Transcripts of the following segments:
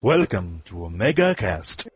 Welcome to OmegaCast.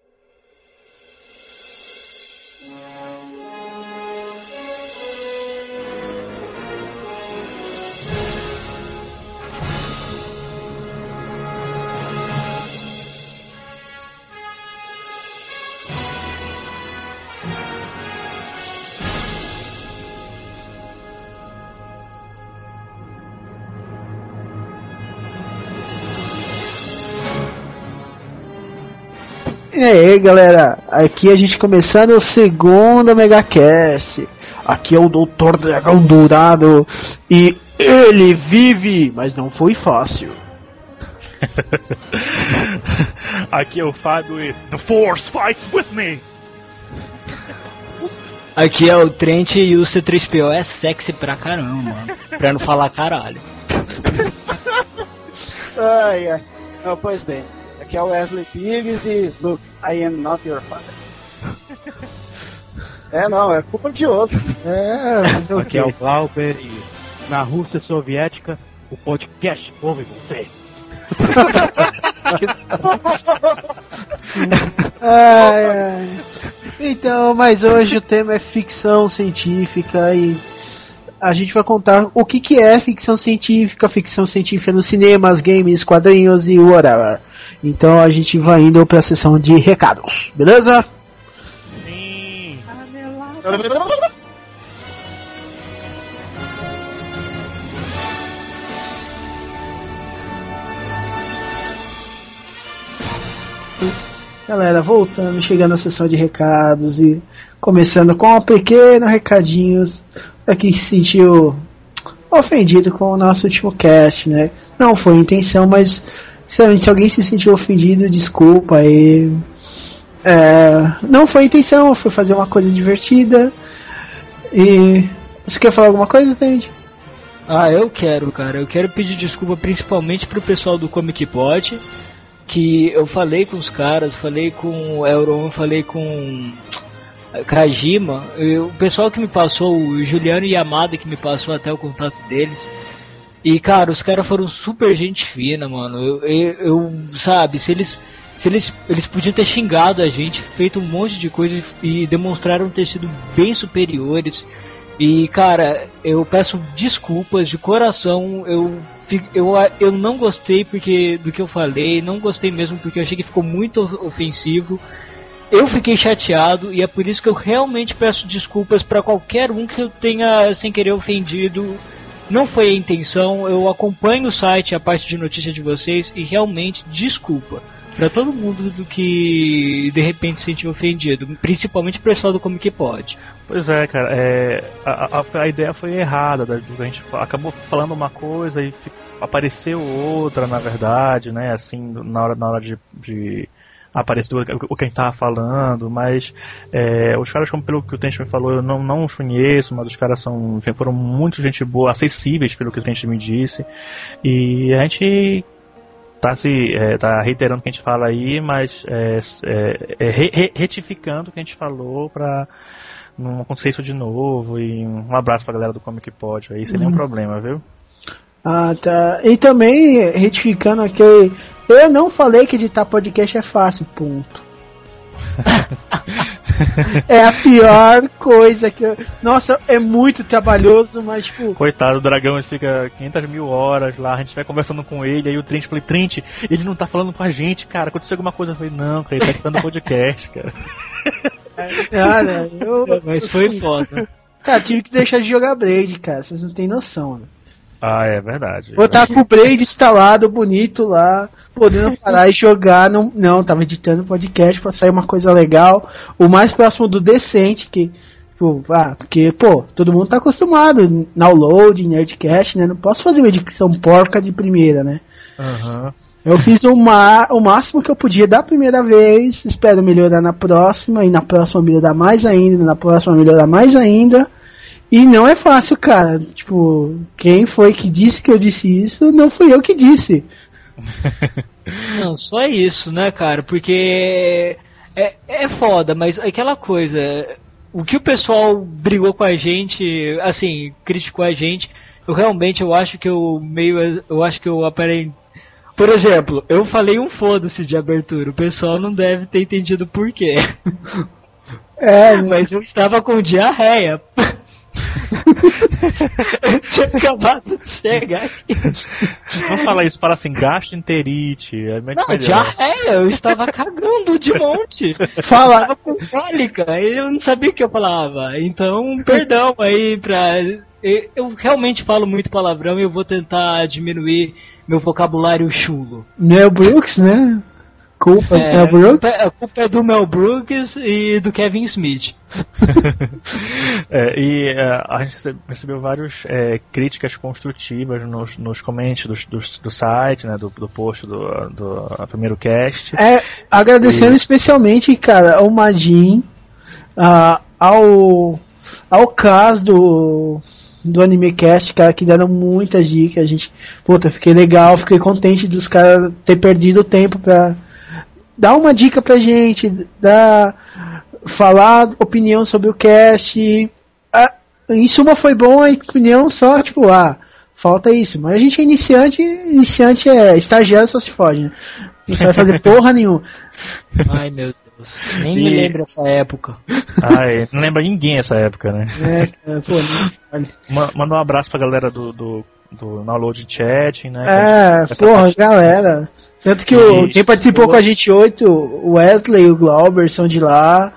E aí galera, aqui a gente começando o segundo OmegaCast. Aqui é o Doutor Dragão Dourado e ele vive, mas não foi fácil. Aqui é o Fábio e The Force Fight With Me. Aqui é o Trent e o C3PO é sexy pra caramba, mano. Pra não falar caralho. Ai, ai. Não, pois bem. Aqui é o Wesley Piggs e look, I am not your father. É, não, é culpa de outro. É, aqui é o Glauber e na Rússia Soviética o podcast ouve você. Ai, ai. Então, mas hoje o tema é ficção científica e a gente vai contar o que é ficção científica no cinema, games, quadrinhos e whatever. Então a gente vai indo pra sessão de recados, beleza? Sim. Galera, voltando, chegando à sessão de recados e começando com um pequeno recadinho pra quem se sentiu ofendido com o nosso último cast, né? Não foi a intenção, mas sinceramente, se alguém se sentiu ofendido, desculpa aí. Não foi a intenção, foi fazer uma coisa divertida. E você quer falar alguma coisa, Tente? Ah, eu quero, cara. Eu quero pedir desculpa principalmente pro pessoal do Comic Pod, que eu falei com os caras, falei com o Elron, falei com Kajima. O pessoal que me passou, o Juliano Yamada que me passou até o contato deles. E, cara, os caras foram super gente fina, mano. Eu sabe, se eles podiam ter xingado a gente, feito um monte de coisa e demonstraram ter sido bem superiores. E, cara, eu peço desculpas de coração. Eu não gostei porque do que eu falei, não gostei mesmo porque eu achei que ficou muito ofensivo. Eu fiquei chateado e é por isso que eu realmente peço desculpas pra qualquer um que eu tenha, sem querer, ofendido. Não foi a intenção, eu acompanho o site, a parte de notícia de vocês e realmente desculpa pra todo mundo do que de repente se sentiu ofendido, principalmente o pessoal do Comic Pod. Pois é, cara, a ideia foi errada, a gente acabou falando uma coisa e apareceu outra, na verdade, né, assim, na hora de apareceu o que a gente tava falando, mas os caras, como pelo que o Tente me falou, eu não os conheço, mas os caras foram muito gente boa, acessíveis pelo que o Tente me disse, e a gente tá reiterando o que a gente fala aí, mas retificando o que a gente falou pra não acontecer isso de novo, e um abraço pra galera do Comic Pod aí, sem nenhum problema, viu? Ah, tá. E também, retificando aqui, eu não falei que editar podcast é fácil, ponto. É a pior coisa que eu... Nossa, é muito trabalhoso, mas tipo... Coitado, o dragão, ele fica 500 mil horas lá, a gente vai conversando com ele, aí o Trent, eu falei, Trent, ele não tá falando com a gente, cara, aconteceu alguma coisa? Eu falei, não, cara, ele tá editando podcast, cara. Cara, mas foi foda. Cara, tive que deixar de jogar Braid, cara, vocês não tem noção, né? Ah, é verdade. Eu tava com o Braid instalado, bonito lá, podendo parar e jogar. Não, tava editando podcast pra sair uma coisa legal. O mais próximo do decente, que. Tipo, porque, pô, todo mundo tá acostumado. Download, Nerdcast, né? Não posso fazer uma edição porca de primeira, né? Uhum. Eu fiz o máximo que eu podia da primeira vez. Espero melhorar na próxima. E na próxima melhorar mais ainda. Na próxima melhorar mais ainda. E não é fácil, cara. Tipo, quem foi que disse que eu disse isso? Não fui eu que disse. Não, só isso, né, cara? Porque é foda, mas aquela coisa... O que o pessoal brigou com a gente, assim, criticou a gente, eu realmente eu acho que eu meio... Eu acho que eu aparentei... Por exemplo, eu falei um foda-se de abertura, o pessoal não deve ter entendido por quê. É, mas eu estava com diarreia. Eu tinha acabado de chegar aqui. Não fala isso, fala assim, gastroenterite. É muito não, diarreia, eu estava cagando de monte. Fala. Eu estava com cólica, eu não sabia o que eu falava. Então, perdão aí pra... Eu realmente falo muito palavrão e eu vou tentar diminuir meu vocabulário chulo. Mel Brooks, né? Culpa do Mel Brooks? A culpa é do Mel Brooks e do Kevin Smith. A gente recebeu várias críticas construtivas nos comentários do site, né, do post do primeiro cast. Agradecendo especialmente, cara, ao Majin, ao caso do AnimeCast, cara, que deram muitas dicas. A gente, fiquei legal, fiquei contente dos caras ter perdido o tempo pra dar uma dica pra gente, falar opinião sobre o cast. Em suma, foi bom a opinião, só tipo, falta isso. Mas a gente é iniciante é estagiário, só se fode, né? Não sabe fazer porra nenhuma. Ai, meu Deus. Nem me lembro essa época. Não lembra ninguém essa época, né? Manda um abraço pra galera do Download Chat, né? Galera. Tanto que quem participou com a gente hoje, o Wesley e o Glauber são de lá.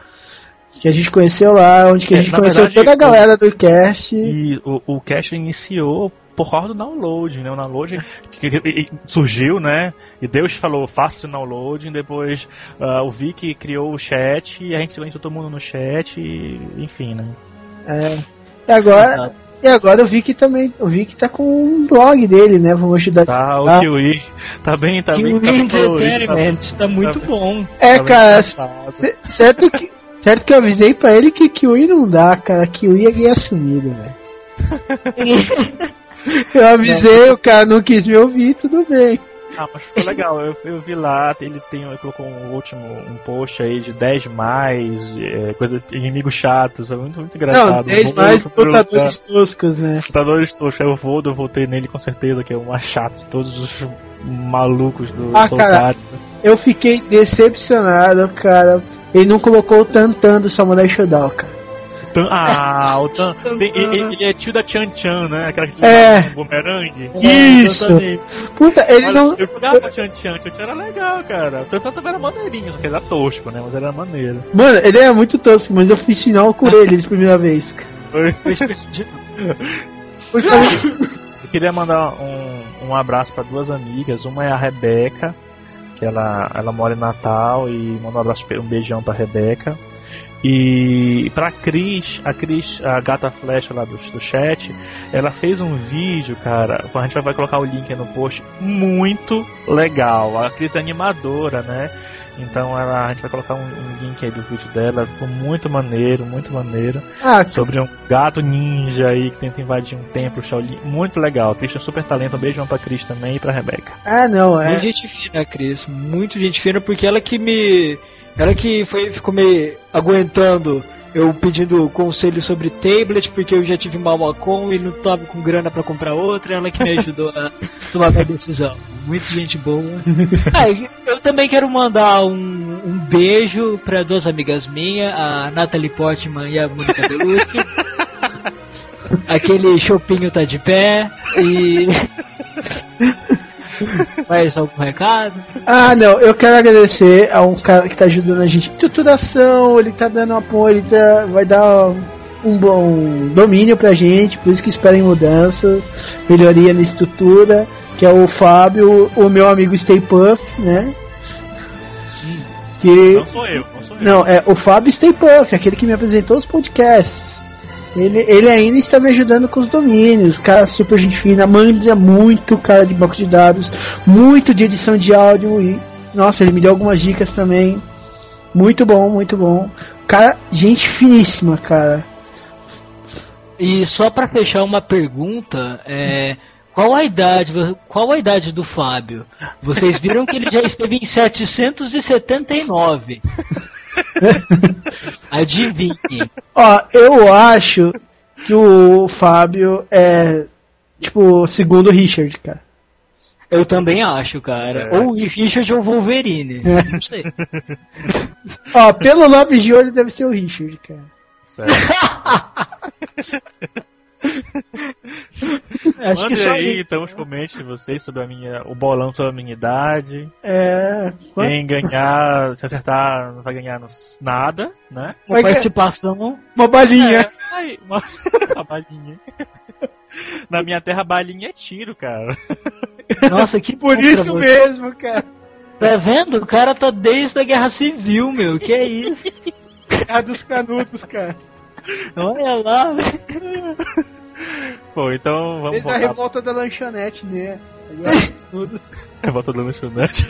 Que a gente conheceu lá, onde que a gente conheceu toda a galera do cast. E o cast iniciou por causa do download, né? O download que surgiu, né? E Deus falou, faça o download. Depois o Vic criou o chat e a gente se uniu todo mundo no chat, e, enfim, né? E agora o Vic também. O Vic tá com um blog dele, né? Vamos ajudar. O Kiwi. Tá bem. Tá muito bom. Cara, certo que eu avisei pra ele que Kiwi não dá, cara. Kiwi é gay assumido, velho. Eu avisei, o cara não quis me ouvir, tudo bem. Mas ficou legal, eu vi lá, ele colocou um post aí de 10 mais, inimigos chatos, é muito engraçado. Não, 10 mais lutadores toscos, né? Lutadores toscos, eu voltei nele com certeza, que é o mais chato de todos os malucos do soldado. Eu fiquei decepcionado, cara. Ele não colocou o Tantan do Samurai Shodown, cara. O Tan. Ele é tio da Chan-Chan, né? Aquela que tinha um bumerangue. Isso! Puta, ele não. Eu jogava com Chan-Chan era legal, cara. O Tantan também era maneirinho, porque ele era tosco, né? Mas era maneiro. Mano, ele era muito tosco, mas eu fiz final com ele de primeira vez. Eu queria mandar um abraço pra duas amigas. Uma é a Rebeca, que ela mora em Natal, e manda um abraço, um beijão pra Rebeca. E pra Cris, a gata flecha lá do chat, ela fez um vídeo, cara, a gente vai colocar o link aí no post, muito legal. A Cris é animadora, né? Então a gente vai colocar um link aí do vídeo dela, ficou muito maneiro, sobre um gato ninja aí que tenta invadir um templo, muito legal. Cris é super talento, um beijão pra Cris também e pra Rebeca. Muito gente fina, Cris, muito gente fina, porque ela que me... Ela que ficou me aguentando, eu pedindo conselho sobre tablet, porque eu já tive uma Wacom e não tava com grana pra comprar outra, ela que me ajudou a tomar minha decisão. Muito gente boa. Eu também quero mandar um beijo pra duas amigas minhas, a Natalie Portman e a Mônica Bellucci. Aquele chopinho tá de pé e... Mais algum recado? Eu quero agradecer a um cara que tá ajudando a gente em estruturação, ele tá dando apoio, vai dar um bom domínio pra gente, por isso que esperem mudanças, melhoria na estrutura, que é o Fábio, o meu amigo Stay Puff, né? Que... Não sou eu. Não, é o Fábio Stay Puff, aquele que me apresentou os podcasts. Ele ainda está me ajudando com os domínios, cara, super gente fina, manda muito, cara, de banco de dados, muito de edição de áudio e, nossa, ele me deu algumas dicas também, muito bom, cara, gente finíssima, cara. E só para fechar uma pergunta, qual a idade do Fábio? Vocês viram que ele já esteve em 779. Adivinhe. Eu acho que o Fábio é tipo o segundo Richard, cara. Eu também acho, cara. É. Ou o Richard ou o Wolverine. Não sei. Ó, pelo lápis de olho deve ser o Richard, cara. Sério? Mandem aí, então, os comentários de vocês sobre o bolão sobre a minha idade. É. Quem ganhar, se acertar, não vai ganhar nada, né? Uma participação. Uma balinha. É, aí, uma balinha. Na minha terra, balinha é tiro, cara. Nossa, que por isso você. Mesmo, cara. Tá vendo? O cara tá desde a Guerra Civil, meu. Que é isso? A dos canudos, cara. Olha lá, velho. Bom, então vamos voltar. Desde a revolta da lanchonete, né? Tudo. Revolta da lanchonete.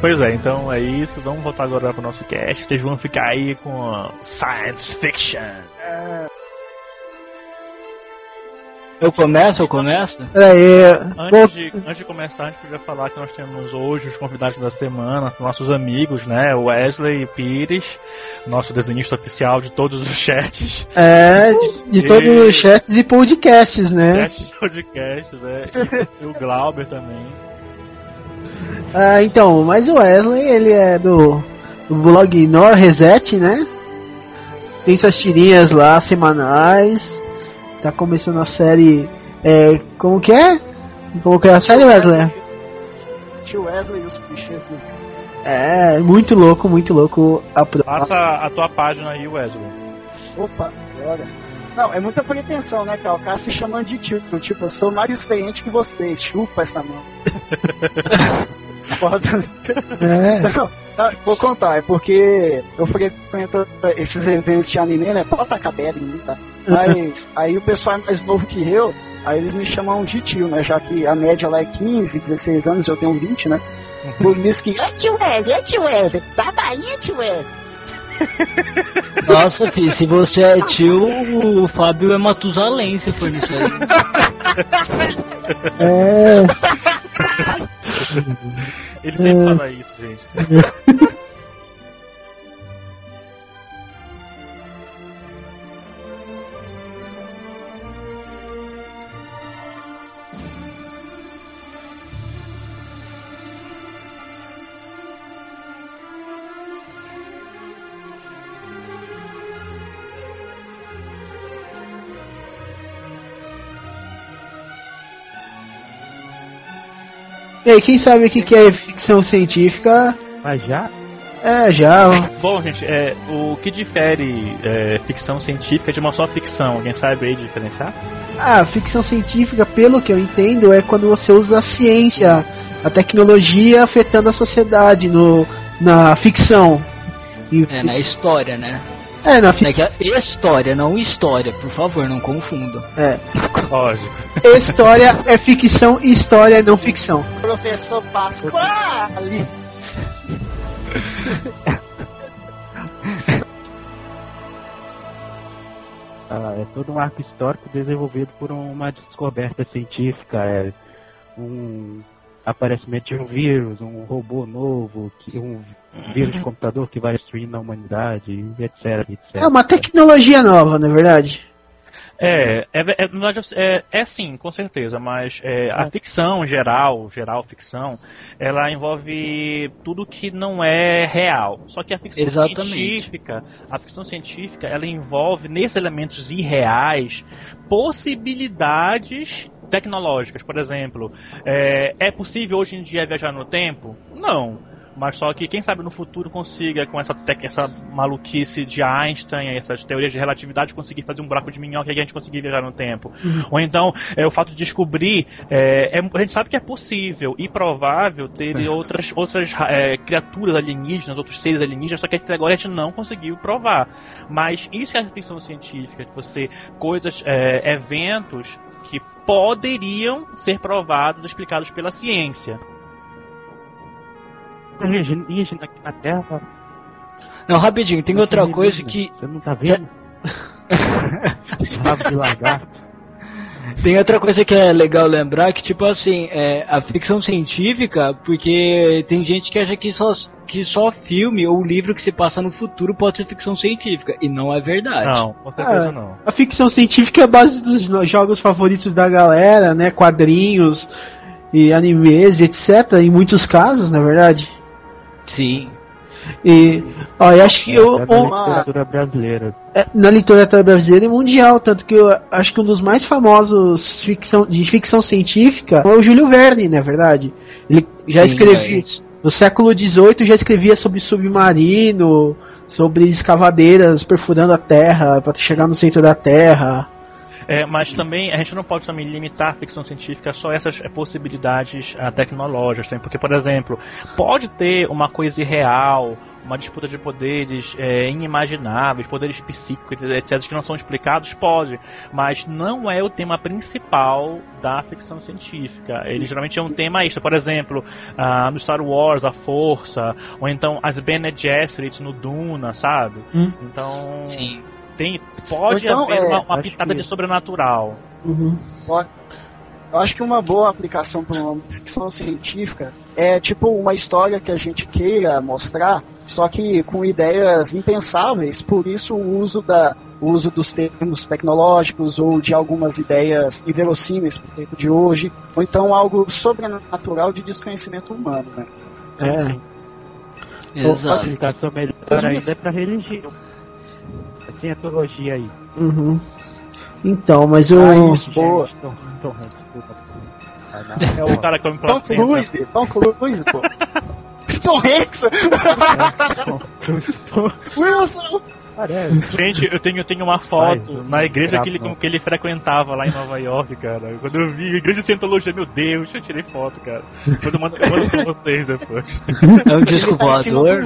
Pois é, então é isso. Vamos voltar agora pro nosso cast. Vocês vão ficar aí com a Science Fiction. Eu começo? Antes de começar, a gente podia falar que nós temos hoje os convidados da semana, nossos amigos, né? Wesley Pires, nosso desenhista oficial de todos os chats. Todos os chats e podcasts, né? E o Glauber também. Então, mas o Wesley, ele é do blog Nor Reset, né? Tem suas tirinhas lá, semanais. Tá começando a série. Como que é a série, Wesley? Tio Wesley e os clichês dos games. É, muito louco. Passa a tua página aí, Wesley. Opa, olha. Não, é muita pretensão, né, cara? O cara se chamando de tio. Tipo, eu sou mais experiente que vocês. Chupa essa mão. Não, vou contar, é porque eu frequento esses eventos de anime, né? Bota a cabela em mim, tá? Mas aí o pessoal é mais novo que eu, aí eles me chamam de tio, né? Já que a média lá é 15, 16 anos, eu tenho 20, né? Por isso que. É tio Wesley, da Bahia, tio Wesley. Nossa, filho, se você é tio, o Fábio é Matusalém, se for nisso aí. Ele sempre fala isso, gente. E aí, quem sabe o que é ficção científica? Mas já? Já. Bom, gente, o que difere ficção científica de uma só ficção? Alguém sabe aí diferenciar? Ficção científica, pelo que eu entendo, é quando você usa a ciência, a tecnologia afetando a sociedade na ficção. Na história, né? Na ficção. História, não história, por favor, não confunda. Lógico. História é ficção e história é não ficção. Professor Pasquale! É todo um arco histórico desenvolvido por uma descoberta científica, um aparecimento de um vírus, um robô novo, um vírus de computador que vai destruindo a humanidade, etc. É uma tecnologia nova, não é verdade? Sim, com certeza, mas a ficção geral ficção, ela envolve tudo que não é real. Só que a ficção científica, ela envolve nesses elementos irreais possibilidades tecnológicas. Por exemplo, é possível hoje em dia viajar no tempo? Não. Mas só que quem sabe no futuro consiga, com essa maluquice de Einstein, essas teorias de relatividade, conseguir fazer um buraco de minhoca e a gente conseguir viajar no tempo. Ou então, o fato de descobrir, a gente sabe que é possível e provável ter outras criaturas alienígenas, outros seres alienígenas, só que até agora a gente não conseguiu provar. Mas isso é a ficção científica, de você, coisas, eventos que poderiam ser provados, explicados pela ciência. Alienígena aqui na Terra. Não, rapidinho, tem outra coisa que. Você não tá vendo? Rabo de lagarto. Tem outra coisa que é legal lembrar, que tipo assim, a ficção científica, porque tem gente que acha que só filme ou livro que se passa no futuro pode ser ficção científica, e não é verdade. Não, com certeza não. A ficção científica é a base dos jogos favoritos da galera, né, quadrinhos e animes, etc, em muitos casos, na verdade. Sim. E ó, eu acho que na literatura brasileira. Na literatura brasileira e mundial, tanto que eu acho que um dos mais famosos de ficção científica foi o Júlio Verne, na verdade. Ele já escrevia no século XVIII, já escrevia sobre submarino, sobre escavadeiras perfurando a terra para chegar no centro da terra. Mas também, a gente não pode também limitar a ficção científica só essas possibilidades tecnológicas, porque, por exemplo, pode ter uma coisa irreal, uma disputa de poderes inimagináveis, poderes psíquicos, etc, que não são explicados, pode, mas não é o tema principal da ficção científica. Ele geralmente é um tema extra, por exemplo, no Star Wars, a Força, ou então as Bene Gesserit no Duna, sabe? Então... Sim. Pode então, haver uma pitada de sobrenatural. Uhum. Eu acho que uma boa aplicação para uma ficção científica é tipo uma história que a gente queira mostrar, só que com ideias impensáveis, por isso o uso dos termos tecnológicos ou de algumas ideias inverossímeis para o tempo de hoje, ou então algo sobrenatural de desconhecimento humano. Né? Exato. Melhor ainda é para religião. Tem a teologia aí. Uhum. Então, mas eu... É o cara que eu me placenta. Tom Cruise, pô. Tom Hanks. Wilson. Gente, eu tenho uma foto na igreja que ele frequentava lá em Nova York, cara. Quando eu vi a igreja de Cientologia, meu Deus, eu tirei foto, cara. Depois eu mando pra vocês depois. É um disco voador.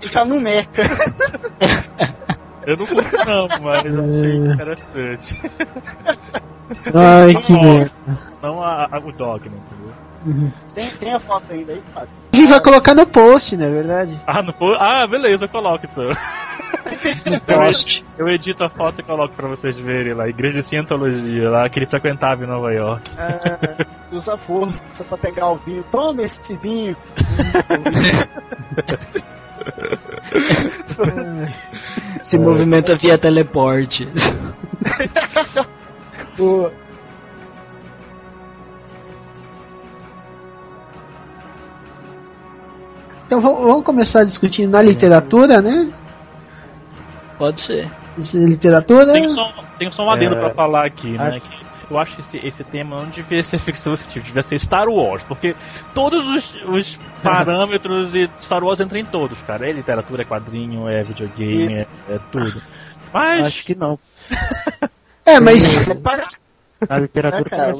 Fica no Meca. Eu não curto não, mas achei interessante. Ai, não, que merda. Não o dogma, entendeu? Uhum. Tem a foto ainda aí, Fábio? Ele vai colocar no post, na verdade. No post? Beleza, eu coloco então. Eu edito a foto e coloco pra vocês verem lá. Igreja de Cientologia, lá que ele frequentava em Nova York. Usa força pra pegar o vinho. Toma esse vinho. Se movimenta via teleporte. Então vamos começar discutindo na literatura, né? Pode ser. Literatura. Tem só um adendo pra falar aqui, né? Que eu acho que esse tema não devia ser ficção científica, devia ser Star Wars, porque todos os parâmetros de Star Wars entram em todos, cara. É literatura, é quadrinho, é videogame, é tudo. Mas... acho que não. Mas... A literatura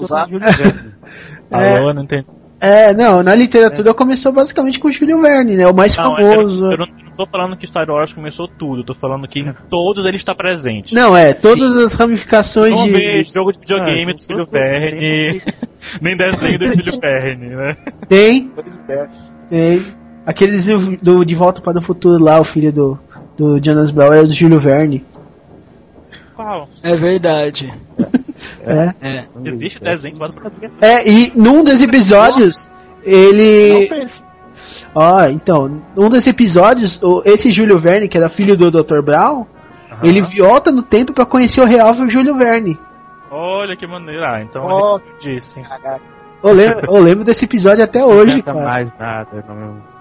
eu não entendi. Na literatura começou basicamente com o Júlio Verne, né? O mais famoso. Eu não tô falando que Star Wars começou tudo, eu tô falando que em todos ele está presente. Não, todas as ramificações não de... Não vejo jogo de videogame do Júlio Verne, nem desenho do Júlio Verne, né? Tem. Aqueles do De Volta para o Futuro lá, o filho do Jonas Bell é do Júlio Verne. Qual? É verdade. Existe desenho do Brasil. E num dos episódios ele... então, num dos episódios esse Júlio Verne, que era filho do Dr. Brown, ele volta no tempo pra conhecer o real Júlio Verne. Olha que maneiro. Então disse. Eu lembro desse episódio até hoje. Não cara. Mais nada.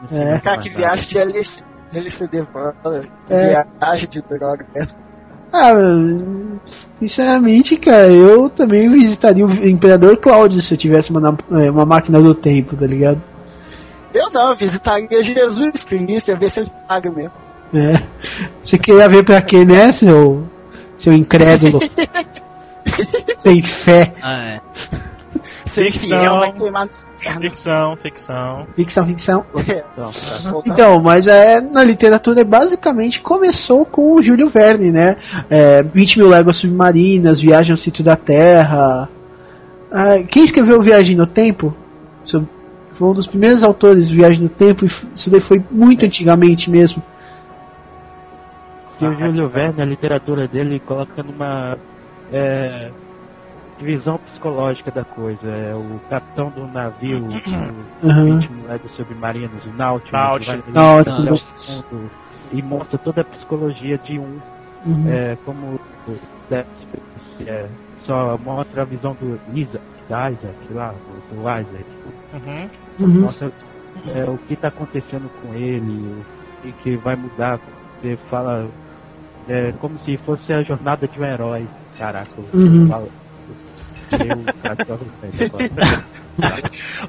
Não cara, que viagem de LCD, viagem de droga essa. Sinceramente, cara, eu também visitaria o Imperador Cláudio se eu tivesse uma máquina do tempo, tá ligado? Eu não, visitaria Jesus Cristo, ia ver se ele paga mesmo. Você queria ver pra quê, né, seu incrédulo? Sem fé. Sem fiel, vai queimar no inferno. Ficção. Então, mas na literatura basicamente começou com o Júlio Verne, né? 20 mil léguas submarinas, Viagem ao Centro da Terra. Quem escreveu Viagem no Tempo? Foi um dos primeiros autores, Viagem no Tempo, e isso daí foi muito antigamente mesmo. E o Júlio Verne, a literatura dele coloca numa... visão psicológica da coisa. É o capitão do navio, o vítima lá dos submarinos, o Nautilus, e mostra toda a psicologia de um, como só mostra a visão do Isaac, mostra o que está acontecendo com ele e que vai mudar. Ele fala como se fosse a jornada de um herói. Caraca,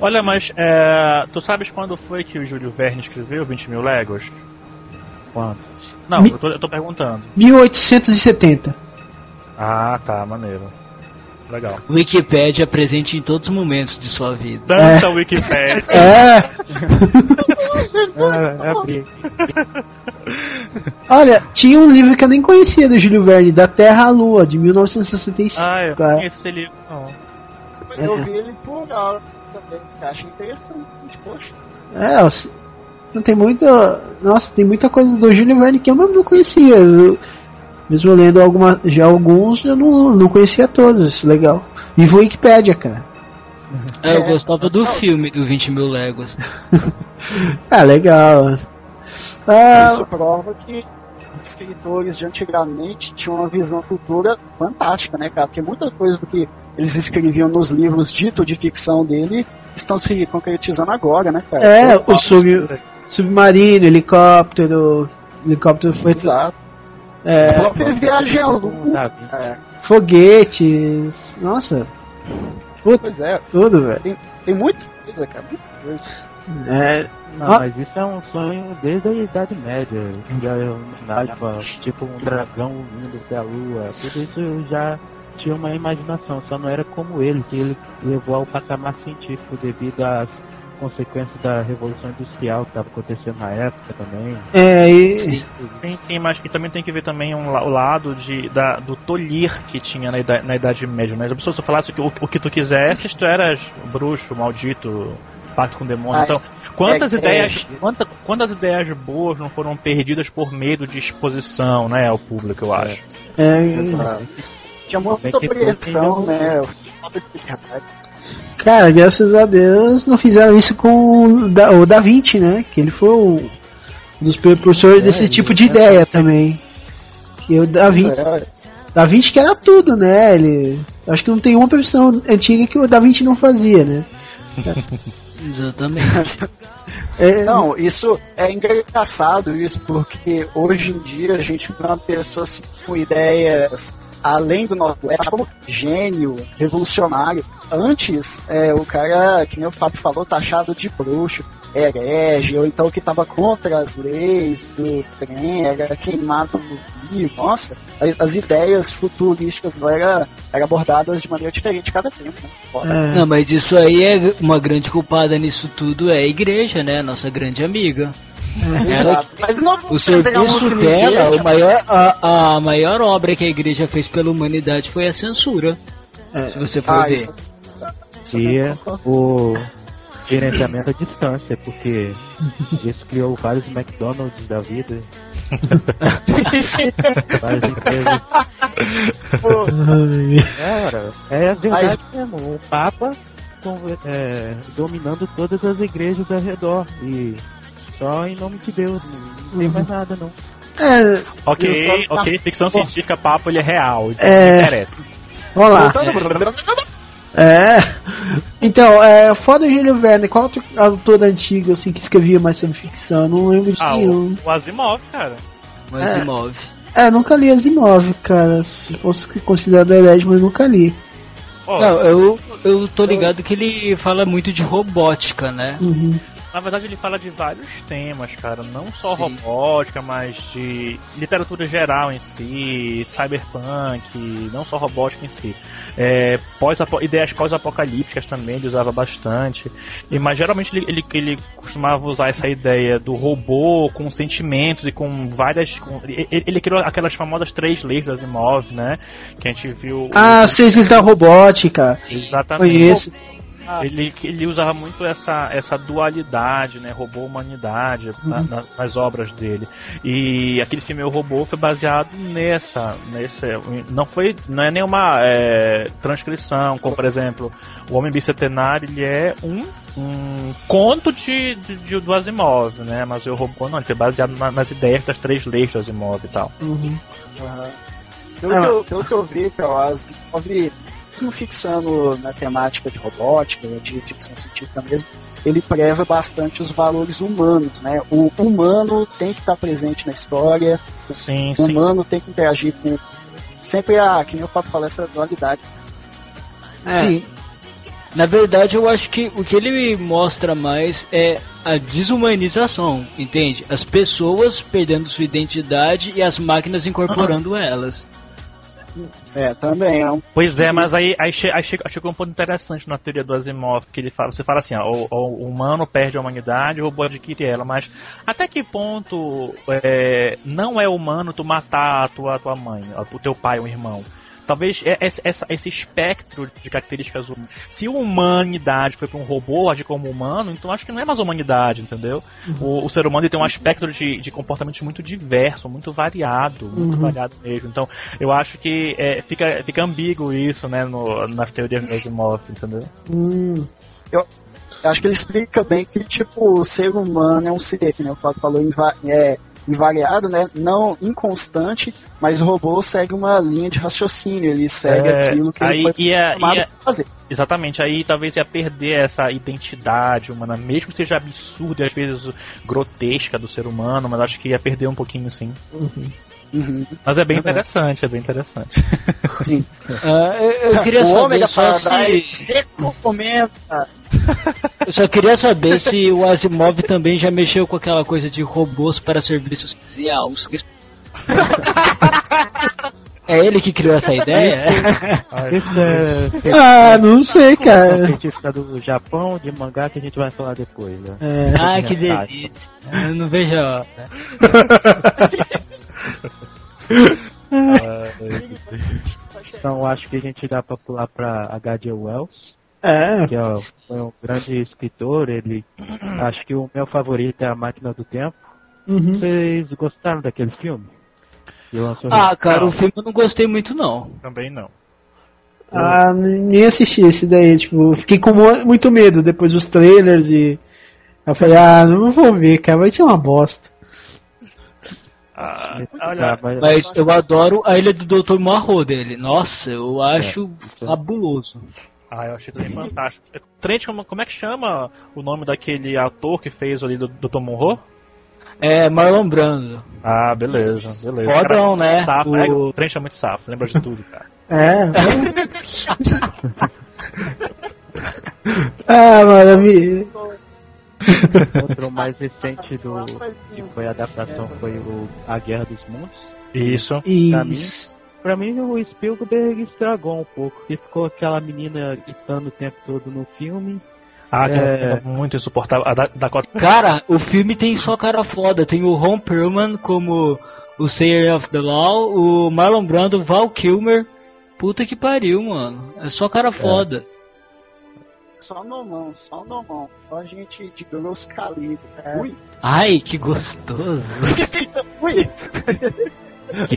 Olha, mas tu sabes quando foi que o Júlio Verne escreveu 20 mil léguas? Quando? Não, eu tô perguntando. 1870. Ah, tá, maneiro. Legal. Wikipédia presente em todos os momentos de sua vida. Santa Wikipédia. Olha, tinha um livro que eu nem conhecia do Júlio Verne, Da Terra à Lua, de 1965. Ah, eu conheço esse livro. Mas eu vi ele por hora também, acho interessante, poxa. Não tem muita. Nossa, tem muita coisa do Júlio Verne que eu mesmo não conhecia. Eu, mesmo lendo alguns, eu não conhecia todos, isso é legal. E vou Wikipédia, cara. Eu gostava do filme do 20 mil léguas. Legal. Isso prova que os escritores de antigamente tinham uma visão futura fantástica, né, cara? Porque muita coisa do que eles escreviam nos livros dito de ficção dele estão se concretizando agora, né, cara? O submarino, helicóptero foi... Exato. A própria viagem à lua, foguetes, nossa... Pois é, tudo, velho. Tem muita coisa, cara. Muita coisa. Mas isso é um sonho desde a Idade Média. Já imaginava, tipo, um dragão indo até a lua. Tudo isso eu já tinha uma imaginação, só não era como ele, que ele levou ao patamar científico devido às consequências da Revolução Industrial que estava acontecendo na época também. Sim, mas que também tem que ver também o lado do tolir que tinha na Idade Média, né? A pessoa só falasse o que tu quisesse, tu eras bruxo, maldito, pacto com demônio. Então, quantas ideias boas não foram perdidas por medo de exposição, né, ao público, eu acho. Exato. Tinha muita pressão, né? Cara, graças a Deus não fizeram isso com o Da Vinci, né? Que ele foi um dos precursores desse tipo de ideia também. Que o Da Vinci que era tudo, né? Acho que não tem uma profissão antiga que o Da Vinci não fazia, né? Exatamente. Não, isso é engraçado, isso, porque hoje em dia a gente vê uma pessoa assim, com ideias... além do nosso como gênio, revolucionário. Antes, o cara, que nem o Fábio falou, taxado de bruxo, herege, ou então que tava contra as leis do trem, era queimado no rio. Nossa, as ideias futurísticas eram abordadas de maneira diferente cada tempo, né? Não, mas isso aí é uma grande culpada nisso tudo, é a igreja, né? Nossa grande amiga. Exato. Mas não o serviço dela, a maior obra que a igreja fez pela humanidade foi a censura. Se você for ver. E o gerenciamento à distância, porque isso criou vários McDonald's da vida. Várias empresas. É verdade mesmo. O Papa dominando todas as igrejas ao redor. E só em nome de Deus, não tem mais nada, não. Ok, ficção científica, papo, ele é real, então não interessa. Vamos lá. Então, fora do Júlio Verne, qual outro autor antigo, assim, que escrevia mais sobre ficção? Eu não lembro de nenhum. O Asimov, cara. O Asimov. Nunca li Asimov, cara. Se fosse considerado herege, mas nunca li. Não, eu tô ligado que ele fala muito de robótica, né? Na verdade ele fala de vários temas, cara, não só robótica, mas de literatura geral em si, cyberpunk, não só robótica em si. Ideias pós-apocalípticas também ele usava bastante, mas geralmente ele costumava usar essa ideia do robô com sentimentos e com várias... Ele criou aquelas famosas 3 leis das Asimov, né, que a gente viu... 6 leis da robótica. Exatamente. Foi isso. Ele usava muito essa dualidade, né? Robô-humanidade nas obras dele. E aquele filme Eu, Robô foi baseado nessa não é nenhuma transcrição, como por exemplo O Homem Bicentenário, ele é um conto de do Asimov, né? Mas Eu, Robô não, ele foi baseado nas ideias das três leis do Asimov e tal. Pelo que eu vi, o Asimov, fixando na temática de robótica, de ficção científica mesmo, ele preza bastante os valores humanos, né? O humano tem que estar presente na história, o humano tem que interagir com... Sempre, que nem o Papo fala, essa dualidade. Sim. Na verdade, eu acho que o que ele mostra mais é a desumanização, entende? As pessoas perdendo sua identidade e as máquinas incorporando elas. Também é um... Pois é, mas aí chegou um ponto interessante na teoria do Asimov, que ele fala, você fala assim, o humano perde a humanidade, o robô adquire ela, mas até que ponto não é humano tu matar a tua mãe, o teu pai, um irmão? Talvez esse espectro de características humanas. Se a humanidade foi para um robô agir como humano, então acho que não é mais humanidade, entendeu? O ser humano ele tem um espectro de comportamentos muito diverso, muito variado mesmo. Então eu acho que fica ambíguo isso, né, nas teorias do Asimov, entendeu? Eu acho que ele explica bem que tipo o ser humano é um ser, que, né, o Fábio falou, invariado, né? Não inconstante, mas o robô segue uma linha de raciocínio, ele segue aquilo que ele foi chamado pra fazer. Exatamente, aí talvez ia perder essa identidade humana, mesmo que seja absurda e às vezes grotesca do ser humano, mas acho que ia perder um pouquinho, sim. Mas é bem interessante, Sim. Eu queria saber se o Asimov também já mexeu com aquela coisa de robôs para serviços sociais. É ele que criou essa ideia? Não sei, cara. Cientista do Japão, de mangá, que a gente vai falar depois. Né? Que delícia. Eu não vejo a hora. Então acho que a gente dá pra pular pra H.G. Wells, que foi um grande escritor. Ele, acho que o meu favorito é A Máquina do Tempo. Vocês gostaram daquele filme? Cara, o filme eu não gostei muito não. Também não. Nem assisti esse daí, tipo, fiquei com muito medo depois dos trailers e eu falei, não vou ver, cara, vai ser uma bosta. Mas eu adoro A Ilha do Dr. Moreau dele. Nossa, eu acho fabuloso. Eu achei também fantástico. Trent, como é que chama o nome daquele ator que fez ali do Dr. Moreau? Marlon Brando. Beleza. Podrão, né? Safo. O Trent é muito safo, lembra de tudo, cara. Maravilha. Outro mais recente que foi a adaptação foi A Guerra dos Mundos. Isso. Pra mim o Spielberg estragou um pouco, porque ficou aquela menina gritando o tempo todo no filme. Que é muito insuportável. Cara, o filme tem só cara foda. Tem o Ron Perlman como o Sayer of the Law, o Marlon Brando, Val Kilmer. Puta que pariu, mano. É só cara foda. Só normal, só gente de grosso calibre. Ui. Ai, que gostoso! Ui! Que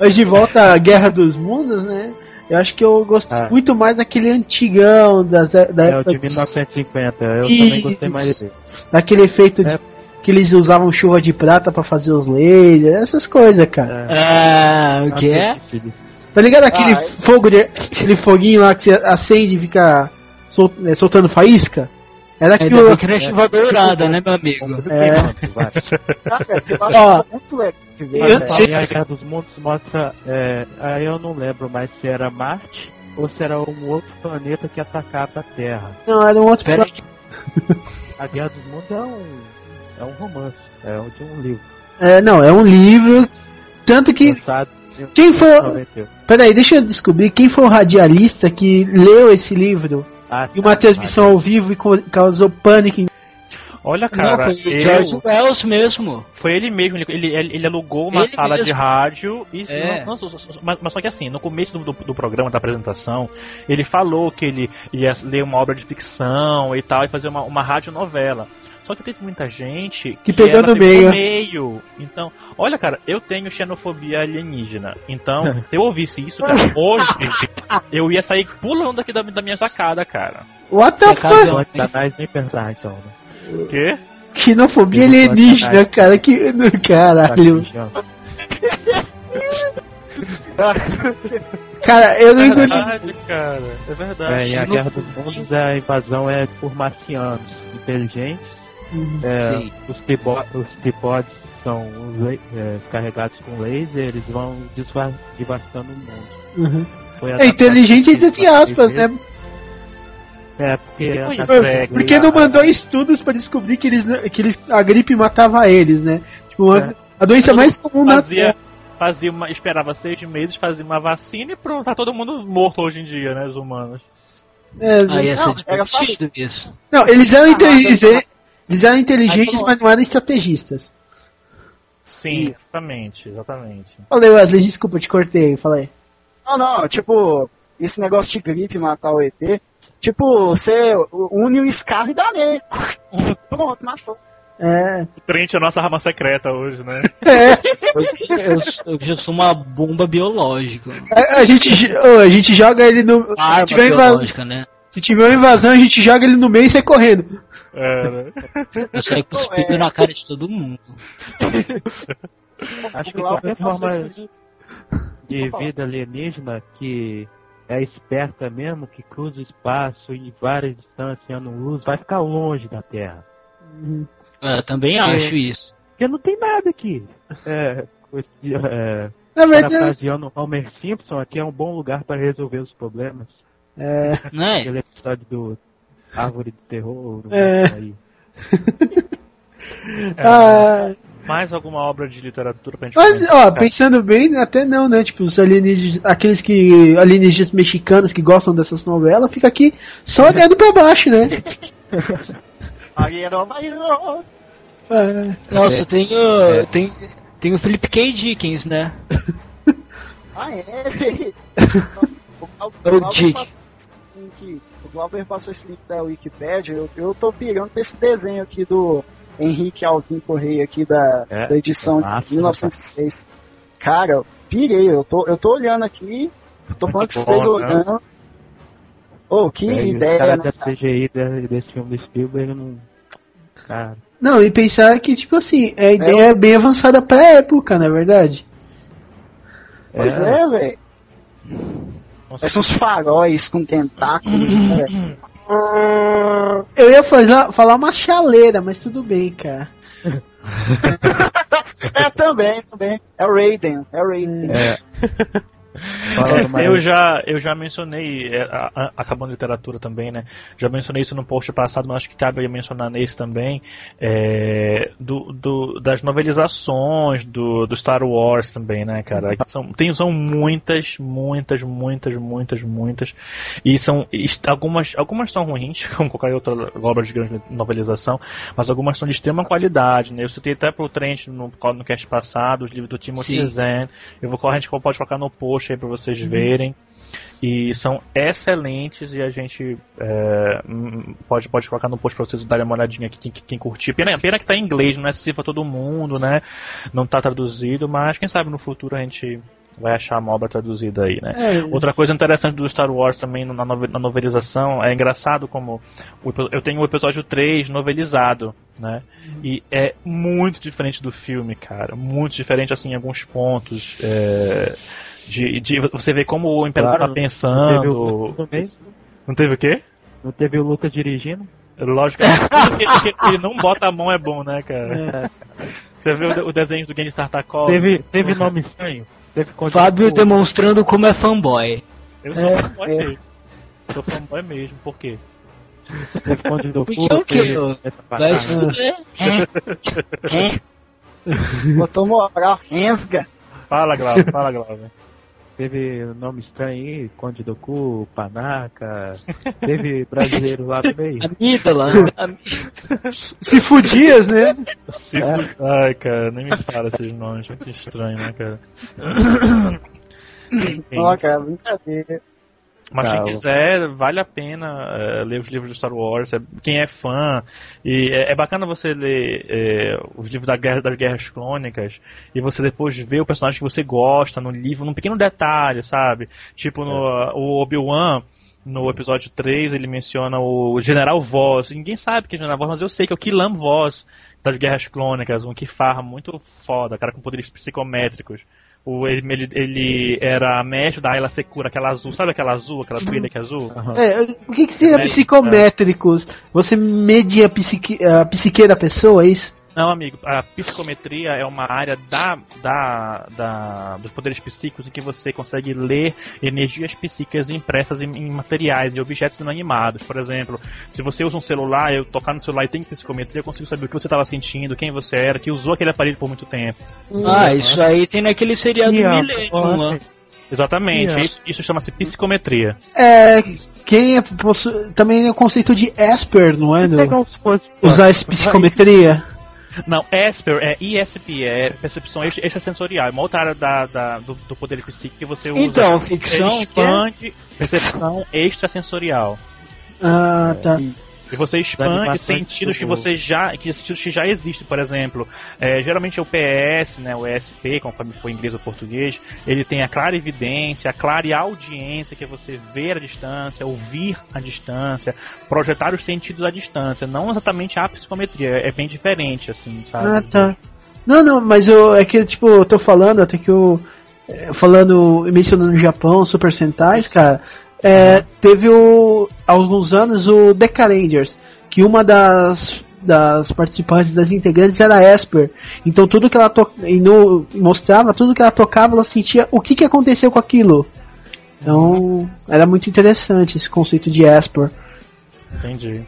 mas de volta à Guerra dos Mundos, né? Eu acho que eu gostei muito mais daquele antigão da época de 1950. Também gostei mais dele. Daquele efeito que eles usavam chuva de prata pra fazer os lasers, essas coisas, cara. O que é? Tá ligado aquele aquele foguinho lá que você acende e fica soltando faísca? Era aquilo. Chuva dourada, né, meu amigo? A Guerra dos Mundos mostra. Aí eu não lembro mais se era Marte ou se era um outro planeta que atacava a Terra. Não, era um outro planeta. A Guerra dos Mundos é um romance, de um livro. É um livro. Tanto que. Quem foi? Peraí, deixa eu descobrir quem foi o radialista que leu esse livro e uma transmissão ao vivo e causou pânico. Olha, cara, não, foi o George Wells mesmo. Foi ele mesmo, ele alugou uma sala mesmo de rádio e... É. Mas só que assim, no começo do programa, da apresentação, ele falou que ele ia ler uma obra de ficção e tal, e fazer uma radionovela. Só que teve muita gente que pegou no meio. Então, olha, cara, eu tenho xenofobia alienígena. Então, se eu ouvisse isso, cara, hoje eu ia sair pulando aqui da minha sacada, cara. What the fuck? Satanás, nem pensar, então. O quê? Xenofobia alienígena, cara. Que... Caralho. Cara, eu não engoli. É verdade, cara. É verdade. É, a Guerra dos Mundos, a invasão é por marcianos inteligentes. É, os tripodes são carregados com laser, eles vão devastando o mundo. É inteligente entre aspas, né? É, porque não mandou estudos pra descobrir que a gripe matava eles, né? Tipo, a doença mais comum na Terra. Esperava 6 meses, fazia uma vacina e pronto, tá todo mundo morto hoje em dia, né? Os humanos. Não, eles eram inteligentes. Eles eram inteligentes, mas não eram estrategistas. Sim, exatamente. Falei, Wesley, desculpa, te cortei, falei. Não, tipo, esse negócio de gripe matar o ET, tipo, você une o escarro e dá nele. Pronto, matou. É. O Trent é a nossa arma secreta hoje, né? Eu já sou uma bomba biológica. A gente joga ele no... Arma biológica, né? Se tiver uma invasão, a gente joga ele no meio e sai correndo. Eu saio cuspindo na cara de todo mundo. Acho que qualquer forma de vida alienígena que é esperta mesmo, que cruza o espaço em várias distâncias, ano luz, vai ficar longe da Terra. Eu também acho isso. Porque não tem nada aqui. Parafraseando o Homer Simpson, aqui é um bom lugar para resolver os problemas. Aquele episódio do Árvore do Terror. Aí. Mais alguma obra de literatura pra gente fazer? Pensando bem, até não, né? Tipo, os alienígenas, aqueles que alienígenas mexicanos que gostam dessas novelas, fica aqui só olhando pra baixo, né? Nossa, tem o Philip K. Dickens, né? O Dickens. O Glauber passou esse link da Wikipédia. Eu tô pirando pra esse desenho aqui do Henrique Alvim Correia aqui da edição de 1906. Cara, eu pirei, eu tô olhando aqui, eu tô falando que vocês olhando. Oh, que ideia, cara, né? Da CGI desse filme do Spielberg não... Cara. Não, e pensar que, tipo assim, a ideia é bem avançada pra época, na verdade. Pois é velho. Parece uns faróis com tentáculos. Eu ia falar uma chaleira, mas tudo bem, cara. Também. É o Raiden. É. Eu já mencionei, acabando a literatura também, né? Já mencionei isso no post passado, mas acho que cabe mencionar nesse também, das novelizações do Star Wars também, né, cara? São muitas. E são algumas são ruins, como qualquer outra obra de grande novelização, mas algumas são de extrema qualidade, né? Eu citei até pro Trent no cast passado, os livros do Timothy Zahn. A gente pode colocar no post aí pra vocês verem, e são excelentes, e a gente pode colocar no post pra vocês darem uma olhadinha aqui, quem curtir. Pena que tá em inglês, não é acessível pra todo mundo, né, não tá traduzido, mas quem sabe no futuro a gente vai achar uma obra traduzida aí, né. Outra coisa interessante do Star Wars também na novelização, é engraçado como eu tenho o episódio 3 novelizado, né? E é muito diferente do filme, cara, muito diferente assim em alguns pontos, você vê como o Imperador tá pensando. Não teve o quê? Não teve o Lucas dirigindo? Lógico que ele não bota a mão, é bom, né, cara? Você vê o desenho do Genndy Tartakovsky. Teve nome estranho. Fábio demonstrando como é fanboy. Eu sou fanboy mesmo. Sou fanboy mesmo, por quê? Porque o quê? Vai estudar. Botou moral, Fala, Glauber. Teve nome estranho aí, Conde do Cu, Panaca, teve brasileiro lá no meio. Amígdala. Se fudias, né? Se Ai, cara, nem me fala esses nomes, muito estranho, né, cara? Ó, cara, brincadeira. Mas quem quiser, vale a pena ler os livros de Star Wars, quem é fã, e é bacana você ler os livros das Guerras Clônicas, e você depois ver o personagem que você gosta no livro, num pequeno detalhe, sabe? Tipo, o Obi-Wan, no episódio 3, ele menciona o General Voss, ninguém sabe que é General Voss, mas eu sei que é o Killam Voss das Guerras Clônicas, um Kifar muito foda, cara com poderes psicométricos. Ele era mestre da Ayla Secura, aquela azul, sabe aquela azul, aquela trilha que é azul? Uhum. O que seria psicométricos? Você media a psique da pessoa, é isso? Não, amigo, a psicometria é uma área dos poderes psíquicos em que você consegue ler energias psíquicas impressas em materiais e objetos inanimados. Por exemplo, se você usa um celular, eu tocar no celular e tem psicometria, eu consigo saber o que você estava sentindo, quem você era, que usou aquele aparelho por muito tempo. Isso aí tem naquele seriado Millennium. Exatamente, isso chama-se psicometria. Quem também é o conceito de Esper, não é? Usar psicometria. Não, ESPER é ESP, é percepção extrasensorial, é uma outra área do poder psíquico que você usa. Então, ficção expande percepção extrasensorial. Ah, tá. E você expande sentidos que já existem, por exemplo, geralmente é o PS, né, o ESP, conforme for inglês ou português, ele tem a clarividência, a clareaudiência, que é você ver à distância, ouvir à distância, projetar os sentidos à distância, não exatamente a psicometria, é bem diferente, assim, sabe? Ah, tá. Não, mas eu tô falando, até que mencionando o Japão, Super Sentais, cara... teve há alguns anos o Deca Rangers, que uma das participantes, das integrantes, era a Esper. Então tudo que ela mostrava, tudo que ela tocava, ela sentia o que aconteceu com aquilo. Então era muito interessante esse conceito de Esper. Entendi.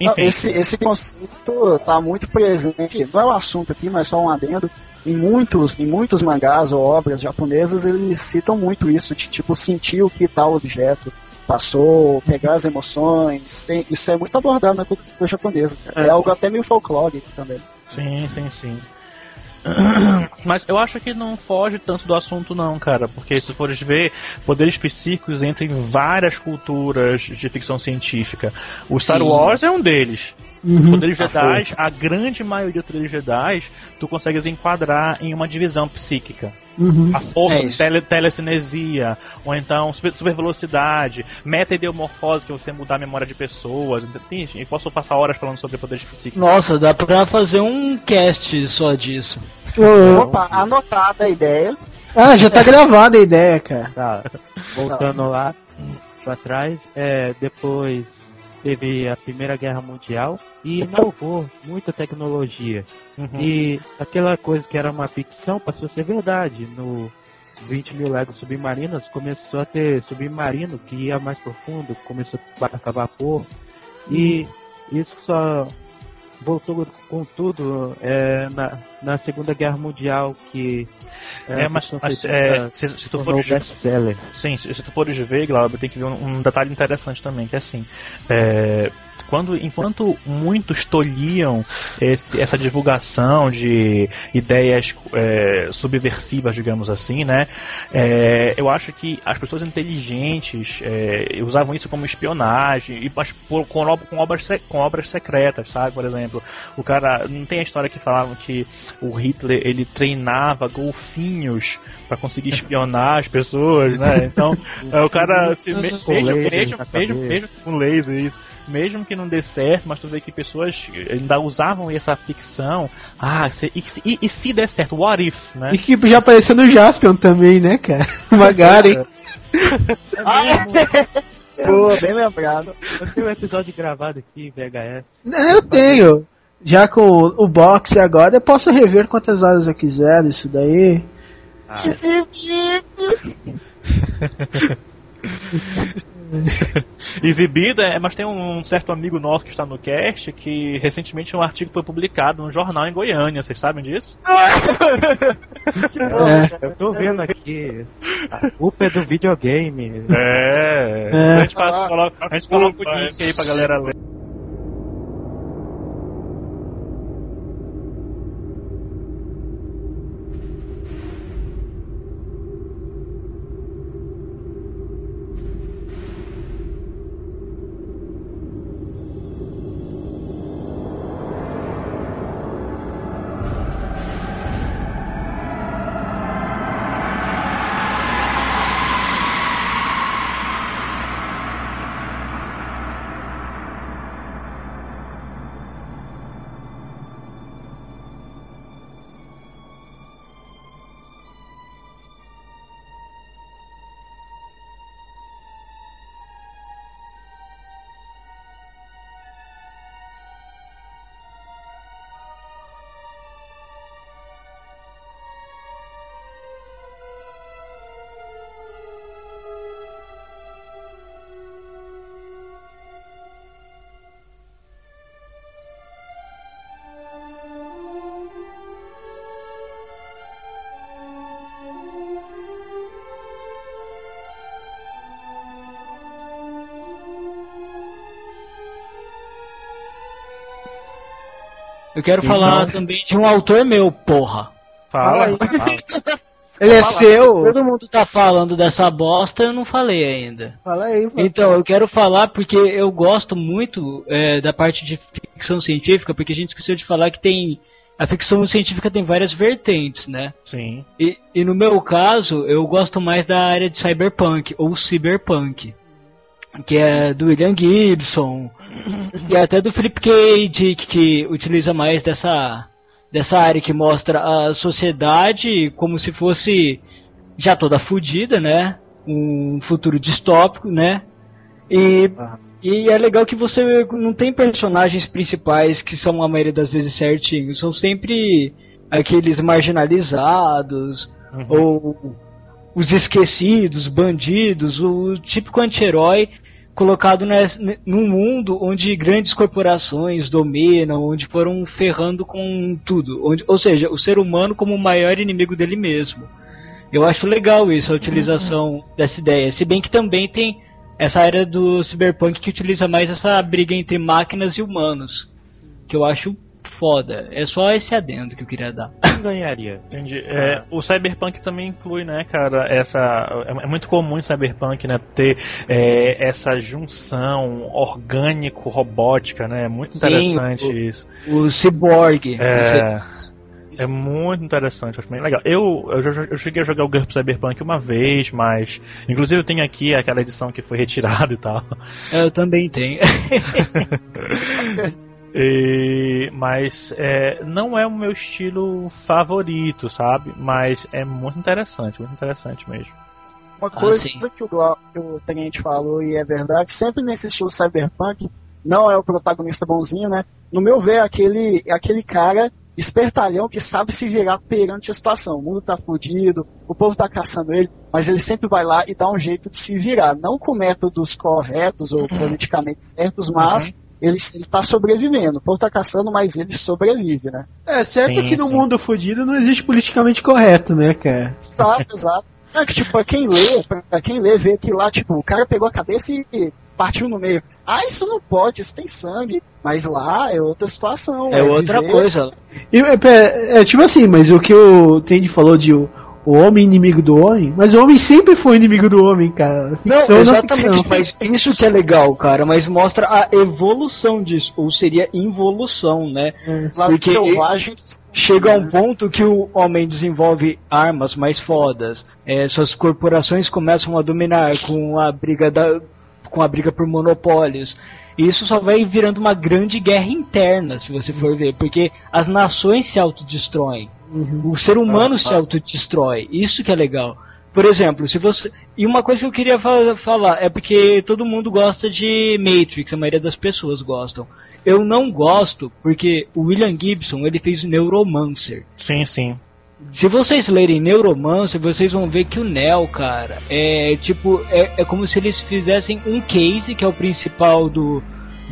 Enfim. Esse conceito está muito presente, não é o assunto aqui, mas só um adendo. Em muitos mangás ou obras japonesas, eles citam muito isso, de tipo, sentir o que tal objeto passou, pegar as emoções. Isso é muito abordado na cultura japonesa, cara. É algo até meio folclórico também. Sim. Mas eu acho que não foge tanto do assunto não, cara, porque se fores ver, poderes psíquicos entram em várias culturas de ficção científica. O Star Wars é um deles. Os poderes Jedi, a grande maioria dos poderes Jedi, tu consegues enquadrar em uma divisão psíquica. A força, telecinesia, ou então super velocidade, meta-ideomorfose, que você mudar a memória de pessoas. Eu posso passar horas falando sobre poderes psíquicos. Nossa, dá pra fazer um cast só disso. Opa, anotada a ideia. Ah, já tá gravada a ideia, cara. Tá. Voltando lá pra trás, depois teve a Primeira Guerra Mundial e inovou muita tecnologia. E aquela coisa que era uma ficção passou a ser verdade. No 20 mil léguas submarinas começou a ter submarino que ia mais profundo, começou a acabar vapor. E isso só voltou com tudo na Segunda Guerra Mundial, que se tu for best-seller. Sim, se tu for ver, Glauber, tem que ver um detalhe interessante também, que é assim, enquanto muitos tolhiam essa divulgação de ideias subversivas, digamos assim, né? Eu acho que as pessoas inteligentes usavam isso como espionagem, com obras secretas, sabe? Por exemplo, o cara, não tem a história que falavam que o Hitler, ele treinava golfinhos para conseguir espionar as pessoas, né? Então, o cara mesmo com laser, isso. Mesmo que não dê certo, mas tu vê que pessoas ainda usavam essa ficção. E se der certo? What if, né? E que já apareceu no Jaspion também, né, cara? Magaren. Boa, bem lembrado. Eu tenho um episódio gravado aqui, VHS. Eu tenho. Já com o boxe agora, eu posso rever quantas horas eu quiser, isso daí. exibida, mas tem um certo amigo nosso que está no cast que recentemente um artigo foi publicado num jornal em Goiânia, vocês sabem disso? Eu tô vendo aqui, a culpa é do videogame. A gente coloca o link aí pra galera ler. Eu quero falar também de um autor meu, porra. Fala aí. Ele é seu. Todo mundo tá falando dessa bosta, eu não falei ainda. Fala aí, mano. Então, eu quero falar porque eu gosto muito da parte de ficção científica, porque a gente esqueceu de falar que tem... A ficção científica tem várias vertentes, né? Sim. E no meu caso, eu gosto mais da área de cyberpunk, ou cyberpunk. Que é do William Gibson e até do Philip K. Dick, que utiliza mais dessa área que mostra a sociedade como se fosse já toda fodida, né? Um futuro distópico, né? E é legal que você não tem personagens principais que são a maioria das vezes certinhos, são sempre aqueles marginalizados ou os esquecidos, bandidos, o típico anti-herói colocado num mundo onde grandes corporações dominam, onde foram ferrando com tudo. Ou seja, o ser humano como o maior inimigo dele mesmo. Eu acho legal isso, a utilização dessa ideia. Se bem que também tem essa área do cyberpunk que utiliza mais essa briga entre máquinas e humanos, que eu acho foda. É só esse adendo que eu queria dar. Quem ganharia? Entendi. O cyberpunk também inclui, né, cara, é muito comum em cyberpunk, né, ter essa junção orgânico-robótica, né, é muito interessante. Sim, isso. O ciborgue. É muito interessante, acho bem legal. Eu cheguei a jogar o GURPS Cyberpunk uma vez, mas... Inclusive eu tenho aqui aquela edição que foi retirada e tal. Eu também tenho. Mas não é o meu estilo favorito, sabe? Mas é muito interessante mesmo. Uma coisa que o Tenente falou e é verdade, sempre nesse estilo cyberpunk, não é o protagonista bonzinho, né? No meu ver, é aquele cara espertalhão que sabe se virar perante a situação. O mundo tá fudido, o povo tá caçando ele, mas ele sempre vai lá e dá um jeito de se virar. Não com métodos corretos ou politicamente certos, mas... Ele tá sobrevivendo. O povo tá caçando, mas ele sobrevive, né? Certo que no mundo fodido não existe politicamente correto, né, cara? Exato. É que, tipo, pra quem lê, vê que lá, tipo, o cara pegou a cabeça e partiu no meio. Isso não pode, isso tem sangue. Mas lá é outra situação. É outra coisa. Tipo assim, mas o que o Tendi falou de o homem inimigo do homem, mas o homem sempre foi inimigo do homem, cara. Ficção, não, exatamente, não, mas isso que é legal, cara, mas mostra a evolução disso, ou seria involução, né? Porque selvagem chega a um ponto que o homem desenvolve armas mais fodas, essas corporações começam a dominar com a briga por monopólios. E isso só vai virando uma grande guerra interna, se você for ver, porque as nações se autodestroem. O ser humano se autodestrói. Isso que é legal. Por exemplo, se você... E uma coisa que eu queria falar é porque todo mundo gosta de Matrix, a maioria das pessoas gostam. Eu não gosto porque o William Gibson, ele fez Neuromancer. Sim. Se vocês lerem Neuromancer, vocês vão ver que o Neo, cara, é como se eles fizessem um case, que é o principal do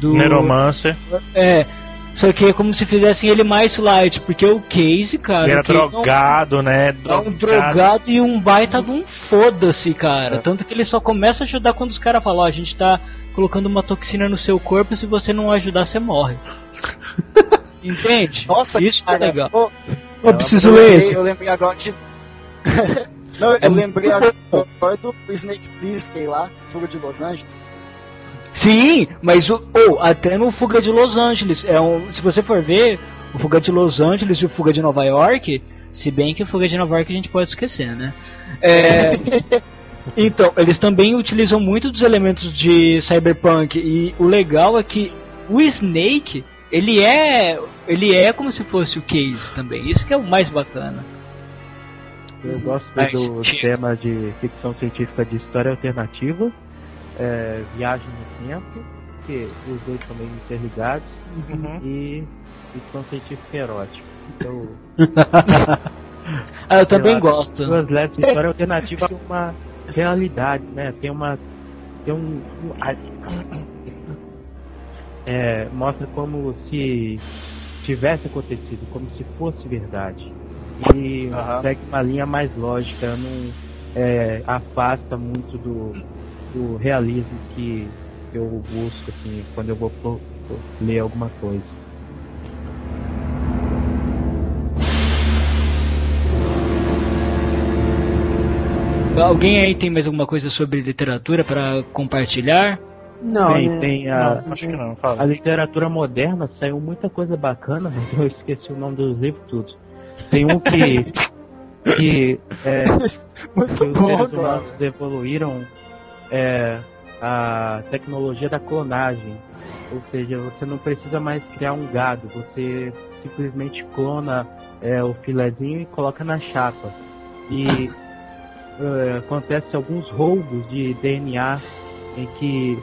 Neuromancer. É, só que é como se fizessem ele mais light, porque o Case, cara... Ele era drogado, né? Drogado. É um drogado e um baita de um foda-se, cara. É. Tanto que ele só começa a ajudar quando os caras falam, ó, a gente tá colocando uma toxina no seu corpo, se você não ajudar, você morre. Entende? Nossa, isso cara, é legal. Oh. Eu preciso ler esse. Eu lembrei agora de... Não, eu lembrei agora do Snake Plissken, sei lá, Fuga de Los Angeles. Sim, mas até no Fuga de Los Angeles. Se você for ver, o Fuga de Los Angeles e o Fuga de Nova York, se bem que o Fuga de Nova York a gente pode esquecer, né? Então, eles também utilizam muito dos elementos de Cyberpunk. E o legal é que o Snake... Ele é como se fosse o Case também. Isso que é o mais bacana. Eu gosto do tema de ficção científica de história alternativa, viagem no tempo, que os dois são meio interligados, e ficção científica erótica. Então, eu também gosto. Duas leves de história alternativa é uma realidade, né? Mostra como se tivesse acontecido, como se fosse verdade. E segue uma linha mais lógica, não afasta muito do realismo que eu busco assim, quando eu vou ler alguma coisa. Alguém aí tem mais alguma coisa sobre literatura para compartilhar? Não, não, acho que não, fala. A literatura moderna saiu muita coisa bacana, mas eu esqueci o nome dos livros tudo. Tem um que os seres humanos evoluíram a tecnologia da clonagem. Ou seja, você não precisa mais criar um gado, você simplesmente clona o filezinho e coloca na chapa. E acontece alguns roubos de DNA em que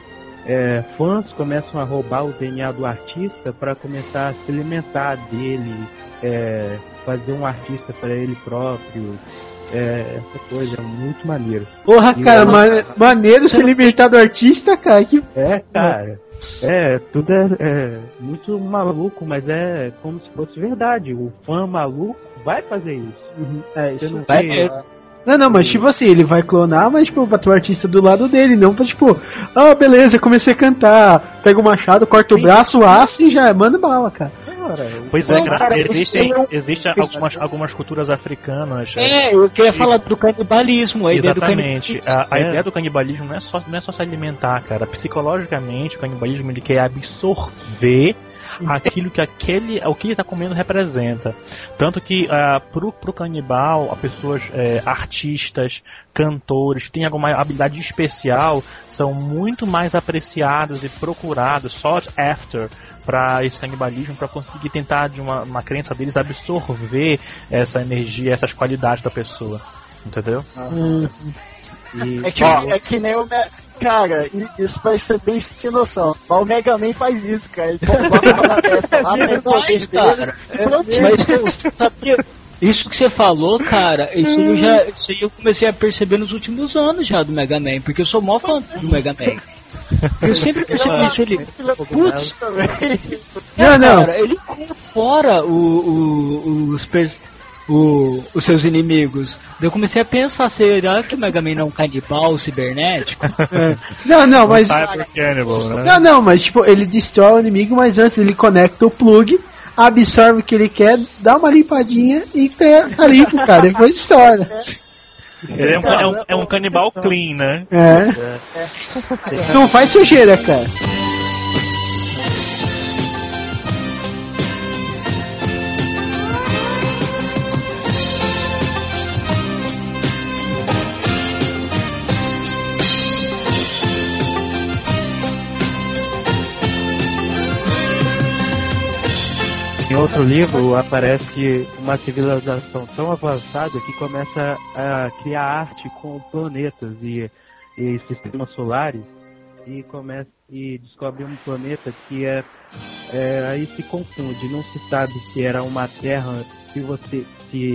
fãs começam a roubar o DNA do artista para começar a se alimentar dele, fazer um artista para ele próprio, essa coisa é muito maneiro. Porra, e cara, maneiro se alimentar do artista, cara. Cara, tudo é muito maluco, mas é como se fosse verdade. O fã maluco vai fazer isso. Isso vai mesmo. Não, mas tipo assim, ele vai clonar, mas tipo, pra ter o artista do lado dele, não pra tipo, beleza, comecei a cantar, pega o machado, corta o braço, assa e já manda bala, cara. Pois é, existem algumas culturas africanas. Eu queria falar do canibalismo. Exatamente. A ideia do canibalismo não é só se alimentar, cara. Psicologicamente, o canibalismo ele quer absorver aquilo que o que ele está comendo representa. Tanto que pro canibal, pessoas, artistas, cantores que têm alguma habilidade especial são muito mais apreciados e procurados, sought after, para esse canibalismo, para conseguir tentar de uma crença deles absorver essa energia, essas qualidades da pessoa. Entendeu? Que nem o... Cara, isso vai ser bem sem noção. Mas o Mega Man faz isso, cara. Ele bota na testa lá, pega o poder dele. Mas sabia? Isso que você falou, cara, isso eu comecei a perceber nos últimos anos já do Mega Man, porque eu sou mó fã do Mega Man. Eu sempre percebi isso, ele... Putz! Não. Cara, ele incorpora os seus inimigos. Eu comecei a pensar, será que o Mega Man não é um canibal cibernético? Não, mas... Cannibal, né? Não, mas tipo, ele destrói o inimigo, mas antes ele conecta o plug, absorve o que ele quer, dá uma limpadinha e tá limpo, cara. Depois estoura. Ele é um canibal clean, né? Não faz sujeira, cara. Em outro livro aparece que uma civilização tão avançada que começa a criar arte com planetas e sistemas solares e começa e descobre um planeta que aí se confunde, não se sabe se era uma terra, se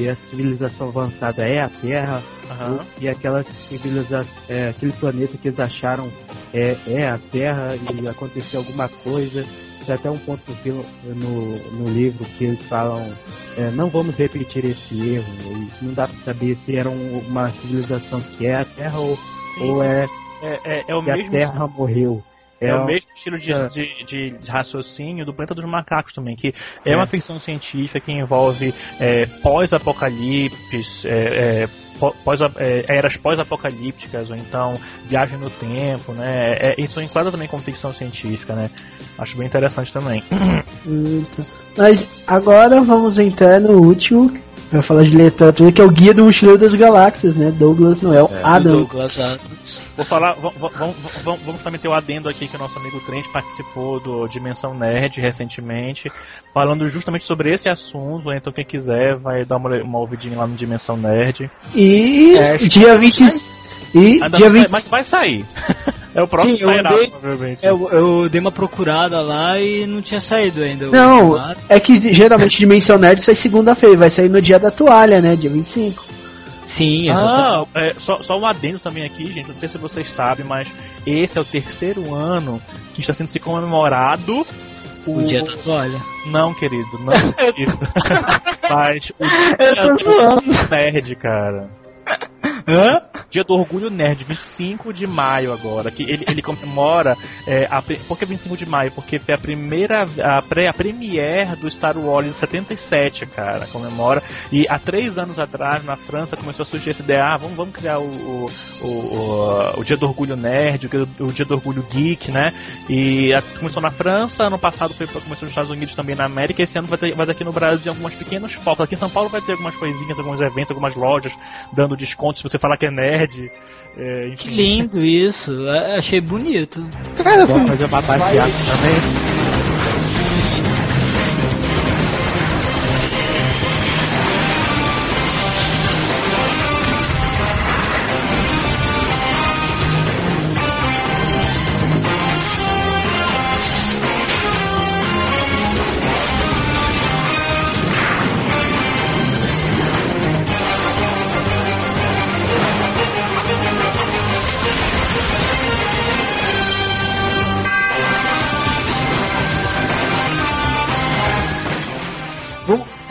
a civilização avançada é a Terra, uhum, e aquela civilização, aquele planeta que eles acharam é a Terra e aconteceu alguma coisa. Tem até um ponto do filme, no livro, que eles falam, não vamos repetir esse erro, e não dá pra saber se era uma civilização que é a Terra ou é o que mesmo, a Terra morreu. É o mesmo estilo de raciocínio do Planeta dos Macacos também, que é uma ficção científica que envolve pós-apocalipse, eras pós-apocalípticas, ou então viagem no tempo, né? Isso enquadra também como ficção científica, né? Acho bem interessante também. Mas agora vamos entrar no último, pra falar de literatura, que é o Guia do Mochileiro das Galáxias, né? Douglas Noel Adams. Douglas Adams. Vou falar, vamos também ter o adendo aqui que o nosso amigo Crente participou do Dimensão Nerd recentemente, falando justamente sobre esse assunto, então quem quiser vai dar uma ouvidinha lá no Dimensão Nerd. E dia 20... Mas vai sair. É o próximo. Sim, provavelmente. Eu dei uma procurada lá e não tinha saído ainda. Não, é que geralmente Dimensão Nerd sai segunda-feira, vai sair no dia da toalha, né? Dia 25. Sim, exatamente. Só um adendo também aqui, gente. Não sei se vocês sabem, mas esse é o terceiro ano que está sendo se comemorado o dia da toalha. Não, querido, não é isso. Mas o dia do nerd, cara. Hã? Dia do Orgulho Nerd, 25 de maio agora, que ele comemora por que 25 de maio? Porque foi a premiere do Star Wars em 77, cara, comemora, e há 3 anos atrás na França começou a surgir essa ideia, vamos criar o Dia do Orgulho Nerd, o Dia do Orgulho Geek, né, e começou na França, ano passado começou nos Estados Unidos, também na América, esse ano vai ter aqui no Brasil algumas pequenas focas, aqui em São Paulo vai ter algumas coisinhas, alguns eventos, algumas lojas dando desconto se você falar que é nerd. Que lindo isso, achei bonito. Cara, vamos fazer uma passeada também.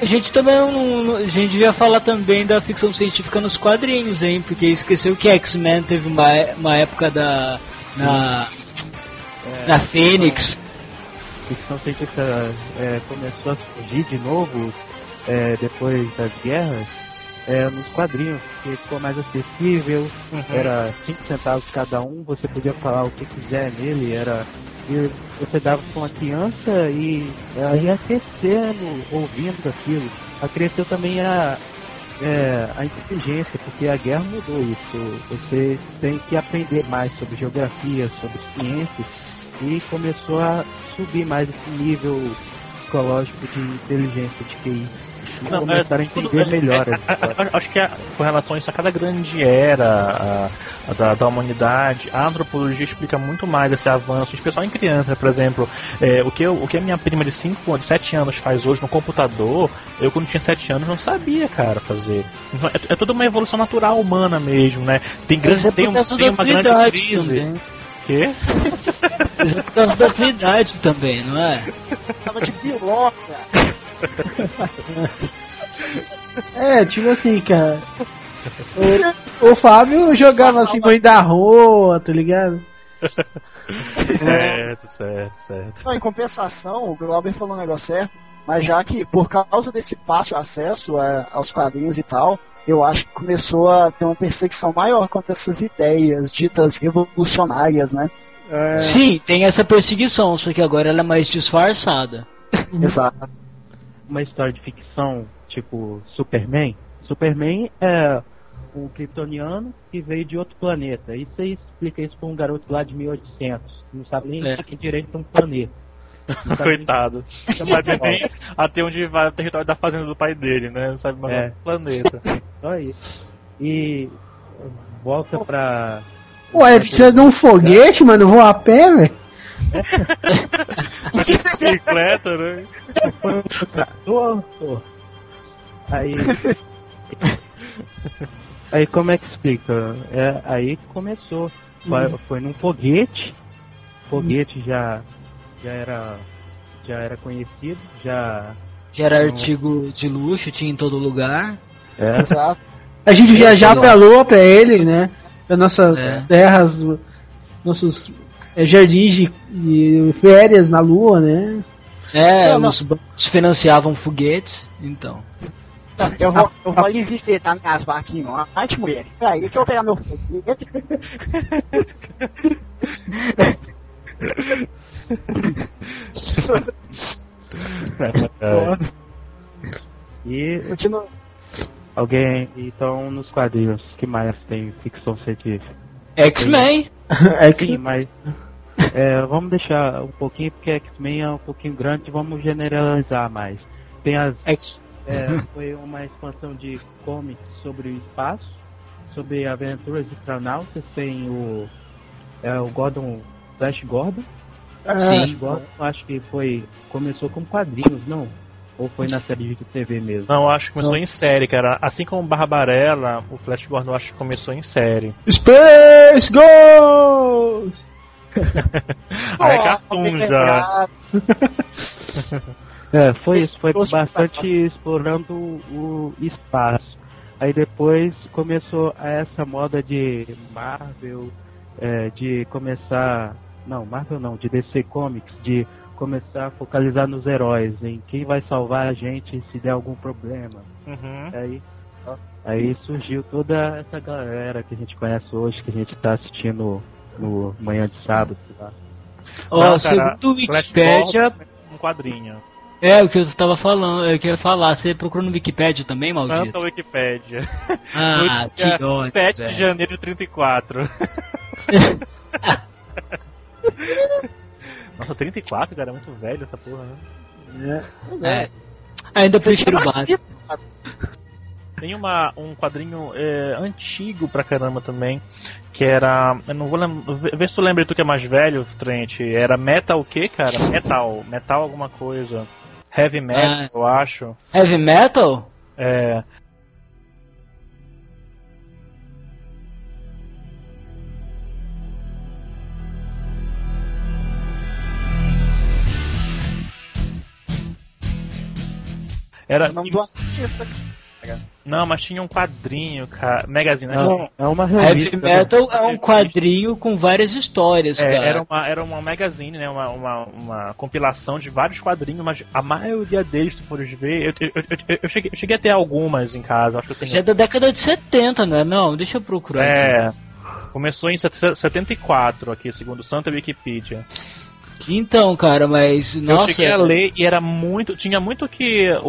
A gente devia falar também da ficção científica nos quadrinhos, hein? Porque esqueceu que X-Men teve uma época na Fênix. A ficção científica começou a surgir de novo depois das guerras nos quadrinhos, que ficou mais acessível, era 5 centavos cada um, você podia falar o que quiser nele, e você dava com uma criança e ela ia crescendo ouvindo aquilo. Cresceu também a inteligência, porque a guerra mudou isso. Você tem que aprender mais sobre geografia, sobre ciências, e começou a subir mais esse nível psicológico de inteligência de QI. Não, começaram a entender melhor. Acho que com relação a isso, a cada grande era da humanidade, a antropologia explica muito mais esse avanço, especialmente em crianças. Por exemplo, o que a minha prima de 7 anos faz hoje no computador, eu quando tinha 7 anos não sabia, cara, fazer. Então, é toda uma evolução natural humana mesmo, né? Tem uma grande crise. Também. Quê? É por causa da tua idade também, não é? Tava de piroca. Tipo assim, cara. O Fábio jogava assim, mãe da rua, tá ligado? Certo. Não, em compensação, o Glauber falou um negócio certo, mas já que por causa desse fácil acesso aos quadrinhos e tal, eu acho que começou a ter uma perseguição maior contra essas ideias ditas revolucionárias, né? Sim, tem essa perseguição, só que agora ela é mais disfarçada. Exato. Uma história de ficção, tipo Superman. Superman é um kryptoniano que veio de outro planeta. E você explica isso pra um garoto lá de 1800. Não sabe nem que direito pra um planeta. Coitado. Não sabe nem até onde vai o território da fazenda do pai dele, né? Não sabe mais o planeta. Só isso. E volta pra Ué, precisa de um foguete, mano, eu vou a pé, velho. Bicicleta, né? Foi um chutador, pô. Aí como é que explica? É, aí começou. Foi num foguete. Foguete já era conhecido, já era artigo de luxo, tinha em todo lugar. É. Exato. A gente viajava pra Lua, pra ele, né? Para nossas terras, nossos jardins de férias na Lua, né? É, nossos bancos financiavam foguetes, então. Eu vou lhe visitar minhas vaquinhas, ó. Vai, mulher. Aí que eu vou pegar meu foguete. E continua. Alguém, então, nos quadrinhos, que mais tem ficção científica? X-Men! Sim, mas vamos deixar um pouquinho, porque X-Men é um pouquinho grande, vamos generalizar mais. Tem as... foi uma expansão de comics sobre o espaço, sobre aventuras de astronautas, tem o Gordon, Flash Gordon. Flash Gordon, acho que começou com quadrinhos, não? Ou foi na série de TV mesmo? Não, acho que começou em série, cara. Assim como Barbarella, o Flash Gordon acho que começou em série. Space Ghost! Aí é cartoon já. Foi bastante explorando o espaço. Aí depois começou essa moda de Marvel, de DC Comics, de começar a focalizar nos heróis, em quem vai salvar a gente se der algum problema. Uhum. Aí surgiu toda essa galera que a gente conhece hoje, que a gente tá assistindo no manhã de sábado, sei lá. Ó, segundo o Wikipedia... Um quadrinho. É, o que eu tava falando, eu queria falar. Você procurou no Wikipedia também, maldito? Não, no Wikipedia. Ah, que doido, 7 de janeiro de 34. Nossa, 34, cara, é muito velho essa porra, né? Ainda prefiro o básico. Tem um quadrinho antigo pra caramba também, que era... Eu não vou lembrar... Vê se tu lembra tu que é mais velho, Trent. Era Metal o quê, cara? Metal alguma coisa. Heavy Metal, eu acho. Heavy Metal? É... Era... Não, mas tinha um quadrinho, cara. Magazine. Não, é uma revista. Heavy Metal é um quadrinho com várias histórias, cara. Era uma magazine, né? Uma compilação de vários quadrinhos, mas a maioria deles, se tu fores ver, eu cheguei a ter algumas em casa. Acho que eu tenho... Já é da década de 70, né? Não, deixa eu procurar. Começou em 74, aqui, segundo Santa Wikipedia. Então, cara, mas... Nossa, eu cheguei a ler e era muito... Tinha muito o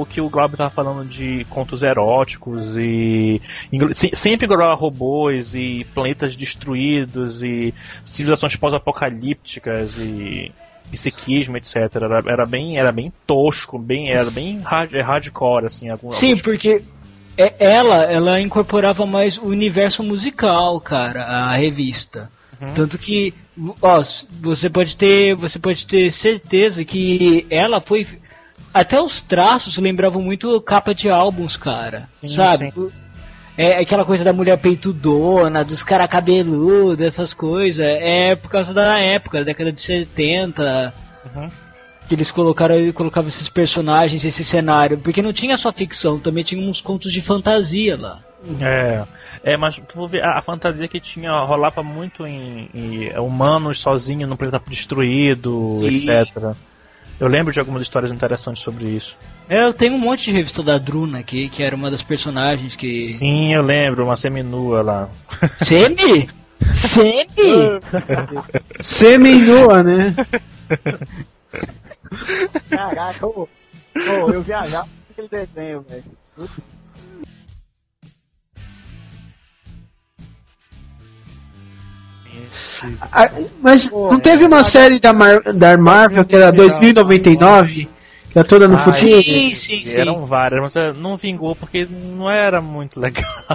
que o Glauber tava falando de contos eróticos e... Sempre englobava robôs e planetas destruídos e civilizações pós-apocalípticas e psiquismo, etc. Era bem tosco, era bem hardcore, assim. Sim, porque... Ela incorporava mais o universo musical, cara, a revista. Uhum. Tanto que, ó, você pode ter certeza que ela foi... Até os traços lembravam muito capa de álbuns, cara. Sim, sabe? Sim. É aquela coisa da mulher peitudona, dos caras cabeludos, essas coisas. É por causa da época, da década de 70... Uhum. Que eles colocavam esses personagens, esse cenário, porque não tinha só ficção, também tinha uns contos de fantasia lá. Mas tu vou ver a fantasia que tinha rolava muito em humanos sozinhos no planeta destruído, sim, etc. Eu lembro de algumas histórias interessantes sobre isso. Eu tenho um monte de revista da Druna aqui, que era uma das personagens que... Sim, eu lembro, uma seminua lá. Semi? Semi? Seminua, né? Caraca, eu viajava com aquele desenho, velho. Mas não teve uma série da Marvel que era 2099? É toda no futuro? Sim. Eram várias, mas não vingou porque não era muito legal.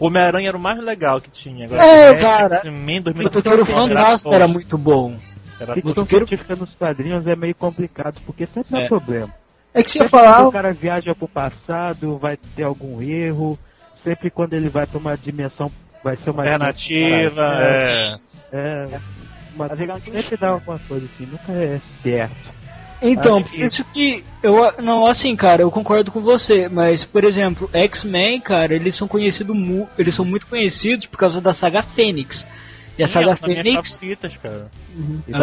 O Homem-Aranha era o mais legal que tinha. Agora, cara. O Doutor Fantástico era muito bom. O que fica nos quadrinhos é meio complicado, porque sempre dá problema. É que você ia falar... O cara viaja pro passado, vai ter algum erro. Sempre quando ele vai pra uma dimensão, vai ser uma alternativa. Sempre dá alguma coisa assim, nunca é certo. Então, por isso que eu não, assim, cara, eu concordo com você, mas por exemplo, X-Men, cara, eles são muito conhecidos por causa da saga Fênix. E a saga Fênix é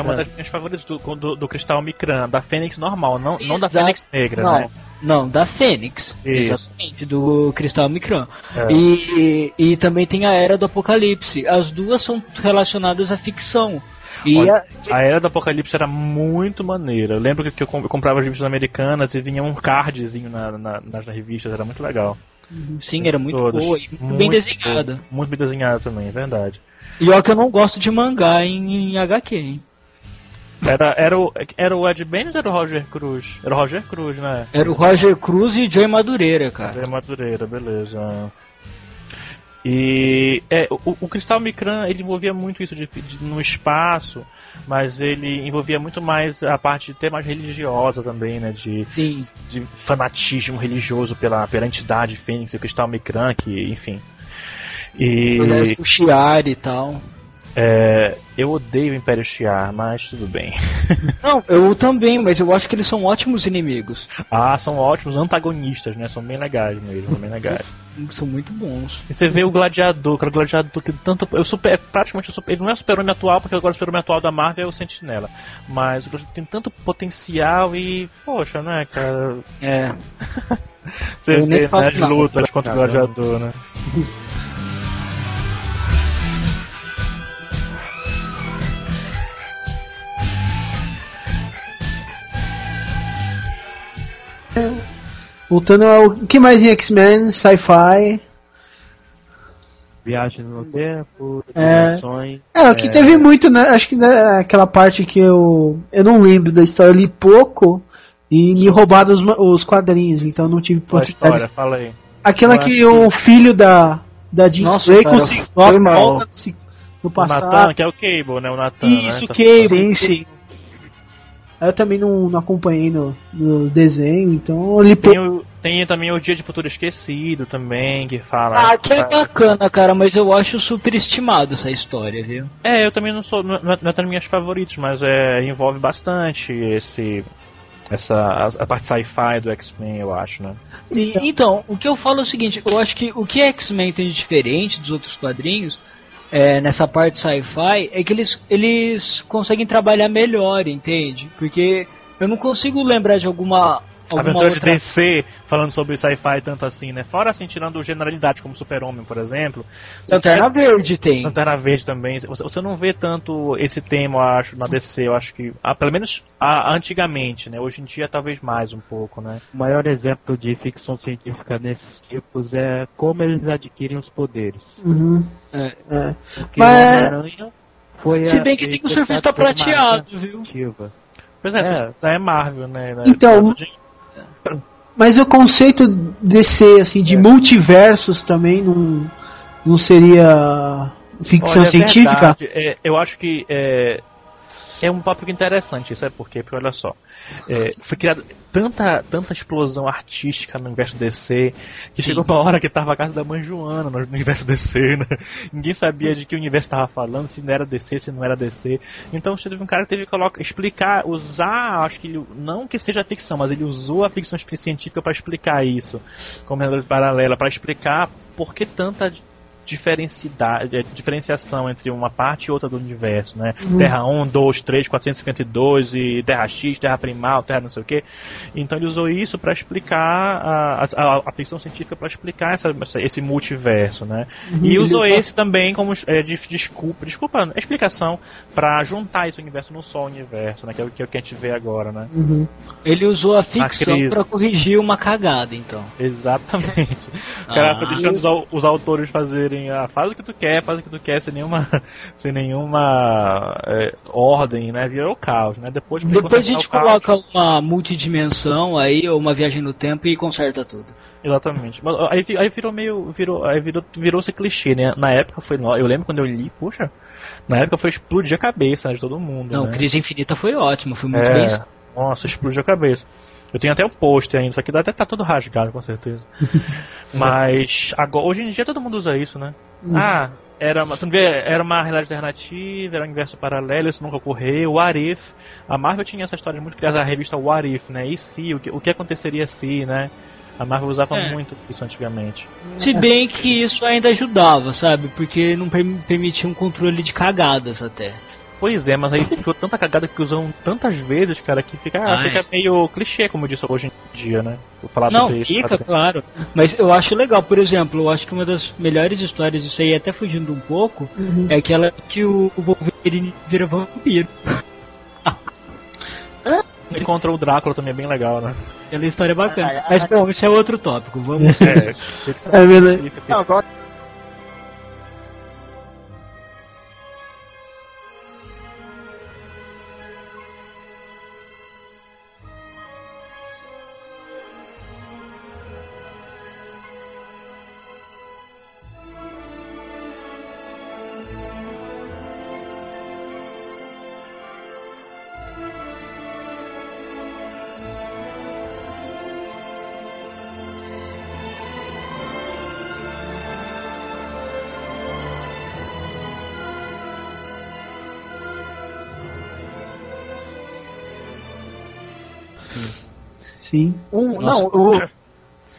uma das minhas favoritas do Cristal Micran, da Fênix normal, não da Fênix negra, não, né? Não, da Fênix, exatamente, do Cristal Micran. E também tem a Era do Apocalipse. As duas são relacionadas à ficção. E olha, a Era do Apocalipse era muito maneira. Eu lembro que eu comprava as revistas americanas e vinha um cardzinho nas revistas, era muito legal. Sim, era muito boa e muito bem desenhada. Muito bem desenhada também, é verdade. E olha que eu não gosto de mangá em HQ, hein? Era o Ed Benes ou era o Roger Cruz? Era o Roger Cruz, né? Era o Roger Cruz e Joey Madureira, cara. Joey Madureira, beleza. E o Cristal Micran, ele envolvia muito isso no espaço, mas ele envolvia muito mais a parte de temas religiosa também, né? De fanatismo religioso pela entidade Fênix, o Cristal Micran, que, enfim. E o Shi'ar e tal. Eu odeio o Império Shi'ar, mas tudo bem. Não, eu também, mas eu acho que eles são ótimos inimigos. Ah, são ótimos antagonistas, né? São bem legais mesmo, bem legais. São muito bons. E você vê o Gladiador, aquele Gladiador que tanto... ele não é o super-homem atual, porque agora o super-homem atual da Marvel é o Sentinela. Mas o Gladiador tem tanto potencial e... Poxa, né, cara? Você vê, né, as lutas contra o Gladiador, né? Voltando ao que mais em X-Men, sci-fi, viagem no tempo, dimensões. O que teve muito, né? Acho que naquela parte que eu não lembro da história, eu li pouco e me roubaram os quadrinhos, então não tive oportunidade. História, fala aí. Aquela que o filho da Jean Grey conseguiu volta no passado. O Nathan, que é o Cable, né? O Nathan. Isso, né? Cable, sim. Eu também não acompanhei no desenho, então... Tem também o Dia de Futuro Esquecido também, que fala... que é bacana, cara, mas eu acho superestimado essa história, viu? Eu também não sou... Não é das minhas favoritas, mas envolve bastante a parte sci-fi do X-Men, eu acho, né? Sim, então, o que eu falo é o seguinte, eu acho que o que X-Men tem de diferente dos outros quadrinhos... nessa parte sci-fi, é que eles conseguem trabalhar melhor, entende? Porque eu não consigo lembrar de alguma aventura outra... de DC falando sobre sci-fi tanto assim, né? Fora assim, tirando generalidade como Super-Homem, por exemplo. Lanterna Verde tem. Lanterna Verde também. Você não vê tanto esse tema, eu acho, na DC. Eu acho que, pelo menos antigamente, né? Hoje em dia talvez mais um pouco, né? O maior exemplo de ficção científica nesses tipos é como eles adquirem os poderes. Uhum. Se bem que tem o Surfista Prateado, viu? Pois é Marvel, né? Então, mas o conceito desse, assim, de multiversos também não seria ficção científica? Eu acho que é um tópico interessante, isso é porque olha só, foi criada tanta explosão artística no universo DC, que chegou uma hora que tava a casa da mãe Joana no universo DC, né? Ninguém sabia de que universo tava falando, se não era DC, se não era DC. Então teve um cara que teve que explicar, usar, acho que ele, não que seja ficção, mas ele usou a ficção científica para explicar isso, como realidade paralela, para explicar por que tanta diferenciação entre uma parte e outra do universo, né? Terra 1, 2, 3, 452 e Terra X, Terra Primal, Terra não sei o que. Então ele usou isso para explicar a ficção científica, para explicar esse multiverso, né? E usou esse também como desculpa, explicação para juntar esse universo num só universo, né? Que é o que a gente vê agora, né? Ele usou a ficção para corrigir uma cagada, então. Exatamente. O cara foi deixando os autores fazerem a faz o que tu quer, sem nenhuma ordem, né? Virou caos, né? Depois a gente coloca uma multidimensão aí, ou uma viagem no tempo e conserta tudo. Exatamente. Mas aí virou-se clichê, né? Na época foi, eu lembro quando eu li, poxa, na época foi explodir a cabeça, né, de todo mundo. Não, né? Crise Infinita foi ótimo, foi muito bem. Nossa, explodiu a cabeça. Eu tenho até um pôster ainda, isso aqui dá até tá todo rasgado, com certeza. Mas agora, hoje em dia todo mundo usa isso, né? Era uma realidade alternativa, era um universo paralelo, isso nunca ocorreu. What If? A Marvel tinha essa história muito criada na revista What If, né? E se? O que aconteceria se, né? A Marvel usava muito isso antigamente. Se bem que isso ainda ajudava, sabe? Porque não permitia um controle de cagadas até. Pois é, mas aí ficou tanta cagada que usam tantas vezes, cara, que fica meio clichê, como eu disse hoje em dia, né? Falar não, sobre fica, isso, claro. Mas eu acho legal, por exemplo, eu acho que uma das melhores histórias disso aí, até fugindo um pouco, é aquela que o Wolverine vira vampiro. Encontrou o Drácula também, é bem legal, né? Aquela história é bacana. Mas, bom, isso é outro tópico, vamos... é verdade. Sim.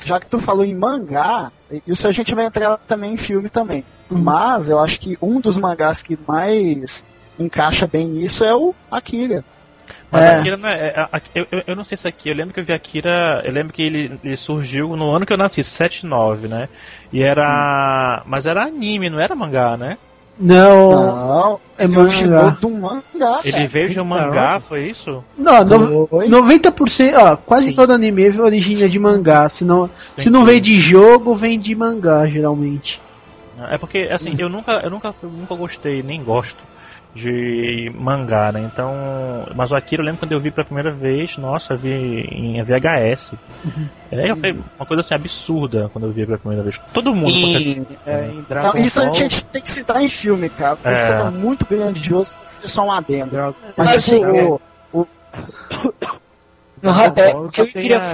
Já que tu falou em mangá, isso a gente vai entrar também em filme também. Mas eu acho que um dos mangás que mais encaixa bem nisso é o Akira. Mas Akira não eu não sei se Akira, eu lembro que eu vi Akira, eu lembro que ele surgiu no ano que eu nasci, 79, né? E era, mas era anime, não era mangá, né? Não, é mangá. Do mangá. Ele veio de um mangá, foi isso? Não, 90%, quase todo anime origina de mangá. Se não vem de jogo, vem de mangá, geralmente. É porque, assim, eu nunca gostei, nem gosto de mangá, né? Então, mas o Akira, eu lembro quando eu vi pela primeira vez, nossa, eu vi em VHS. Foi uma coisa assim absurda quando eu vi pela primeira vez. Todo mundo em Dragon Ball. Isso a gente tem que citar em filme, cara. Isso é muito grandioso pra ser só um adendo. Mas tipo,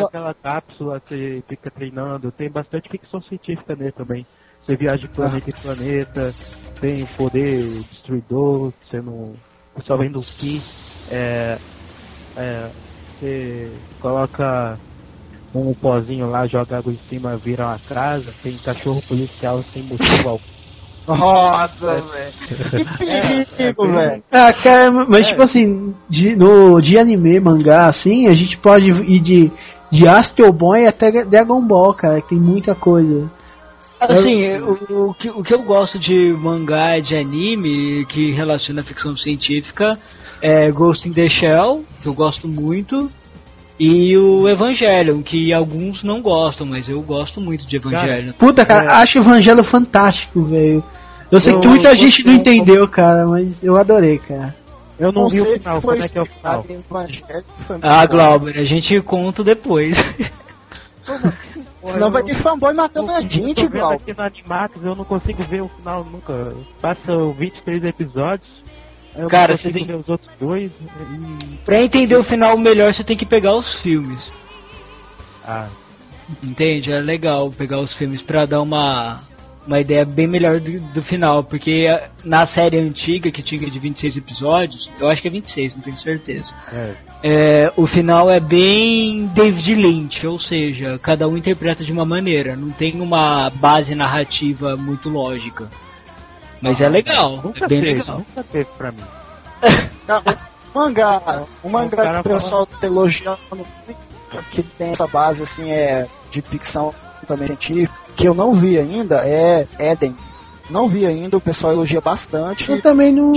aquela cápsula que fica treinando, tem bastante ficção científica nele também. Você viaja de planeta em planeta, tem o poder destruidor, você não. O pessoal vem do Ki. Você coloca um pozinho lá, joga água em cima, vira uma casa, tem cachorro policial sem motivo algum. Nossa, velho! Que perigo, velho! Ah, cara, mas tipo assim, de anime, mangá, assim, a gente pode ir de Astro Boy até Dragon Ball, cara, que tem muita coisa. Assim, o que eu gosto de mangá, de anime, que relaciona a ficção científica, é Ghost in the Shell, que eu gosto muito, e o Evangelion, que alguns não gostam, mas eu gosto muito de Evangelion. Cara, puta, cara, acho o Evangelion fantástico, velho. Eu sei que muita gente não entendeu, cara, mas eu adorei, cara. Eu não vi o final, como é que é o final? Glauber, a gente conta depois. Senão vai ter fanboy matando a gente, Glauber. Aqui no Animax eu não consigo ver o final nunca. Passam 23 episódios. Eu cara, não consigo ver os outros dois. Pra entender o final melhor, você tem que pegar os filmes. Entende? É legal pegar os filmes pra dar uma ideia bem melhor do final. Porque na série antiga, que tinha de 26 episódios, eu acho que é 26, não tenho certeza. O final é bem David Lynch, ou seja, cada um interpreta de uma maneira, não tem uma base narrativa muito lógica. Mas é legal, é bem legal. Nunca teve pra mim. O mangá que o pessoal tá elogiando, que tem essa base assim, de ficção também científica, que eu não vi ainda, é Eden. Não vi ainda, o pessoal elogia bastante. Eu também não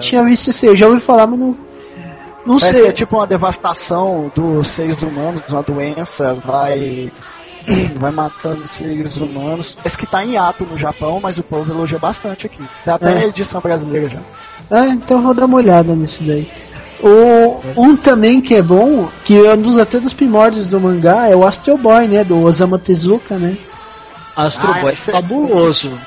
tinha visto isso, eu já ouvi falar, mas não sei. É tipo uma devastação dos seres humanos, uma doença, vai vai matando seres humanos. Esse que tá em hiato no Japão, mas o povo elogia bastante aqui. Tá até a edição brasileira já. Ah, então eu vou dar uma olhada nisso daí. Um também que é bom, que é um dos até dos primórdios do mangá, é o Astro Boy, né? Do Osamu Tezuka, né? Astro Boy é fabuloso.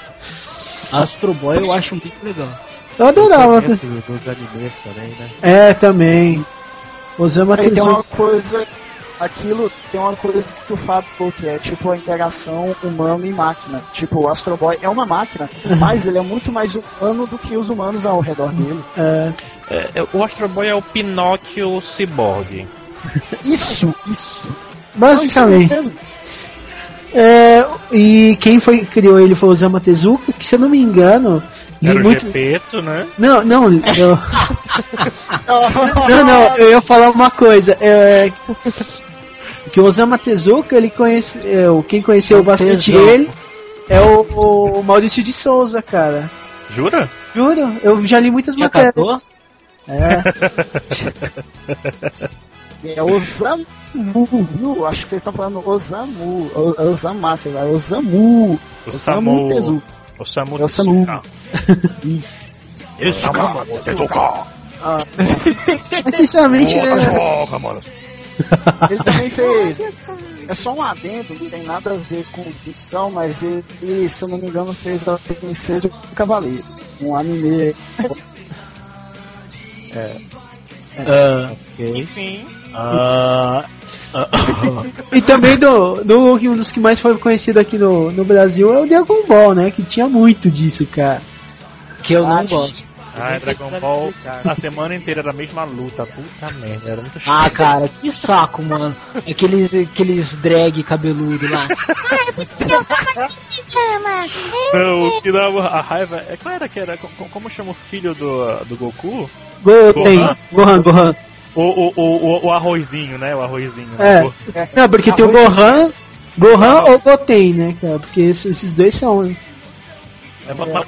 Astro Boy eu acho muito legal. Eu adorava. Dos animes também, né? É, também. Osamu Tezuka. Tem uma coisa do fato, porque é tipo a interação humano e máquina. Tipo, o Astro Boy é uma máquina, mas ele é muito mais humano do que os humanos ao redor dele. O Astro Boy é o Pinóquio ciborgue. Isso. Basicamente. Não, isso e quem criou ele foi o Osamu Tezuka, que se eu não me engano... Era muito... o Gepeto, né? Não, eu ia falar uma coisa. Que o Osamu Tezuka, ele quem conheceu bastante ele é o Maurício de Souza, cara. Jura? Juro, eu já li muitas matérias. Acabou? É Osamu, acho que vocês estão falando Osamu, Osamasa, Osamu Tezuka. Osamu Tezuka. Osamu Tezuka. Mas sinceramente ele também fez. É só um adendo, não tem nada a ver com ficção, mas ele, se eu não me engano, fez a Princesa do Cavaleiro, um anime. Enfim. E também um dos que mais foi conhecido aqui no Brasil é o Dragon Ball, né? Que tinha muito disso, cara. Que eu não gosto. Dragon Ball, cara, na semana inteira era a mesma luta. Puta merda, era muito chato. Ah, cara, que saco, mano. Aqueles drag cabeludo lá. Não, o que dava a raiva é claro que era. Como chama o filho do Goku? Gohan. O arrozinho, né? O arrozinho. Não, porque tem o Gohan ou Goten, né, cara? Porque esses dois são...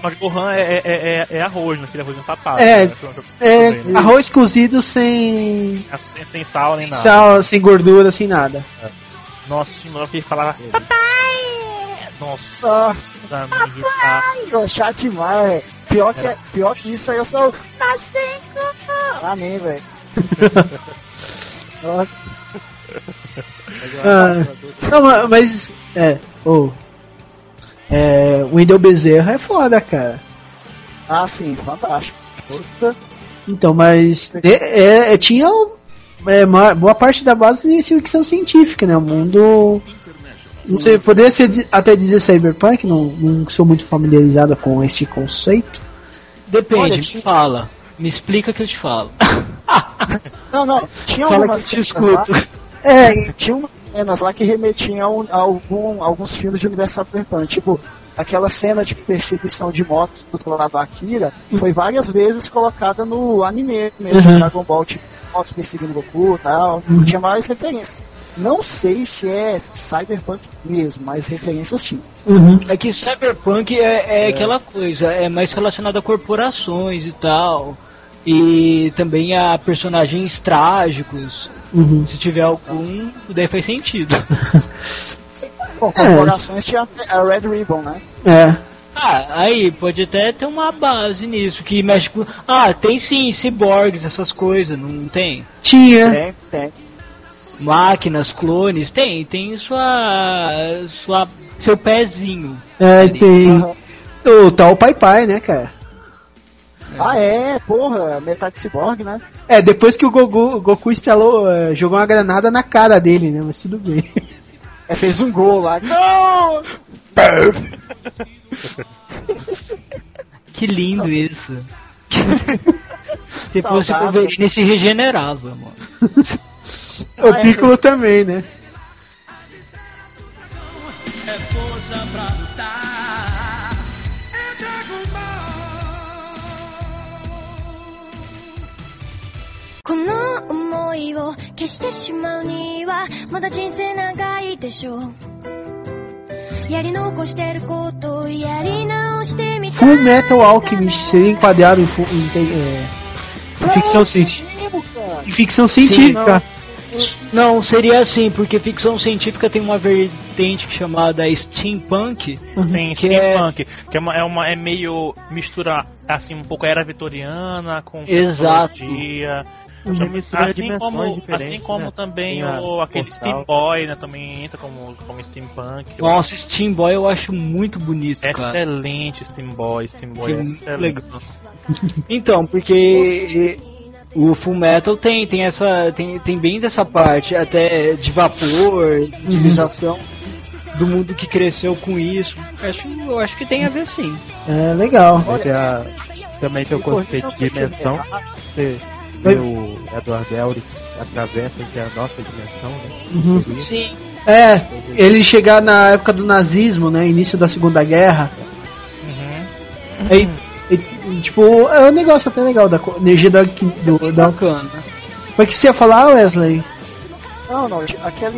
Mas Gohan é arroz, né? Aquele arroz empapado. Arroz cozido sem... Sem sal, nem nada. Sal, sem gordura, sem nada. Nossa senhora, eu queria falar... Papai! Nossa, amigo. Papai! Chato demais. Pior que isso aí, eu sou... Tá sem cocô. Amém, velho. Não, mas o Wendel Bezerra é foda, cara. Ah, sim, fantástico. Então, mas tinha boa parte da base de ficção científica, né? O mundo, não sei, poderia ser até dizer cyberpunk. Não sou muito familiarizado com esse conceito. Depende. Olha, me explica que eu te falo. Não, tinha algumas cenas lá que remetiam a alguns filmes de universo cyberpunk, tipo aquela cena de perseguição de motos do lado da Akira, foi várias vezes colocada no anime mesmo, Dragon Ball, tipo, motos perseguindo Goku e tal, tinha várias referências. Não sei se é cyberpunk mesmo, mas referências tinha. É que cyberpunk é aquela coisa, é mais relacionado a corporações e tal... E também há personagens trágicos. Se tiver algum, daí faz sentido. Bom, corporações tinha a Red Ribbon, né? Aí pode até ter uma base nisso. Que mexe com... tem sim, ciborgues, essas coisas, não tem? Tinha. Tem. Máquinas, clones, tem seu pezinho. Tem. O tal Pai Pai, né, cara? Metade ciborgue, né? Depois que o Goku instalou, jogou uma granada na cara dele, né? Mas tudo bem. Fez um gol lá. Não! Que lindo isso. Depois o Wolverine se regenerava, mano. O Piccolo também, né? É força pra lutar. Full Metal Alchemist seria enquadrado em ficção científica. Sim, não, seria assim, porque ficção científica tem uma vertente chamada steampunk. Sim, steampunk, que é meio mistura assim um pouco a era vitoriana com tecnologia. Assim como né? Também aquele Steam Boy, né? Também entra como steampunk. Nossa, Steam Boy eu acho muito bonito, excelente, cara. Steam Boy é excelente. Legal. Então, porque o Fullmetal tem essa tem bem dessa parte até de vapor, de civilização do mundo que cresceu com isso. Eu acho que tem a ver, sim. É legal. Olha, também tem o conceito de dimensão. O Edward Elric atravessa entre a nossa dimensão, né? Uhum. Sim. É, ele chegar na época do nazismo, né? Início da Segunda Guerra. Uhum. E, tipo, é um negócio até legal da energia da Alcana. Foi o que você ia falar, Wesley? Não. Aquela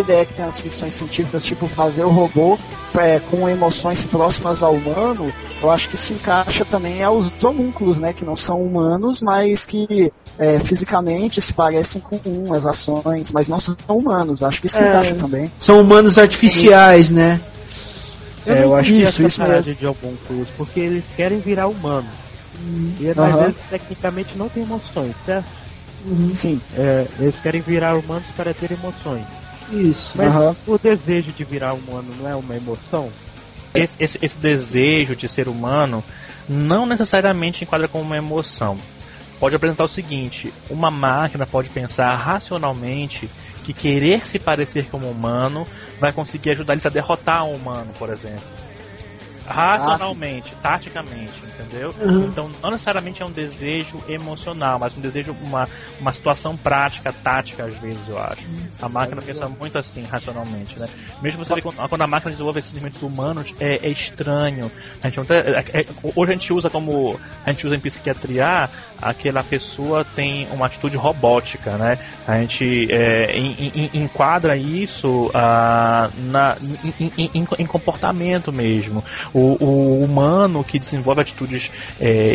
ideia que tem nas ficções científicas, tipo, fazer o robô com emoções próximas ao humano, eu acho que se encaixa também aos homúnculos, né? Que não são humanos, mas que fisicamente se parecem com as ações, mas não são humanos. Acho que se encaixa também. São humanos artificiais, né? Eu acho isso, que é essa parada de homúnculos, porque eles querem virar humanos. E às vezes, tecnicamente, não tem emoções, certo? Sim. Eles querem virar humanos para ter emoções. Isso. Mas o desejo de virar humano não é uma emoção? Esse desejo de ser humano não necessariamente enquadra como uma emoção. Pode apresentar o seguinte: uma máquina pode pensar racionalmente que querer se parecer como humano vai conseguir ajudar eles a derrotar um humano, por exemplo. Racionalmente, taticamente, entendeu? Então não necessariamente é um desejo emocional, mas um desejo, uma situação prática, tática, às vezes, eu acho. A máquina pensa muito assim, racionalmente, né? Mesmo você vê quando a máquina desenvolve esses sentimentos humanos, é estranho. Hoje a gente usa como a gente usa em psiquiatria, aquela pessoa tem uma atitude robótica, né? A gente enquadra isso em comportamento mesmo. O humano que desenvolve atitudes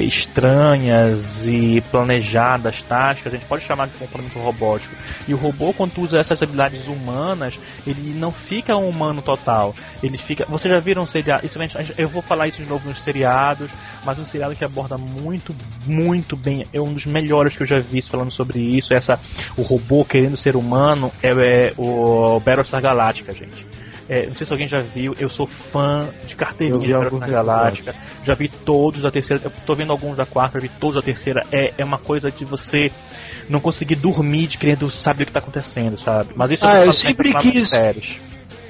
estranhas e planejadas, táticas, a gente pode chamar de comportamento robótico. E o robô, quando usa essas habilidades humanas, ele não fica um humano total. Ele fica... Vocês já viram seriados? Eu vou falar isso de novo nos seriados, mas um seriado que aborda muito, muito bem, é um dos melhores que eu já vi falando sobre isso, o robô querendo ser humano, é o Battlestar Galactica, gente. Não sei se alguém já viu, eu sou fã de carteirinha da Battlestar Galáctica. Já vi todos da terceira, eu tô vendo alguns da quarta, já vi todos da terceira. É uma coisa de você não conseguir dormir de querendo saber o que tá acontecendo, sabe? Mas isso eu sempre quis.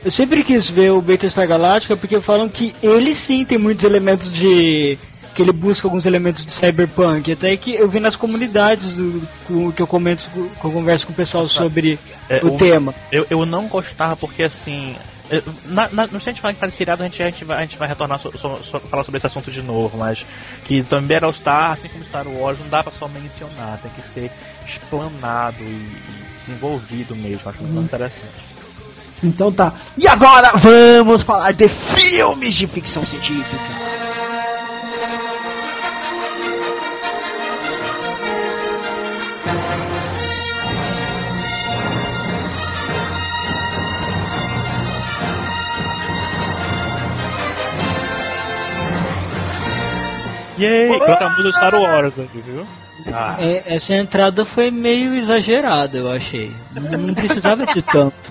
Eu sempre quis ver o Battlestar Galáctica porque falam que ele sim tem muitos elementos que ele busca alguns elementos de cyberpunk, até que eu vi nas comunidades que eu converso com o pessoal sobre o tema. Eu não gostava porque assim... Não sei se a gente falar que tá de seriado, a gente vai retornar falar sobre esse assunto de novo, mas que também era o Star, assim como Star Wars, não dá pra só mencionar, tem que ser explanado e desenvolvido mesmo, acho muito interessante. Então tá, e agora vamos falar de filmes de ficção científica. E aí, cantamos o Star Wars aqui, viu? Ah. Essa entrada foi meio exagerada, eu achei. Não precisava de tanto.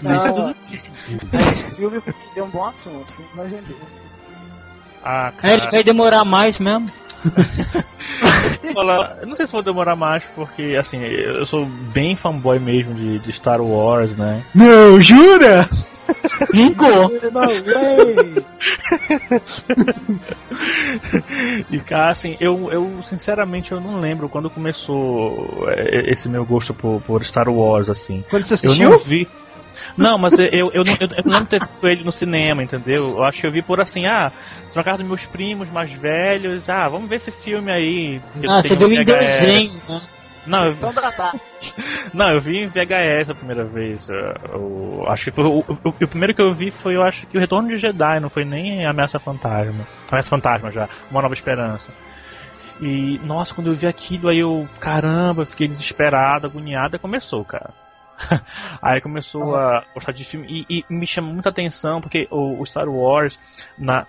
Mas o filme deu um bom assunto, vai vender. Ele vai demorar mais mesmo? Não sei se vou demorar mais, porque assim, eu sou bem fanboy mesmo de Star Wars, né? Não, jura? Vingou! E cara, assim, eu sinceramente eu não lembro quando começou esse meu gosto por Star Wars, assim. Quando você assistiu? Eu não vi. Não, mas eu não lembro ter visto ele no cinema, entendeu? Eu acho que eu vi por assim, trocar dos meus primos mais velhos, vamos ver esse filme aí. Você viu em desenho, né? Não, eu vi em VHS a primeira vez. Eu acho que foi o primeiro que eu vi foi, eu acho que o Retorno de Jedi, não foi nem Ameaça Fantasma. Ameaça Fantasma já, Uma Nova Esperança. E, nossa, quando eu vi aquilo aí, caramba, eu fiquei desesperado, agoniado, e começou, cara. Aí começou a gostar de filme e me chamou muita atenção porque o Star Wars na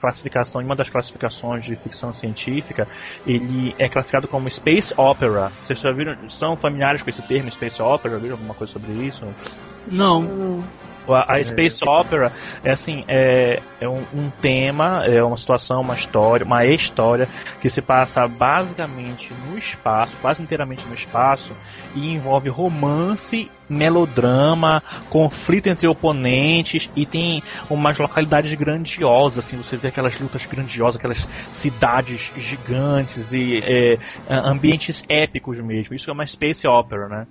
classificação, em uma das classificações de ficção científica, ele é classificado como Space Opera. Vocês já viram, são familiares com esse termo, Space Opera? Já viram alguma coisa sobre isso? Não. A Space Opera é assim, um tema, é uma situação, uma história que se passa basicamente no espaço, quase inteiramente no espaço, e envolve romance, melodrama, conflito entre oponentes, e tem umas localidades grandiosas, assim, você vê aquelas lutas grandiosas, aquelas cidades gigantes e ambientes épicos mesmo. Isso é uma Space Opera, né?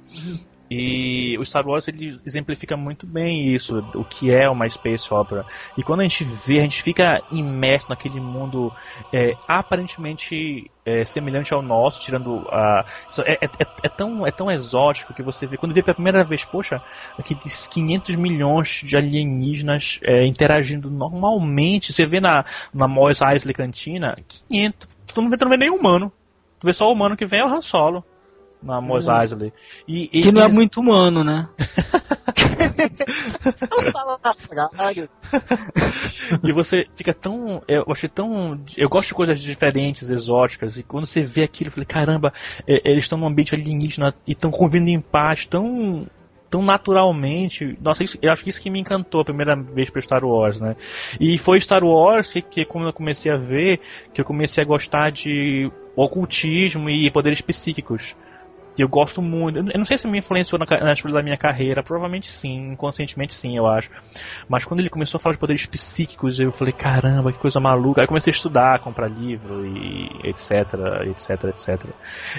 E o Star Wars, ele exemplifica muito bem isso, o que é uma space opera. E quando a gente vê, a gente fica imerso naquele mundo aparentemente semelhante ao nosso, tirando a... É tão exótico que você vê. Quando vê pela primeira vez, poxa, aqueles 500 milhões de alienígenas interagindo normalmente. Você vê na Mos Eisley Cantina, 500. Tu não vê nem humano. Tu vê só o humano que vem é o Han Solo. Na Mos Eisley. Que não é muito humano, né? E você fica tão... Eu gosto de coisas diferentes, exóticas. E quando você vê aquilo, eu falei, caramba, eles estão num ambiente alienígena e estão convivendo em paz, tão naturalmente. Nossa, eu acho que isso que me encantou a primeira vez para Star Wars, né? E foi Star Wars que quando eu comecei a ver, que eu comecei a gostar de ocultismo e poderes psíquicos. Eu gosto muito. Eu não sei se me influenciou na história da minha carreira. Provavelmente sim, inconscientemente sim, eu acho. Mas quando ele começou a falar de poderes psíquicos, eu falei, caramba, que coisa maluca. Aí eu comecei a estudar, comprar livro e etc.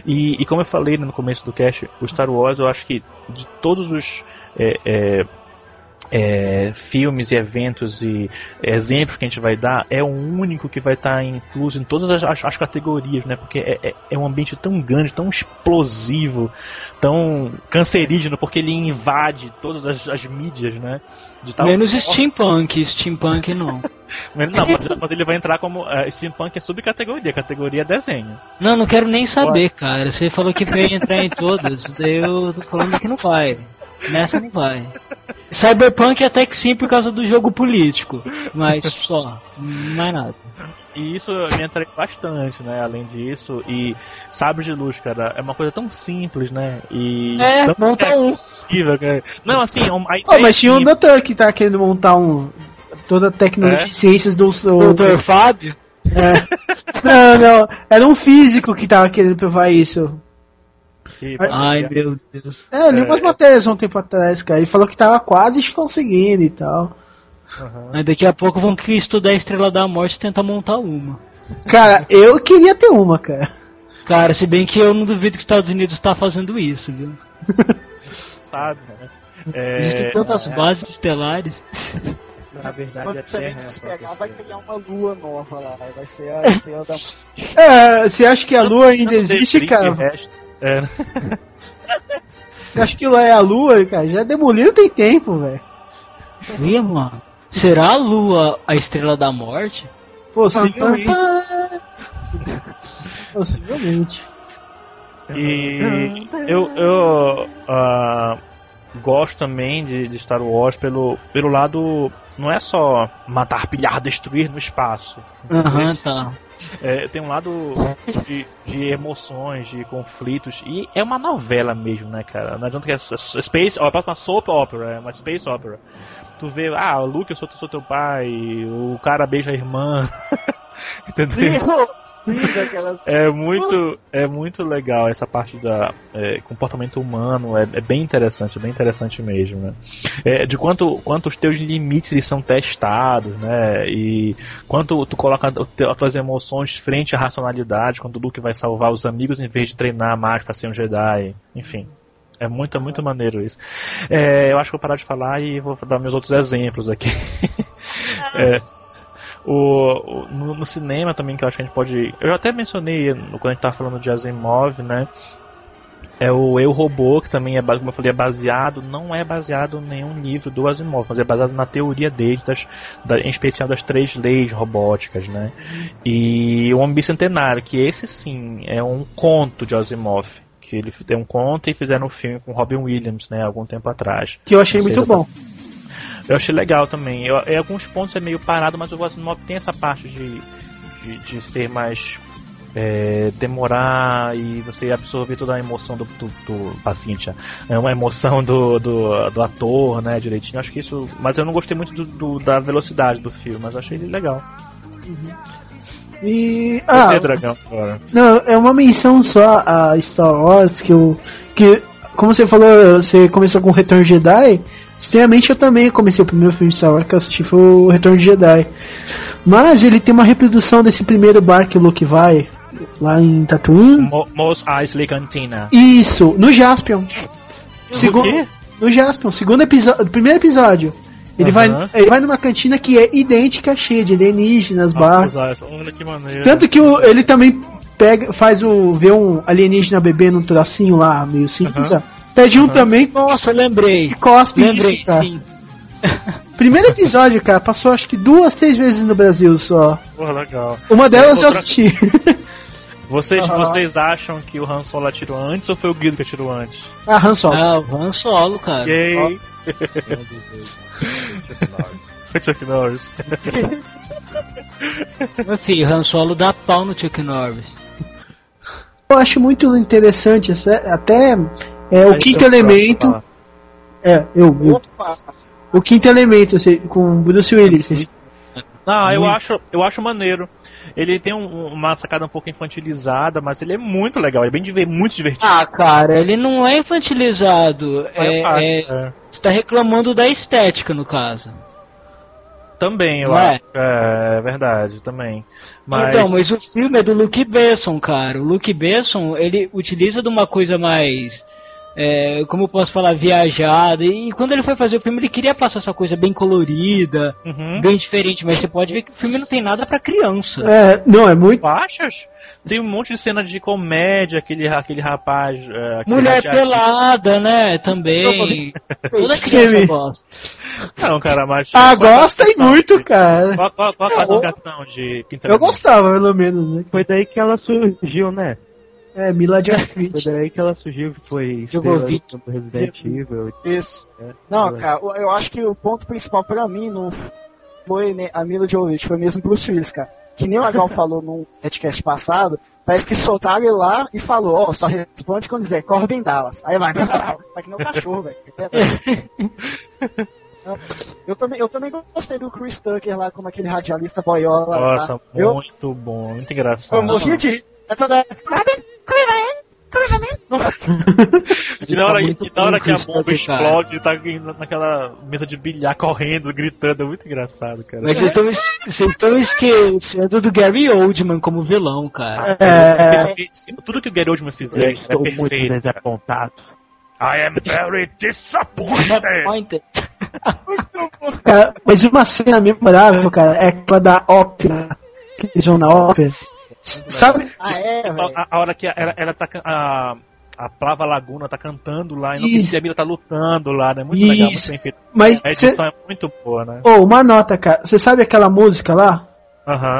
E como eu falei no começo do cast, o Star Wars, eu acho que de todos os filmes e eventos e exemplos que a gente vai dar, é o único que vai estar incluso em todas as categorias, né? Porque é um ambiente tão grande, tão explosivo, tão cancerígeno, porque ele invade todas as mídias, né? Menos forma. Steampunk não. Não, mas ele vai entrar como... Steampunk é subcategoria, categoria desenho. Não quero nem saber, cara. Você falou que veio entrar em todas, daí eu tô falando que não vai. Nessa não vai. Cyberpunk até que sim, por causa do jogo político, mas só, mais nada. E isso me atraiu bastante, né? Além disso, e Sabres de Luz, cara, é uma coisa tão simples, né? E tão montar um. Cara. Não, assim, a ideia mas tinha um doutor que tá querendo montar um. Toda a tecnologia de ciências do. Doutor Fábio? Não. Era um físico que tava querendo provar isso. Ai, meu Deus. Li umas matérias um tempo atrás, cara. Ele falou que tava quase conseguindo e tal. Mas daqui a pouco vão que estudar a Estrela da Morte e tentar montar uma. Cara, eu queria ter uma, cara. Cara, se bem que eu não duvido que os Estados Unidos tá fazendo isso, viu? Sabe, né? Existem tantas bases estelares. Na verdade, se pegar, vai criar uma lua nova lá. Vai ser a Estrela da Morte. Você acha que a lua ainda existe, cara? Você acha que lá é a lua, cara? Já demoliram tem tempo, velho. Sim, mano. Será a lua a Estrela da Morte? Possivelmente. E eu gosto também de Star Wars pelo lado... Não é só matar, pilhar, destruir no espaço. Tá. Tem um lado de emoções, de conflitos. E é uma novela mesmo, né, cara? Não adianta que é uma soap opera, é uma space opera. Tu vê, Luke, eu sou teu pai. O cara beija a irmã. Entendeu? É muito legal essa parte da comportamento humano, é bem interessante mesmo, né? De quanto os teus limites eles são testados, né? E quanto tu coloca as tuas emoções frente à racionalidade, quando o Luke vai salvar os amigos em vez de treinar mais para ser um Jedi, enfim. É muito maneiro isso. Eu acho que vou parar de falar e vou dar meus outros exemplos aqui. No cinema também, que eu acho que a gente pode... Eu até mencionei quando a gente estava falando de Asimov, né? É o Eu, Robô, que também, como eu falei, não é baseado em nenhum livro do Asimov, mas é baseado na teoria dele, em especial das 3 leis robóticas, né? E o Homem Bicentenário, que esse sim é um conto de Asimov, que ele deu um conto e fizeram um filme com Robin Williams, né, algum tempo atrás. Que eu achei muito bom. Eu achei legal também. Em alguns pontos é meio parado, mas o Asimov tem essa parte de ser mais... demorar e você absorver toda a emoção do paciente, é uma emoção do ator, né, direitinho. Acho que isso, mas eu não gostei muito da velocidade do filme, mas achei ele legal. Uhum. E você, Dragão, agora? Não, é uma menção só a Star Wars que como você falou, você começou com o Retorno de Jedi. Estranhamente, eu também comecei o primeiro filme de Star Wars que eu assisti, foi o Retorno de Jedi. Mas ele tem uma reprodução desse primeiro bar que o Luke vai, lá em Tatooine. Mos Eisley Cantina. Isso, no Jaspion. O quê? No Jaspion, primeiro episódio. Ele vai numa cantina que é idêntica, cheia de alienígenas, bar. Olha que maneiro. Tanto que ele também vê um alienígena bebendo um trocinho lá, meio simples, ó. Pede um também. Nossa, lembrei. Cospe. Lembrei, cara. Sim. Primeiro episódio, cara, passou acho que 2-3 vezes no Brasil só. Porra, legal. Uma delas eu assisti. Vocês acham que o Han Solo atirou antes ou foi o Guido que atirou antes? Ah, Han Solo. Ah, o Han Solo, cara. Gay. Foi Chuck Norris. Meu filho, Han Solo dá pau no Chuck Norris. Eu acho muito interessante, até... o quinto elemento. O quinto elemento, com Bruce Willis. Ah, eu acho maneiro. Ele tem uma sacada um pouco infantilizada, mas ele é muito legal, ele é muito divertido. Ah, cara, ele não é infantilizado. Você tá reclamando da estética, no caso. Também, eu acho. É verdade, também. Mas... Então, mas o filme é do Luc Besson, cara. O Luc Besson, ele utiliza de uma coisa mais... como eu posso falar, viajado. E quando ele foi fazer o filme, ele queria passar essa coisa bem colorida, bem diferente, mas você pode ver que o filme não tem nada pra criança. Não, é muito... Achas? Tem um monte de cena de comédia, aquele rapaz... mulher pelada, né, também. Toda criança gosta. Não, cara, mas... Ah, gosta e muito, cara. Qual a classificação de... Eu gostava, pelo menos, né? Foi daí que ela surgiu, né? Mila Jovovich. Foi daí que ela surgiu, que foi do Resident Evil. Isso. Não, cara, eu acho que o ponto principal pra mim não foi a Mila Jovovich, foi mesmo Bruce Willis, cara. Que nem o Agal falou num podcast passado, parece que soltaram ele lá e falou, só responde quando dizer Corbin Dallas. Aí vai, vai que nem um cachorro, velho. Eu também gostei do Chris Tucker lá, como aquele radialista boiola. Nossa, lá. Muito bom, muito engraçado. Eu morri de... É toda... E na hora que a bomba explode, ele tá naquela mesa de bilhar correndo, gritando, é muito engraçado, cara. Mas vocês estão esquecendo do Gary Oldman como vilão, cara. Tudo que o Gary Oldman fizer é perfeito. Muito desapontado. I am very disappointed. Muito bom. Cara, mas uma cena memorável, cara, é aquela da ópera, que eles vão na ópera. Sabe? A hora que ela tá. A Plava Laguna tá cantando lá, e a Mila tá lutando lá, né? Muito legal, muito bem feito. Mas a edição é muito boa, né? Uma nota, cara. Você sabe aquela música lá?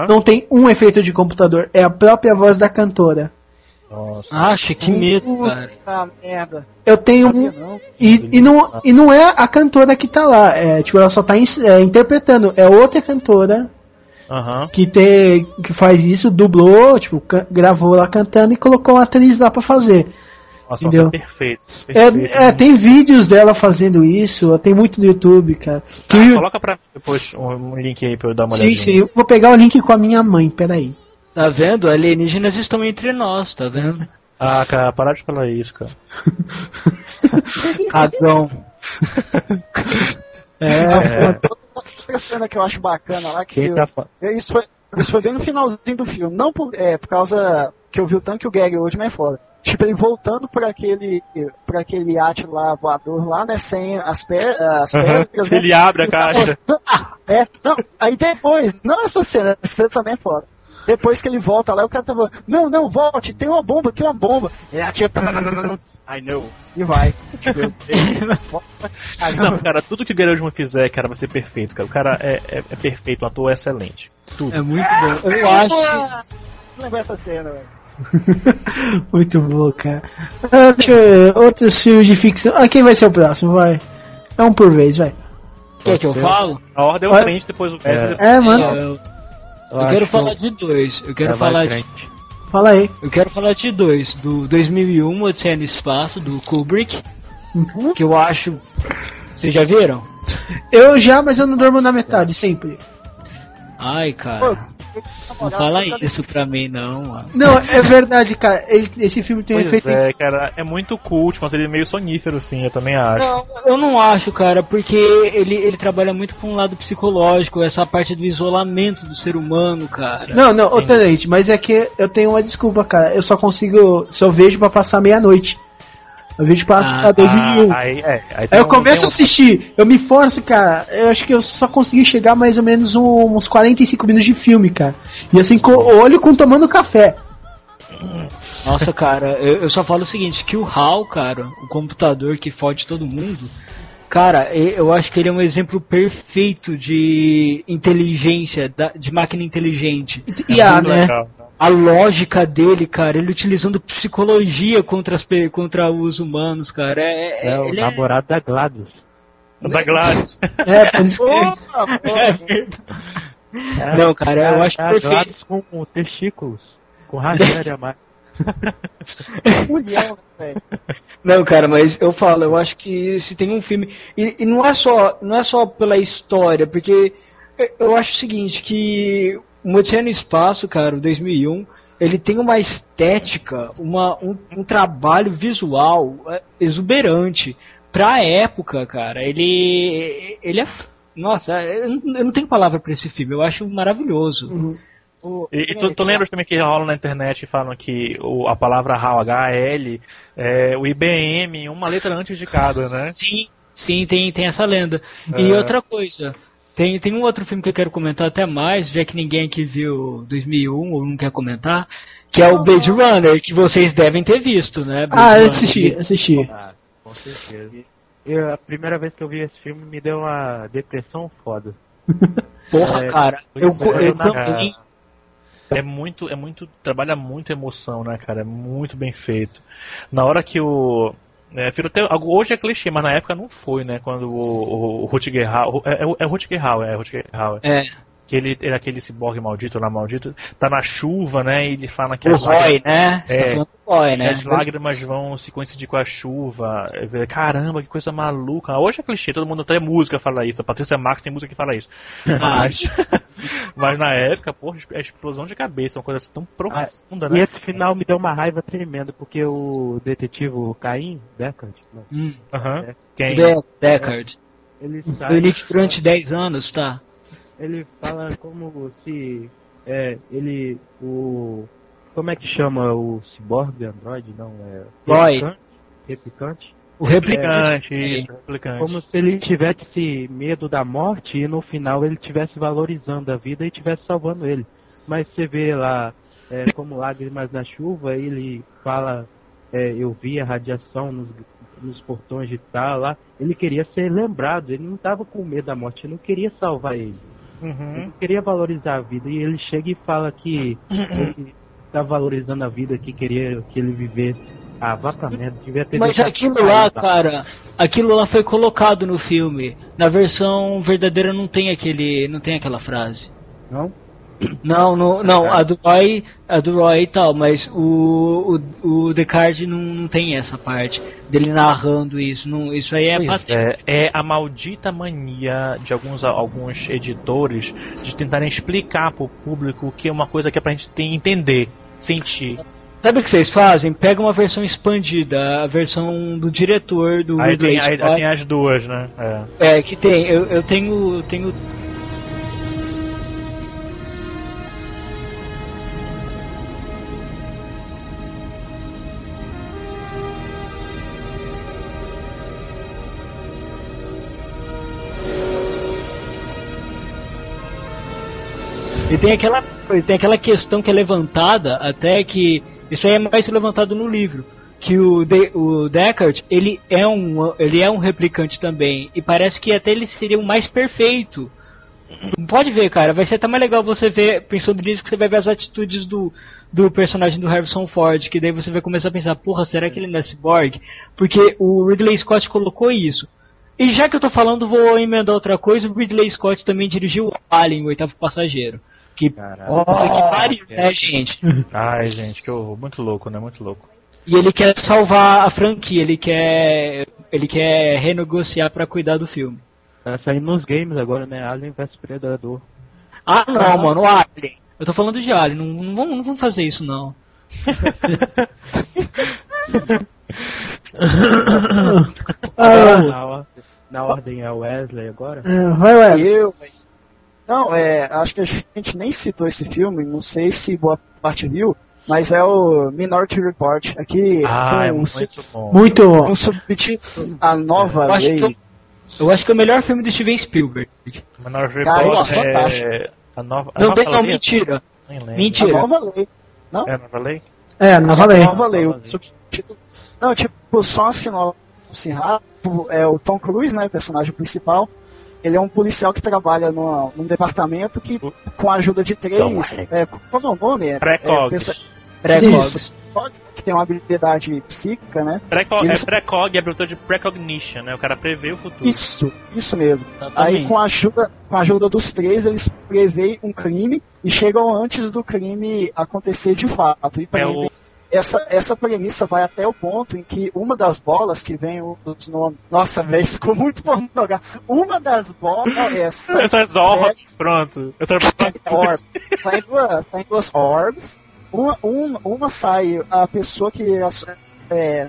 Não tem um efeito de computador, é a própria voz da cantora. Nossa. Acho que medo, cara. Puta merda. Eu tenho um. E não é a cantora que tá lá. Tipo, ela só tá interpretando, é outra cantora. Que faz isso, dublou, tipo, gravou lá cantando e colocou uma atriz lá pra fazer. Nossa, entendeu? Perfeito. Tem vídeos dela fazendo isso, tem muito no YouTube, cara. Coloca pra mim depois um link aí pra eu dar uma olhadinha. Sim, eu vou pegar o link com a minha mãe, peraí. Tá vendo? Alienígenas estão entre nós, tá vendo? Ah, cara, para de falar isso, cara. Cadão. Outra cena que eu acho bacana lá, isso foi bem no finalzinho do filme, não por causa que eu vi o tanto que o Gary Oldman é foda. Tipo, ele voltando pra aquele iate lá, voador lá, né, sem as pedras. Ele abre a caixa. Aí depois, essa cena também é foda. Depois que ele volta lá, o cara tá falando, não, volte, tem uma bomba. Ele atira, I know, e vai. Não, cara, tudo que o Gary Oldman fizer, cara, vai ser perfeito, cara. O cara é perfeito, o ator é excelente. Tudo. É muito bom. Eu acho que... Não lembro essa cena, velho. Muito bom, cara. Deixa eu ver. Outros filmes de ficção. Ah, quem vai ser o próximo? Vai. É um por vez, vai. Quer que eu falo? A ordem é o Crente, depois o Crente. É, mano. Eu quero falar de dois. Eu quero falar de. Fala aí. Eu quero falar de dois. Do 2001, Odisseia no Espaço, do Kubrick. Uhum. Que eu acho. Vocês já viram? Eu já, mas eu não durmo na metade, sempre. Ai, cara. Não fala isso pra mim, não, mano. Não, é verdade, cara. Esse filme tem um efeito. É, cara, é muito cult, mas ele é meio sonífero, sim, eu também acho. Não, eu não acho, cara, porque ele trabalha muito com o lado psicológico, essa parte do isolamento do ser humano, cara. Não, ô Tenente, mas é que eu tenho uma desculpa, cara. Eu só consigo. Só vejo pra passar meia-noite. Eu vejo pra passar 2001. Aí eu começo a assistir, eu me forço, cara. Eu acho que eu só consegui chegar mais ou menos uns 45 minutos de filme, cara. E assim, olho com tomando café. Nossa, cara, eu só falo o seguinte, que o HAL, cara, o computador que fode todo mundo, cara, eu acho que ele é um exemplo perfeito de inteligência, de máquina inteligente. Né? A lógica dele, cara, ele utilizando psicologia contra os humanos, cara. O namorado da Gladys. Da Gladys. Por isso que... Não, cara, eu acho perfeito. Da Gladys com testículos, com rajéria mais. Não, cara, mas eu acho que se tem um filme... E não é só pela história, porque eu acho o seguinte, que... O Odisseia no Espaço, cara, o 2001, ele tem uma estética, um trabalho visual exuberante. Pra época, cara, ele é... Nossa, eu não tenho palavra pra esse filme, eu acho maravilhoso. Uhum. E tu lembras também que rolam na internet e falam que a palavra HAL, H-A-L, é o IBM, uma letra antes de cada, né? Sim, tem essa lenda. E outra coisa... Tem um outro filme que eu quero comentar até mais, já que ninguém aqui viu 2001 ou não quer comentar, que é o Blade Runner, que vocês devem ter visto, né? Eu assisti. Ah, com certeza. E a primeira vez que eu vi esse filme me deu uma depressão foda. Porra, cara. Eu também... É muito... Trabalha muito emoção, né, cara? É muito bem feito. Na hora que o... hoje é clichê, mas na época não foi, né? Quando o Rutger Hauer... É Rutger Hauer. É. Que ele era aquele ciborgue maldito, tá na chuva, né? E ele fala que... O Roy, né? As lágrimas vão se coincidir com a chuva. Caramba, que coisa maluca. Hoje é clichê, todo mundo até música fala isso. A Patrícia Marques tem música que fala isso. Mas na época, porra, é explosão de cabeça, uma coisa assim tão profunda, né? E esse final me deu uma raiva tremenda, porque o detetive Caim Deckard... Deckard. Ele durante 10 anos, tá? Ele fala como se como é que chama o ciborgue android? Não é. Replicante. O replicante. Replicante. Como se ele tivesse esse medo da morte e no final ele tivesse valorizando a vida e tivesse salvando ele. Mas você vê lá como lágrimas na chuva, ele fala eu vi a radiação nos portões de tal lá. Ele queria ser lembrado. Ele não estava com medo da morte. Ele não queria salvar ele. Ele queria valorizar a vida e ele chega e fala que ele tá valorizando a vida, que queria que ele vivesse. Ah, vaca merda, devia ter... Mas aquilo lá, cara, aquilo lá foi colocado no filme. Na versão verdadeira não tem aquela frase. Não? Não, a do Roy e tal, mas o Descartes não tem essa parte dele narrando isso, não, isso aí é patético. É a maldita mania de alguns editores de tentarem explicar pro público o que é uma coisa que é pra gente entender, sentir. Sabe o que vocês fazem? Pega uma versão expandida, a versão do diretor do... Aí tem as duas, né? Que tem, eu tenho E tem aquela questão que é levantada, até que isso aí é mais levantado no livro, que o Deckard, ele é um replicante também, e parece que até ele seria o mais perfeito. Pode ver, cara, vai ser até mais legal você ver, pensando nisso, que você vai ver as atitudes do do personagem do Harrison Ford, que daí você vai começar a pensar, porra, será que ele não é ciborgue? Porque o Ridley Scott colocou isso. E já que eu tô falando, vou emendar outra coisa, o Ridley Scott também dirigiu Alien, o Oitavo Passageiro. Que pariu, né, gente? Ai, gente, que horror. Muito louco, né? Muito louco. E ele quer salvar a franquia, ele quer renegociar pra cuidar do filme. Tá saindo nos games agora, né? Alien vs Predador. Ah, não, mano, Alien. Eu tô falando de Alien, não vamos fazer isso, não. Na ordem é o Wesley agora? Vai, Wesley. Não, acho que a gente nem citou esse filme, não sei se boa parte viu, mas é o Minority Report. Aqui é muito bom. Muito bom. Um subtítulo, A Nova Lei. Eu acho que é o melhor filme do Steven Spielberg. Minority Report é a nova. Mentira. Mentira. A Nova Lei. Não? É a Nova Lei? É, a Nova Lei. O subtítulo. Não, tipo, só assim, é o Tom Cruise, né, o personagem principal. Ele é um policial que trabalha num departamento que, com a ajuda de três... qual é o nome? Precogs. Que tem uma habilidade psíquica, né? Precog é abertura de precognition, né? O cara prevê o futuro. Isso mesmo. Exatamente. Aí, com a ajuda dos três, eles preveem um crime e chegam antes do crime acontecer de fato. E essa premissa vai até o ponto em que uma das bolas que vem os nomes... Nossa, velho, ficou muito bom jogar. Uma das bolas é essas orbs, pronto. Saem duas orbs. Uma sai a pessoa que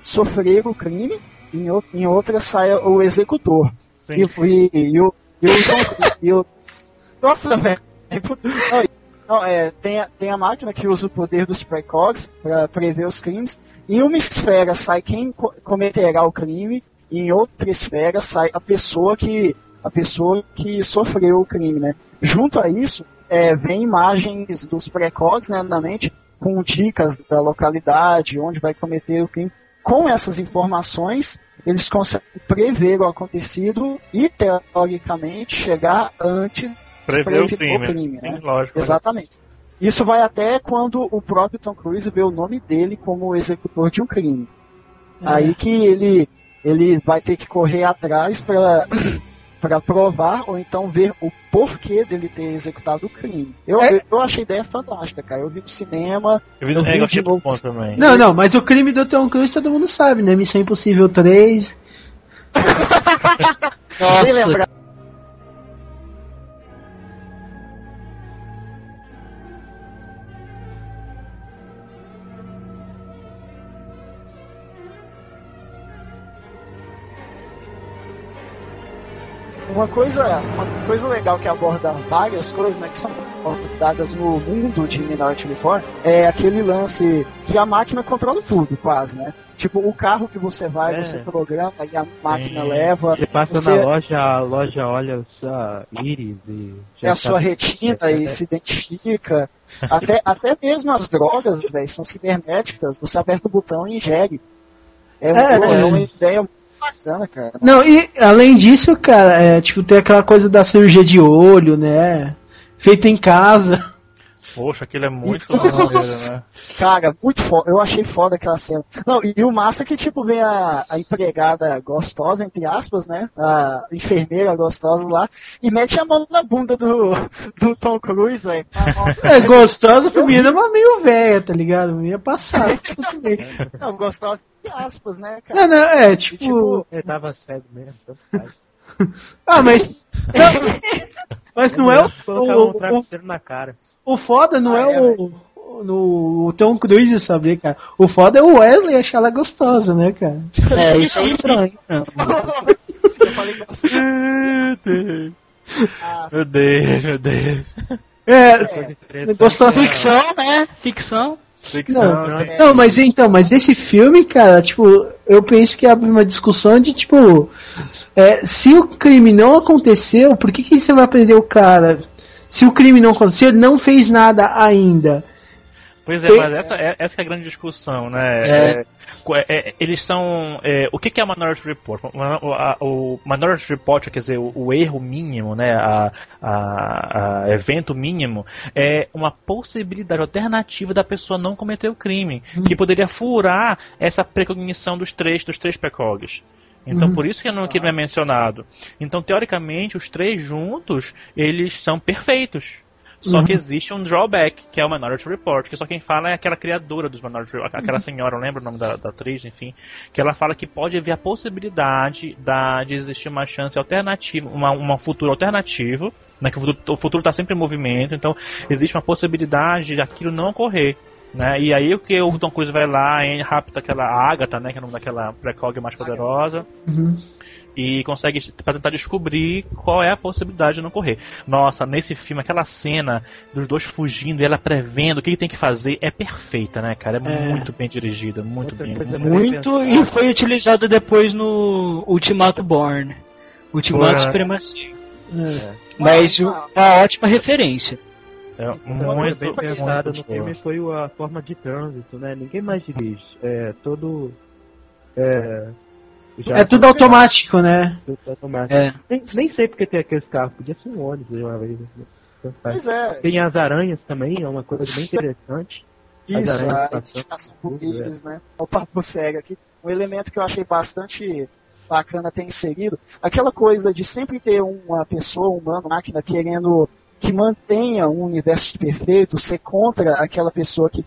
sofreu o crime, em outra sai o executor. E o nossa, velho. Não, tem a máquina que usa o poder dos precogs para prever os crimes. Em uma esfera sai quem cometerá o crime, e em outra esfera sai a pessoa que sofreu o crime, né? Junto a isso, vem imagens dos precogs, né, na mente, com dicas da localidade, onde vai cometer o crime. Com essas informações, eles conseguem prever o acontecido e, teoricamente, chegar antes... Prever o crime, né? Sim, lógico. Exatamente. Isso vai até quando o próprio Tom Cruise vê o nome dele como executor de um crime. Aí que ele vai ter que correr atrás para provar ou então ver o porquê dele ter executado o crime. Eu achei a ideia fantástica, cara. Eu vi no cinema. Eu vi de novo também. Não, mas o crime do Tom Cruise todo mundo sabe, né? Missão Impossível 3. Sem lembrar. Uma coisa legal que aborda várias coisas, né, que são abordadas no mundo de Minority Report é aquele lance que a máquina controla tudo, quase, né? Tipo, o carro que você vai, você programa e a máquina leva. Você passa na loja, a loja olha sua íris e... a sua retina e se identifica. Até mesmo as drogas, velho, são cibernéticas. Você aperta o botão e ingere. É uma ideia... Bacana, cara. Não, e além disso, cara, tipo, tem aquela coisa da cirurgia de olho, né? Feita em casa. Poxa, aquilo é muito maneiro, né? Cara, muito foda. Eu achei foda aquela cena. Não, e o massa é que, tipo, vem a empregada gostosa, entre aspas, né? A enfermeira gostosa lá, e mete a mão na bunda do Tom Cruise, velho. Gostosa pra mim, é uma meio velha, tá ligado? Meio passada. Não, gostosa, entre aspas, né, cara? Não, tipo... Ele tava cego mesmo. Ah, mas... Mas não é o na cara. O foda não o Tom Cruise saber, cara. O foda é o Wesley achar ela gostosa, né, cara? Isso é estranho. Eu falei gostoso. Meu Deus. Gostou da ficção, né? Ficção. Não, mas esse filme, cara, tipo, eu penso que abre uma discussão de, tipo, se o crime não aconteceu, por que você vai prender o cara? Se o crime não aconteceu, ele não fez nada ainda. Pois é, mas essa que é a grande discussão, né? Eles são... o que é Minority Report? O Minority Report, quer dizer, o erro mínimo, né? O evento mínimo é uma possibilidade alternativa da pessoa não cometer o crime, que poderia furar essa precognição dos três PECOGs. Então, por isso que não é mencionado. Então, teoricamente, os três juntos, eles são perfeitos. Só que existe um drawback, que é o Minority Report, que só quem fala é aquela criadora dos Minority Report, aquela senhora, eu lembro o nome da atriz, enfim, que ela fala que pode haver a possibilidade de existir uma chance alternativa, uma futura alternativa, né, que o futuro está sempre em movimento, então existe uma possibilidade de aquilo não ocorrer. Né? E aí o que o Tom Cruise vai lá, rapta aquela Agatha, né, que é o nome daquela precog mais poderosa, e consegue pra tentar descobrir qual é a possibilidade de não correr. Nossa, nesse filme, aquela cena dos dois fugindo e ela prevendo o que ele tem que fazer é perfeita, né, cara? É muito bem dirigida, muito bem, e foi utilizada depois no Ultimato Born. Ultimato Supremacia. Mas uma ótima referência. Muito bem pensada no filme foi a forma de trânsito, né? Ninguém mais dirige. É tudo automático, né? Tudo automático. Nem sei porque tem aqueles carros. Podia ser um ônibus de uma vez. Pois é. Tem as aranhas também, é uma coisa bem interessante. Isso, a identificação por eles, né? O papo sério aqui. Um elemento que eu achei bastante bacana ter inserido. Aquela coisa de sempre ter uma pessoa, um humano, máquina, querendo que mantenha um universo perfeito, ser contra aquela pessoa que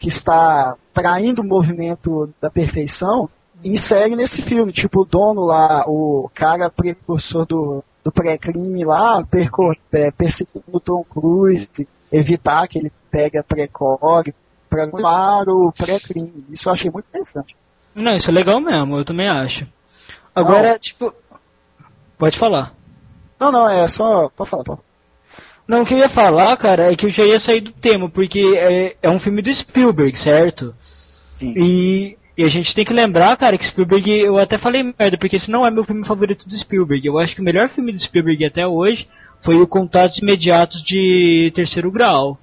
está traindo o movimento da perfeição. Insere nesse filme, tipo o dono lá, o cara precursor do pré-crime lá, perseguindo o Tom Cruise, evitar que ele pegue a pré-cog para tomar o pré-crime. Isso eu achei muito interessante. Não, isso é legal mesmo, eu também acho. Agora, pode falar. Não, é só... Pode falar, pode. Não, o que eu ia falar, cara, é que eu já ia sair do tema, porque é um filme do Spielberg, certo? Sim. E a gente tem que lembrar, cara, que Spielberg... Eu até falei merda, porque esse não é meu filme favorito do Spielberg. Eu acho que o melhor filme do Spielberg até hoje foi o Contatos Imediatos de Terceiro Grau.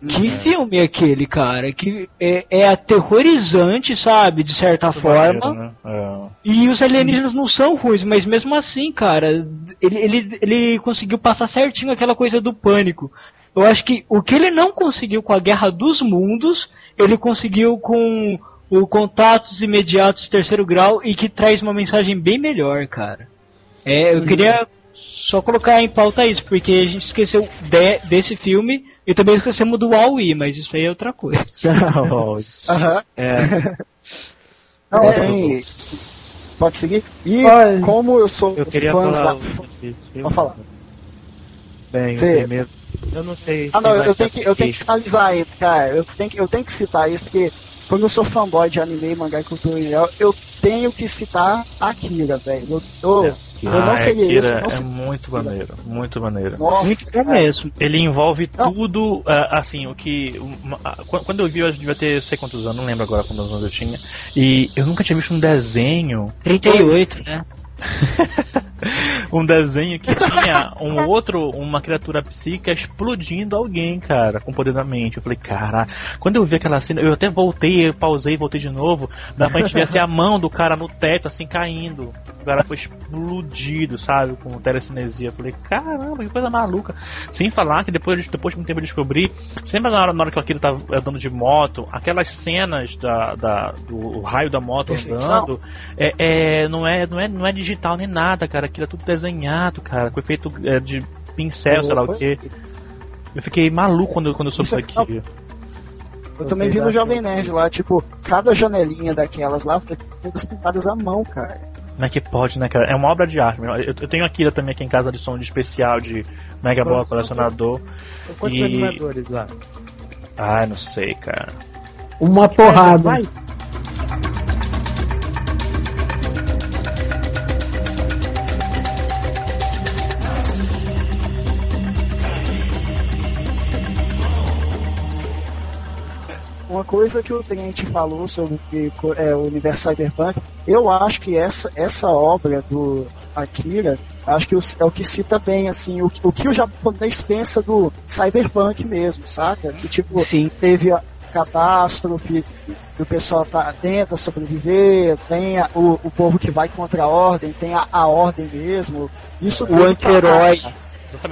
Que filme é aquele, cara? Que é aterrorizante, sabe? De certa forma. Maneiro, né? E os alienígenas não são ruins, mas mesmo assim, cara... Ele conseguiu passar certinho aquela coisa do pânico. Eu acho que o que ele não conseguiu com a Guerra dos Mundos, ele conseguiu com... o Contatos Imediatos Terceiro Grau, e que traz uma mensagem bem melhor, cara. Eu queria só colocar em pauta isso, porque a gente esqueceu desse filme e também esquecemos do Huawei, mas isso aí é outra coisa. Pode seguir? E como eu sou... Eu queria falar... Pode falar. Bem, primeiro... Eu não sei... eu tenho que finalizar ele, cara. Eu tenho que citar isso, porque... Como eu sou fanboy de anime, mangá e cultura geral, eu tenho que citar Akira, velho. Eu não seria Akira isso. Nossa, é muito maneiro, muito maneiro. Nossa, é mesmo. Ele envolve tudo, assim, o que... Quando eu vi, eu devia ter sei quantos anos, não lembro agora quantos anos eu tinha. E eu nunca tinha visto um desenho... 38, né? Um desenho que tinha uma criatura psíquica explodindo alguém, cara, com poder da mente. Eu falei, cara, quando eu vi aquela cena, eu até voltei de novo. Dá pra gente ver assim, a mão do cara no teto, assim, caindo. O cara foi explodido, sabe, com telecinesia. Eu falei, caramba, que coisa maluca. Sem falar que depois de um tempo eu descobri, sempre na hora que aquilo tava andando de moto, aquelas cenas do raio da moto andando, não é digital nem nada, cara. Aquilo é tudo desenhado, cara, com efeito de pincel, sei lá o que. Eu fiquei maluco quando eu soube daquilo. Eu também vi no Jovem Nerd lá, tipo, cada janelinha daquelas lá foi todas pintadas à mão, cara. Não é que pode, né, cara? É uma obra de arte. Eu tenho Akira também aqui em casa de som de especial de Mega Ball Colecionador. São quantos animadores lá? Ah, não sei, cara. Uma porrada. Vai. Uma coisa que o Trent falou sobre o universo cyberpunk, eu acho que essa obra do Akira, acho que é o que cita bem, assim, o que o japonês pensa do cyberpunk mesmo, saca? Que, tipo, teve catástrofe, que o pessoal tenta sobreviver, tem o povo que vai contra a ordem, tem a ordem mesmo. Isso o anti-herói.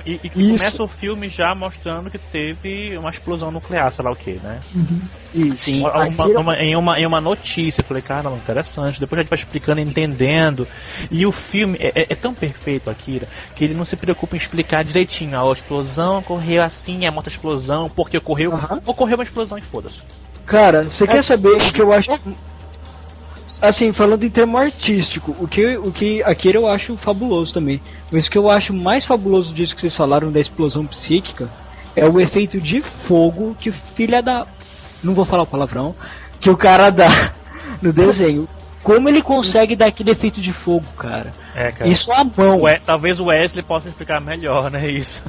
E começa o filme já mostrando que teve uma explosão nuclear, sei lá o que, né? Uhum. Isso. Sim, em uma notícia. Eu falei, caramba, interessante. Depois a gente vai explicando, entendendo. E o filme é tão perfeito, Akira, que ele não se preocupa em explicar direitinho. A explosão ocorreu assim, é uma outra explosão, porque ocorreu. Uhum. Ocorreu uma explosão e foda-se. Cara, você quer saber o que eu acho? Assim, falando em termo artístico, o que Akira eu acho fabuloso também. Mas o que eu acho mais fabuloso disso que vocês falaram, da explosão psíquica, é o efeito de fogo que filha da... não vou falar o palavrão, que o cara dá no desenho. Como ele consegue dar aquele efeito de fogo, cara? É, cara. Isso à mão. Talvez o Wesley possa explicar melhor, né, isso.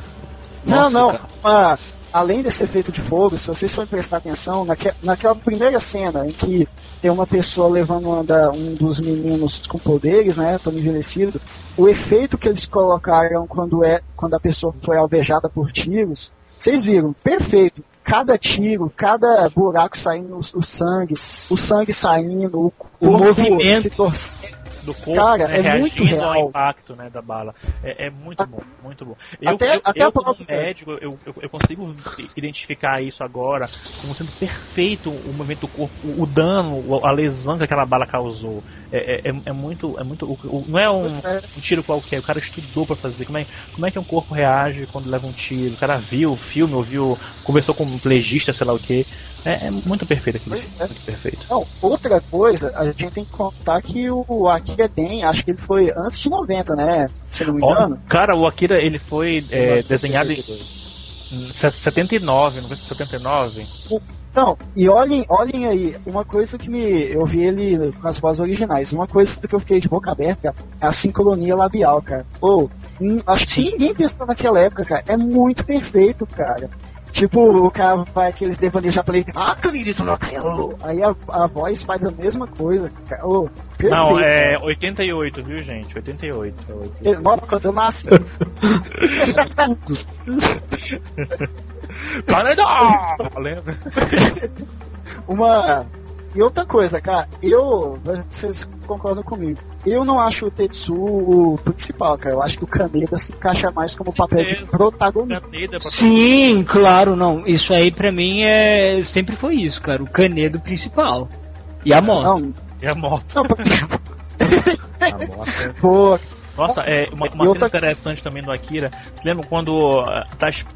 Nossa, não. Mas, além desse efeito de fogo, se vocês forem prestar atenção, naquela primeira cena em que tem uma pessoa levando um dos meninos com poderes, né, tão envelhecido, o efeito que eles colocaram quando a pessoa foi alvejada por tiros, vocês viram, perfeito, cada tiro, cada buraco saindo o sangue saindo, o movimento se torcendo do corpo, cara, né, é muito real. Ao impacto, né, da bala. É muito bom, muito bom. Até como médico, eu consigo identificar isso agora como sendo perfeito o movimento do corpo, o dano, a lesão que aquela bala causou. É muito. Não é um tiro qualquer, o cara estudou pra fazer. Como é que um corpo reage quando leva um tiro? O cara viu o filme, ouviu, conversou com um legista, sei lá o que. É muito perfeito aquilo. Muito perfeito. Não, outra coisa, a gente tem que contar que o Akira tem, acho que ele foi antes de 90, né? Se não me engano. Cara, o Akira ele foi desenhado em 79, não foi 79? Então, e olhem aí, uma coisa que eu vi ele com as vozes originais, uma coisa que eu fiquei de boca aberta é a sincronia labial, cara. Acho que ninguém pensou naquela época, cara. É muito perfeito, cara. Tipo, o cara vai aqueles devaneios japoneses, aí a voz faz a mesma coisa, cara. Não, é 88, viu, gente? 88. Bora quando eu nasci. E outra coisa, cara, vocês concordam comigo, eu não acho o Tetsuo o principal, cara, eu acho que o Kaneda se encaixa mais como papel de protagonista. Sim, claro, não, isso aí pra mim sempre foi isso, cara, o Kaneda principal, e a moto. A moto. Pô, nossa, uma cena interessante também do Akira. Você lembra quando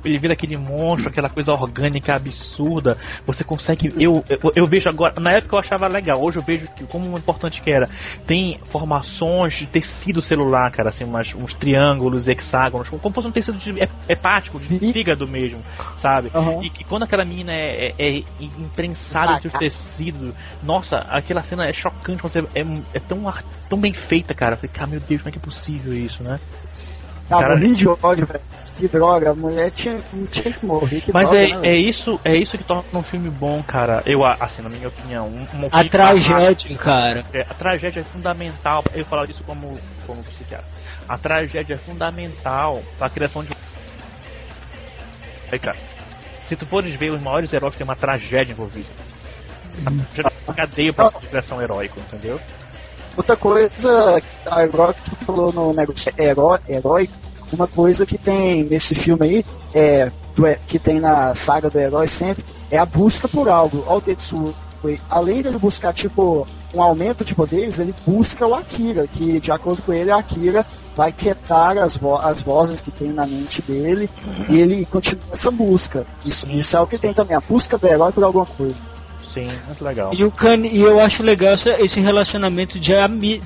ele vira aquele monstro, aquela coisa orgânica absurda? Você consegue. Eu vejo agora, na época eu achava legal, hoje eu vejo como importante que era. Tem formações de tecido celular, cara, assim, uns triângulos, hexágonos, como fosse um tecido hepático, de fígado mesmo, sabe? Uhum. E quando aquela menina é imprensada entre os tecidos, nossa, aquela cena é chocante, é tão bem feita, cara. Eu falei, cara, meu Deus, como é que é possível? Isso, né? Cara, morri de ódio, velho. Que droga, a mulher tinha que morrer. Que mas droga, né, isso que torna um filme bom, cara. Eu, assim, na minha opinião, a tragédia, cara. A tragédia é fundamental. Eu falo disso como psiquiatra. A tragédia é fundamental para a criação de. Aí, cara, se tu fores ver os maiores heróis, tem uma tragédia envolvida. A cadeia para a criação heróica, entendeu? Outra coisa, a Herói que falou no negócio herói, uma coisa que tem nesse filme aí, que tem na saga do herói sempre, é a busca por algo. Olha o Tetsuo, além dele buscar, tipo, um aumento de poderes, ele busca o Akira, que de acordo com ele, a Akira vai quietar as vozes que tem na mente dele, e ele continua essa busca. Isso é o que tem também, a busca do herói por alguma coisa. Sim, muito legal. E eu acho legal esse relacionamento de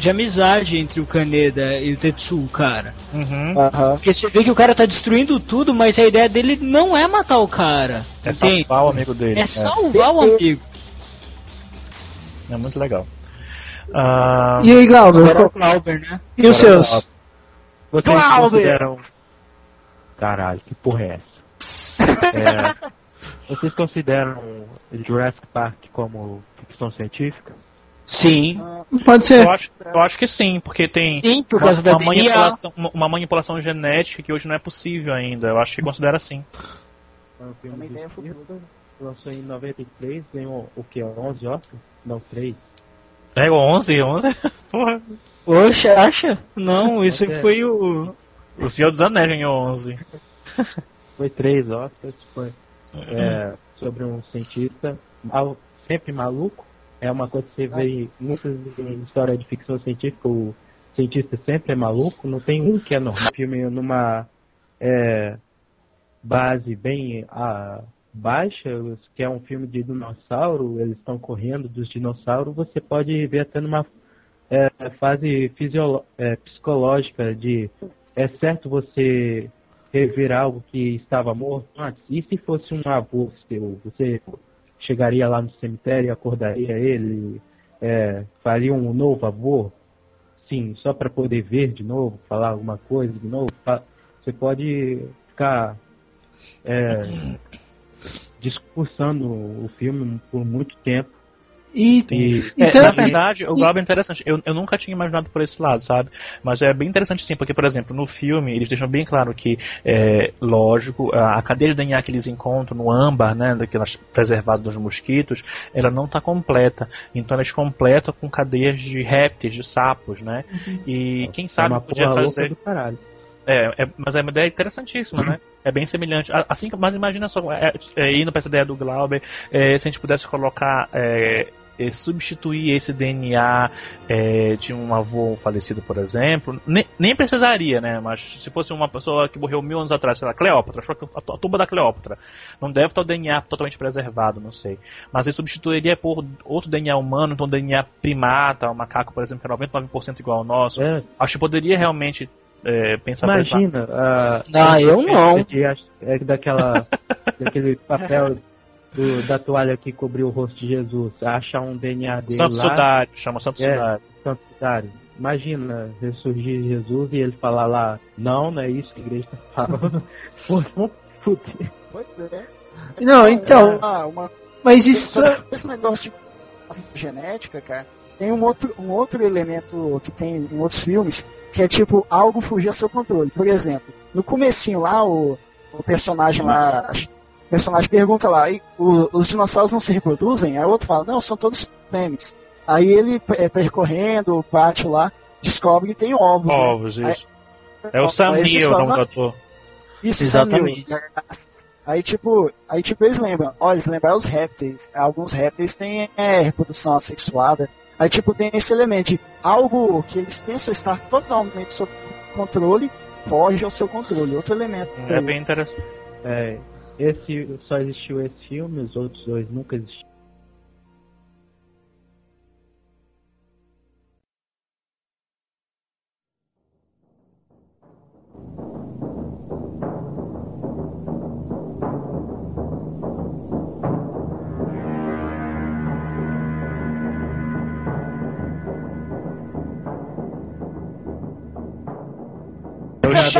amizade entre o Kaneda e o Tetsuo, cara. Uhum. Porque você vê que o cara tá destruindo tudo, mas a ideia dele não é matar o cara. É salvar o amigo dele. É salvar o amigo. É muito legal. E aí, Glauber? Agora o Glauber, né? E os seus? Glauber! Caralho, que porra é essa? Vocês consideram Jurassic Park como ficção científica? Sim. Pode ser. Eu acho que sim, porque tem uma manipulação genética que hoje não é possível ainda. Eu acho que considera sim. lançou em 93, ganhou o que? 11 Oscars? Não, 3. É, 11? 11? Porra. Poxa, acha? Não, isso aí foi o... O Senhor dos Anéis ganhou 11. Foi 3 Oscars, foi... sobre um cientista sempre maluco. É uma coisa que você vê muitas histórias de ficção científica, o cientista sempre é maluco, não tem um que é normal. O filme é numa base bem baixa, que é um filme de dinossauro, eles estão correndo dos dinossauros, você pode ver até numa fase psicológica de é certo você rever algo que estava morto antes, e se fosse um avô seu, você chegaria lá no cemitério, acordaria ele, faria um novo avô, sim, só para poder ver de novo, falar alguma coisa de novo. Você pode ficar discursando o filme por muito tempo. Então, na verdade, o Glauber é interessante. Eu nunca tinha imaginado por esse lado, sabe? Mas é bem interessante sim, porque, por exemplo, no filme eles deixam bem claro que, lógico, a cadeia de DNA que eles encontram no âmbar, né, daquelas preservadas dos mosquitos, ela não está completa. Então elas completam com cadeias de répteis, de sapos, né? Uhum. E quem sabe podia fazer... mas é uma ideia interessantíssima, né? É bem semelhante. Assim, mas imagina só, indo para essa ideia do Glauber, se a gente pudesse colocar, substituir esse DNA de um avô falecido, por exemplo, nem precisaria, né? Mas se fosse uma pessoa que morreu 1000 anos atrás, sei lá, Cleópatra, achou que a tumba da Cleópatra, não deve estar o DNA totalmente preservado, não sei. Mas ele substituiria por outro DNA humano, então DNA primata, um macaco, por exemplo, que é 99% igual ao nosso. Acho que poderia realmente... pensar. Imagina eu não daquele papel da toalha que cobriu o rosto de Jesus, achar um DNA dele Santo lá. Sudário, chama Santo Sudário. Santo Sudário. Imagina ressurgir Jesus e ele falar lá, não é isso que a igreja está falando. Pois é. Não, então mas isso... Esse negócio de genética, cara, tem um outro elemento que tem em outros filmes, que é tipo, algo fugir ao seu controle. Por exemplo, no comecinho lá, o personagem lá, pergunta lá, e os dinossauros não se reproduzem? Aí o outro fala, não, são todos fêmeas. Aí ele, percorrendo o pátio lá, descobre que tem ovos. Ovos, né? Isso. Aí, é o Sam Neill, não catou. Isso, exatamente. Aí, tipo, eles lembram. Olha, eles lembram os répteis. Alguns répteis têm reprodução assexuada. Aí, tipo, tem esse elemento de algo que eles pensam estar totalmente sob controle, foge ao seu controle. Outro elemento. É bem interessante. Só existiu esse filme, os outros dois nunca existiram.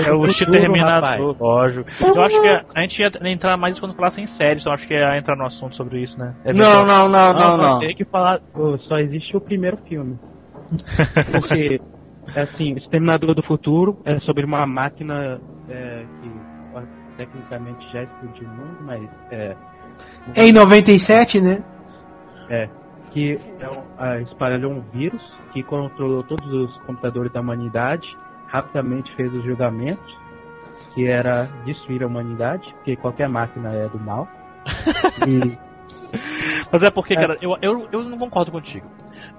É o futuro, Terminador, lógico. Eu acho que a gente ia entrar mais quando falasse em séries, então acho que ia entrar no assunto sobre isso, né? Não. Tem que falar, só existe o primeiro filme. Porque, assim, o Terminador do Futuro é sobre uma máquina que tecnicamente já explodiu o mundo, mas... É em 97, né? Que espalhou um vírus que controlou todos os computadores da humanidade. Rapidamente fez o julgamento, que era destruir a humanidade, porque qualquer máquina é do mal. Mas é porque, cara, eu não concordo contigo.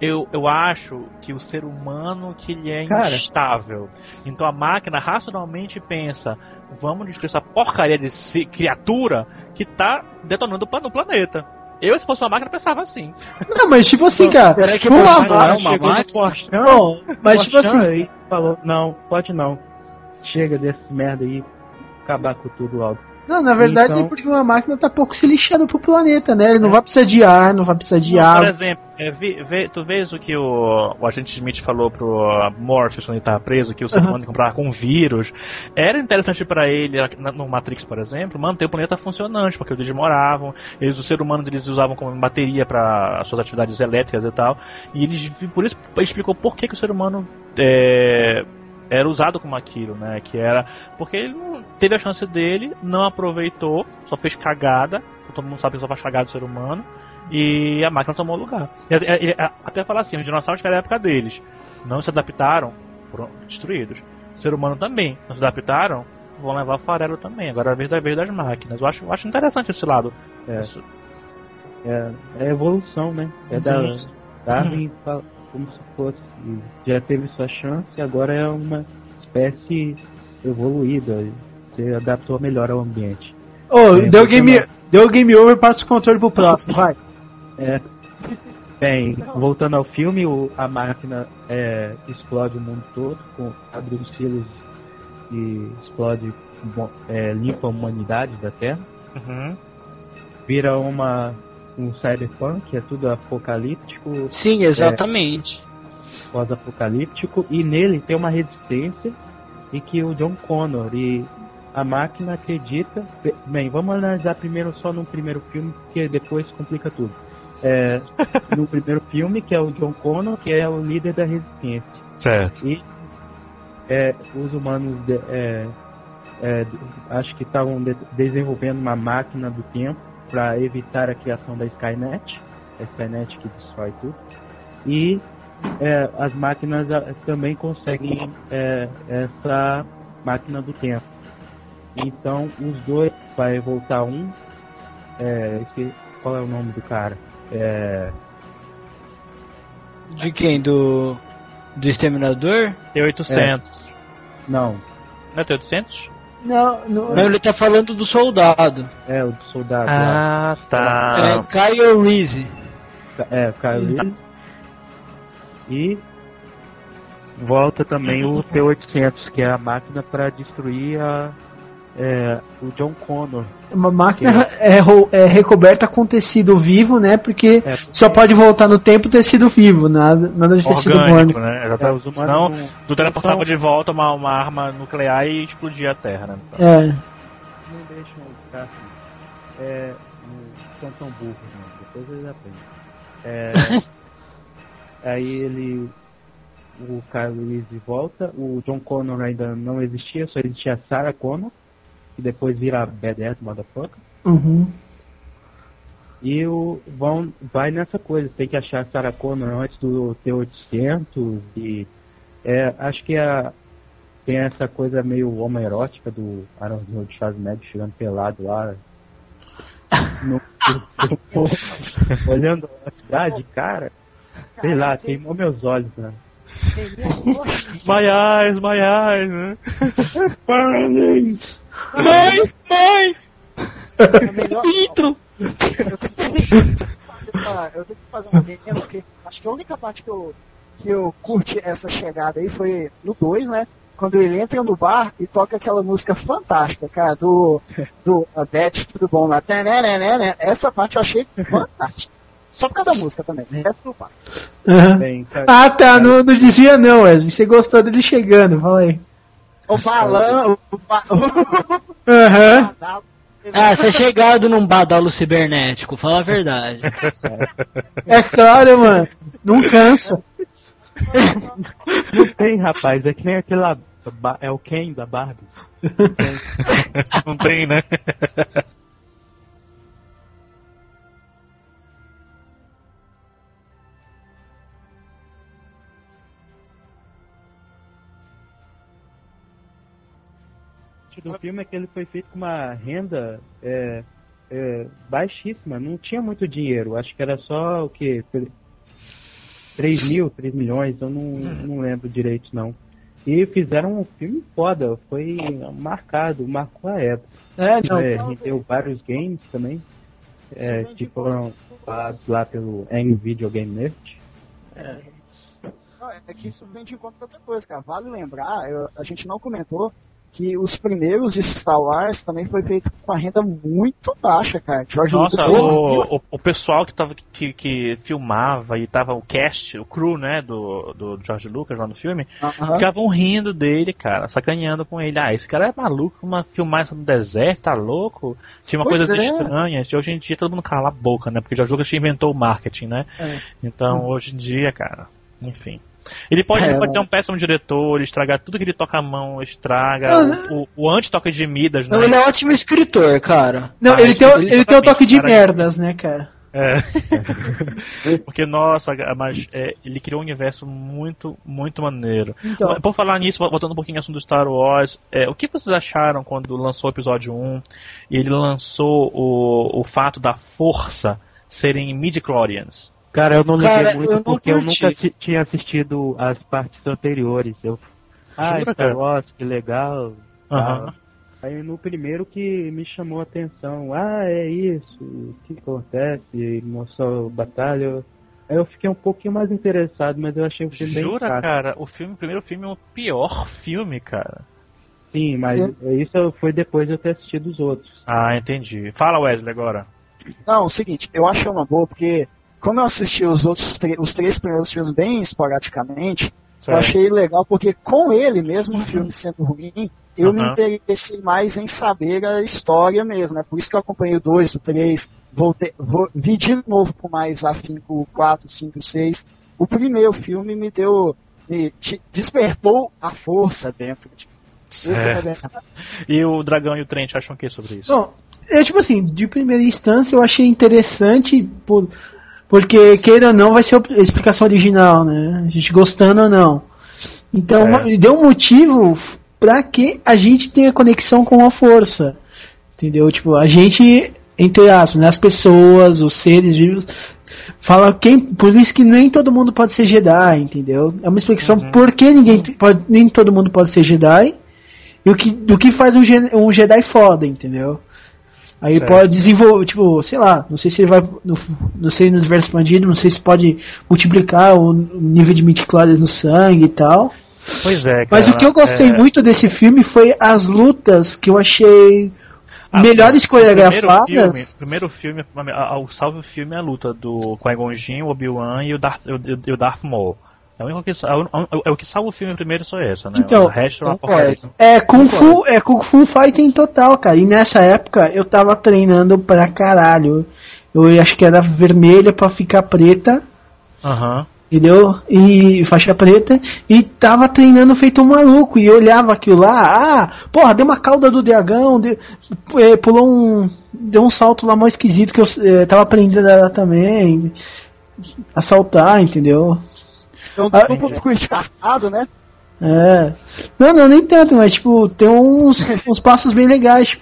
Eu acho que o ser humano que ele é instável. Então a máquina racionalmente pensa, vamos destruir essa porcaria de criatura que tá detonando o planeta. Eu, se fosse uma máquina, pensava assim. Não, mas tipo assim, cara. Será que uma máquina? Não, mas tipo assim. Aí falou, não, pode não. Chega desse merda aí, acabar com tudo logo. Não, na verdade então, é porque uma máquina tá pouco se lixando pro planeta, né? Ele não vai precisar de ar, não vai precisar de água. Por exemplo, tu vês o que o agente Smith falou pro Morpheus quando ele tava preso, que o ser humano comprava com vírus. Era interessante pra ele, no Matrix, por exemplo, manter o planeta funcionante, porque eles moravam, o ser humano eles usavam como bateria para suas atividades elétricas e tal. E eles, por isso explicou por que o ser humano era usado como aquilo, né? Que era porque ele não teve a chance dele, não aproveitou, só fez cagada, todo mundo sabe que só vai chegar do ser humano, e a máquina tomou o lugar. Até falar assim, os dinossauros tiveram a época deles, não se adaptaram, foram destruídos. O ser humano também, não se adaptaram, vão levar o farelo também. Agora é a vez das máquinas. Eu acho interessante esse lado. É a evolução, né? Darwin, como se fosse, já teve sua chance e agora é uma espécie evoluída, se adaptou melhor ao ambiente. Deu game over, passa o controle pro próximo, vai. Bem, voltando ao filme, a máquina explode o mundo todo, abre os silos e explode, limpa a humanidade da Terra. Uhum. Vira um cyberpunk, é tudo apocalíptico. Sim, exatamente. Pós-apocalíptico, e nele tem uma resistência e que o John Connor e a máquina acredita. Bem, vamos analisar primeiro só no primeiro filme, porque depois complica tudo. No primeiro filme, que é o John Connor, que é o líder da resistência. Certo. E os humanos acho que estavam desenvolvendo uma máquina do tempo para evitar a criação da Skynet, a Skynet que destrói tudo. E as máquinas também conseguem essa máquina do tempo. Então os dois, vai voltar um, qual é o nome do cara? De quem? Do Exterminador? T-800. Não é T-800? Não, ele tá falando do soldado. O do soldado. Ah, tá. Kyle Reese. Kyle Reese. E volta também o T-800, que é a máquina pra destruir o John Connor. Uma máquina recoberta com tecido vivo, né? Porque só pode voltar no tempo tecido vivo, nada de tecido orgânico, humano. Né? Senão, tu teleportava de volta uma arma nuclear e explodia a Terra, né? Então. Não deixam ficar assim. São tão burros, né? Depois eles aprendem. Aí o Kyle Reese volta, o John Connor ainda não existia, só existia a Sarah Connor, que depois vira a BDS motherfucker. Uhum. E vai nessa coisa, tem que achar a Sarah Connor antes do T-800, e acho que tem essa coisa meio homoerótica do Arnold Schwarzenegger chegando pelado lá olhando a cidade, cara, sei lá, queimou meus olhos, né? My eyes, né? Mãe! Pinto! Eu tenho que fazer um adendo, porque acho que a única parte que eu curti essa chegada aí foi no 2, né? Quando ele entra no bar e toca aquela música fantástica, cara, do Beth, tudo bom lá. Essa parte eu achei fantástica. Só por causa da música também, o resto não passa. Uhum. Ah, tá, não dizia não, Wesley. Você gostou dele chegando, fala aí. O balão, o badalo. Você chegado num badalo cibernético, fala a verdade. É claro, mano, não cansa. Não tem, rapaz, é que nem aquele lá, é o Ken da Barbie. Não tem, né? Do filme é que ele foi feito com uma renda baixíssima, não tinha muito dinheiro, acho que era só o que? 3 milhões, eu não lembro direito não. E fizeram um filme foda, foi marcou a época. Rendeu vários games também, que foram falados lá pelo Video Game Nerd. É que isso vem de encontro com outra coisa, cara. Vale lembrar, a gente não comentou que os primeiros de Star Wars também foi feito com uma renda muito baixa, cara. O pessoal que tava que filmava e tava o crew, né, do George Lucas lá no filme, ficavam rindo dele, cara, sacaneando com ele. Ah, esse cara é maluco, filmar isso no deserto, tá louco? Tinha coisas estranhas. Hoje em dia todo mundo cala a boca, né? Porque o George Lucas inventou o marketing, né? Então, hoje em dia, cara, enfim. Ele pode ser um péssimo diretor, ele estragar tudo que ele toca a mão, estraga. Não, o anti-toque de Midas, né? Não, ele é um ótimo escritor, cara. Não, ele tem um toque de merdas, né, cara? É. Porque, nossa, mas ele criou um universo muito, muito maneiro. Então, por falar nisso, voltando um pouquinho ao assunto do Star Wars, o que vocês acharam quando lançou o episódio 1 e ele lançou o fato da força serem midi-chlorians? Cara, eu não liguei muito porque eu nunca tinha assistido as partes anteriores. Star Wars, que legal. Uhum. Aí no primeiro que me chamou a atenção, é isso, o que acontece, mostrou batalha. Aí eu fiquei um pouquinho mais interessado, mas eu achei o filme bem chato. Jura, cara? O primeiro filme é o pior filme, cara. Sim, mas isso foi depois de eu ter assistido os outros. Ah, entendi. Fala, Wesley, agora. Não, o seguinte, eu achei uma boa, porque como eu assisti os três primeiros filmes bem esporadicamente... Certo. Eu achei legal porque com ele mesmo, o filme sendo ruim, eu me interessei mais em saber a história mesmo, né? Por isso que eu acompanhei o 2, o 3, vi de novo com mais afinco o 4, 5, 6. O primeiro filme despertou a força dentro de mim. E o Dragão e o Trent acham o que sobre isso? Bom, de primeira instância eu achei interessante porque, queira ou não, vai ser a explicação original, né? A gente gostando ou não. Então, deu um motivo pra que a gente tenha conexão com a força. Entendeu? Tipo, a gente, entre aspas, né? As pessoas, os seres vivos, por isso que nem todo mundo pode ser Jedi, entendeu? É uma explicação por que nem todo mundo pode ser Jedi e o que faz um Jedi foda, entendeu? Aí pode desenvolver, não sei se ele vai, não sei, no universo expandido, não sei se pode multiplicar o nível de midi-chlorians no sangue e tal. Pois é, cara. Mas o que eu gostei muito desse filme foi as lutas que eu achei melhores coreografadas. Primeiro filme, o salve filme é a luta do Qui-Gon Jinn, o Obi-Wan e o Darth Maul. É o que salva o filme primeiro, só essa, né? Então, o resto é Kung Fu Fighting total, cara. E nessa época eu tava treinando pra caralho. Eu acho que era vermelha pra ficar preta. Entendeu? E faixa preta. E tava treinando feito um maluco. E eu olhava aquilo lá. Deu uma cauda do dragão. Deu um salto lá mais esquisito que eu tava aprendendo ela também. A saltar, entendeu? Então, um pouco encharcado, né? Não, nem tanto, mas, tem uns passos bem legais,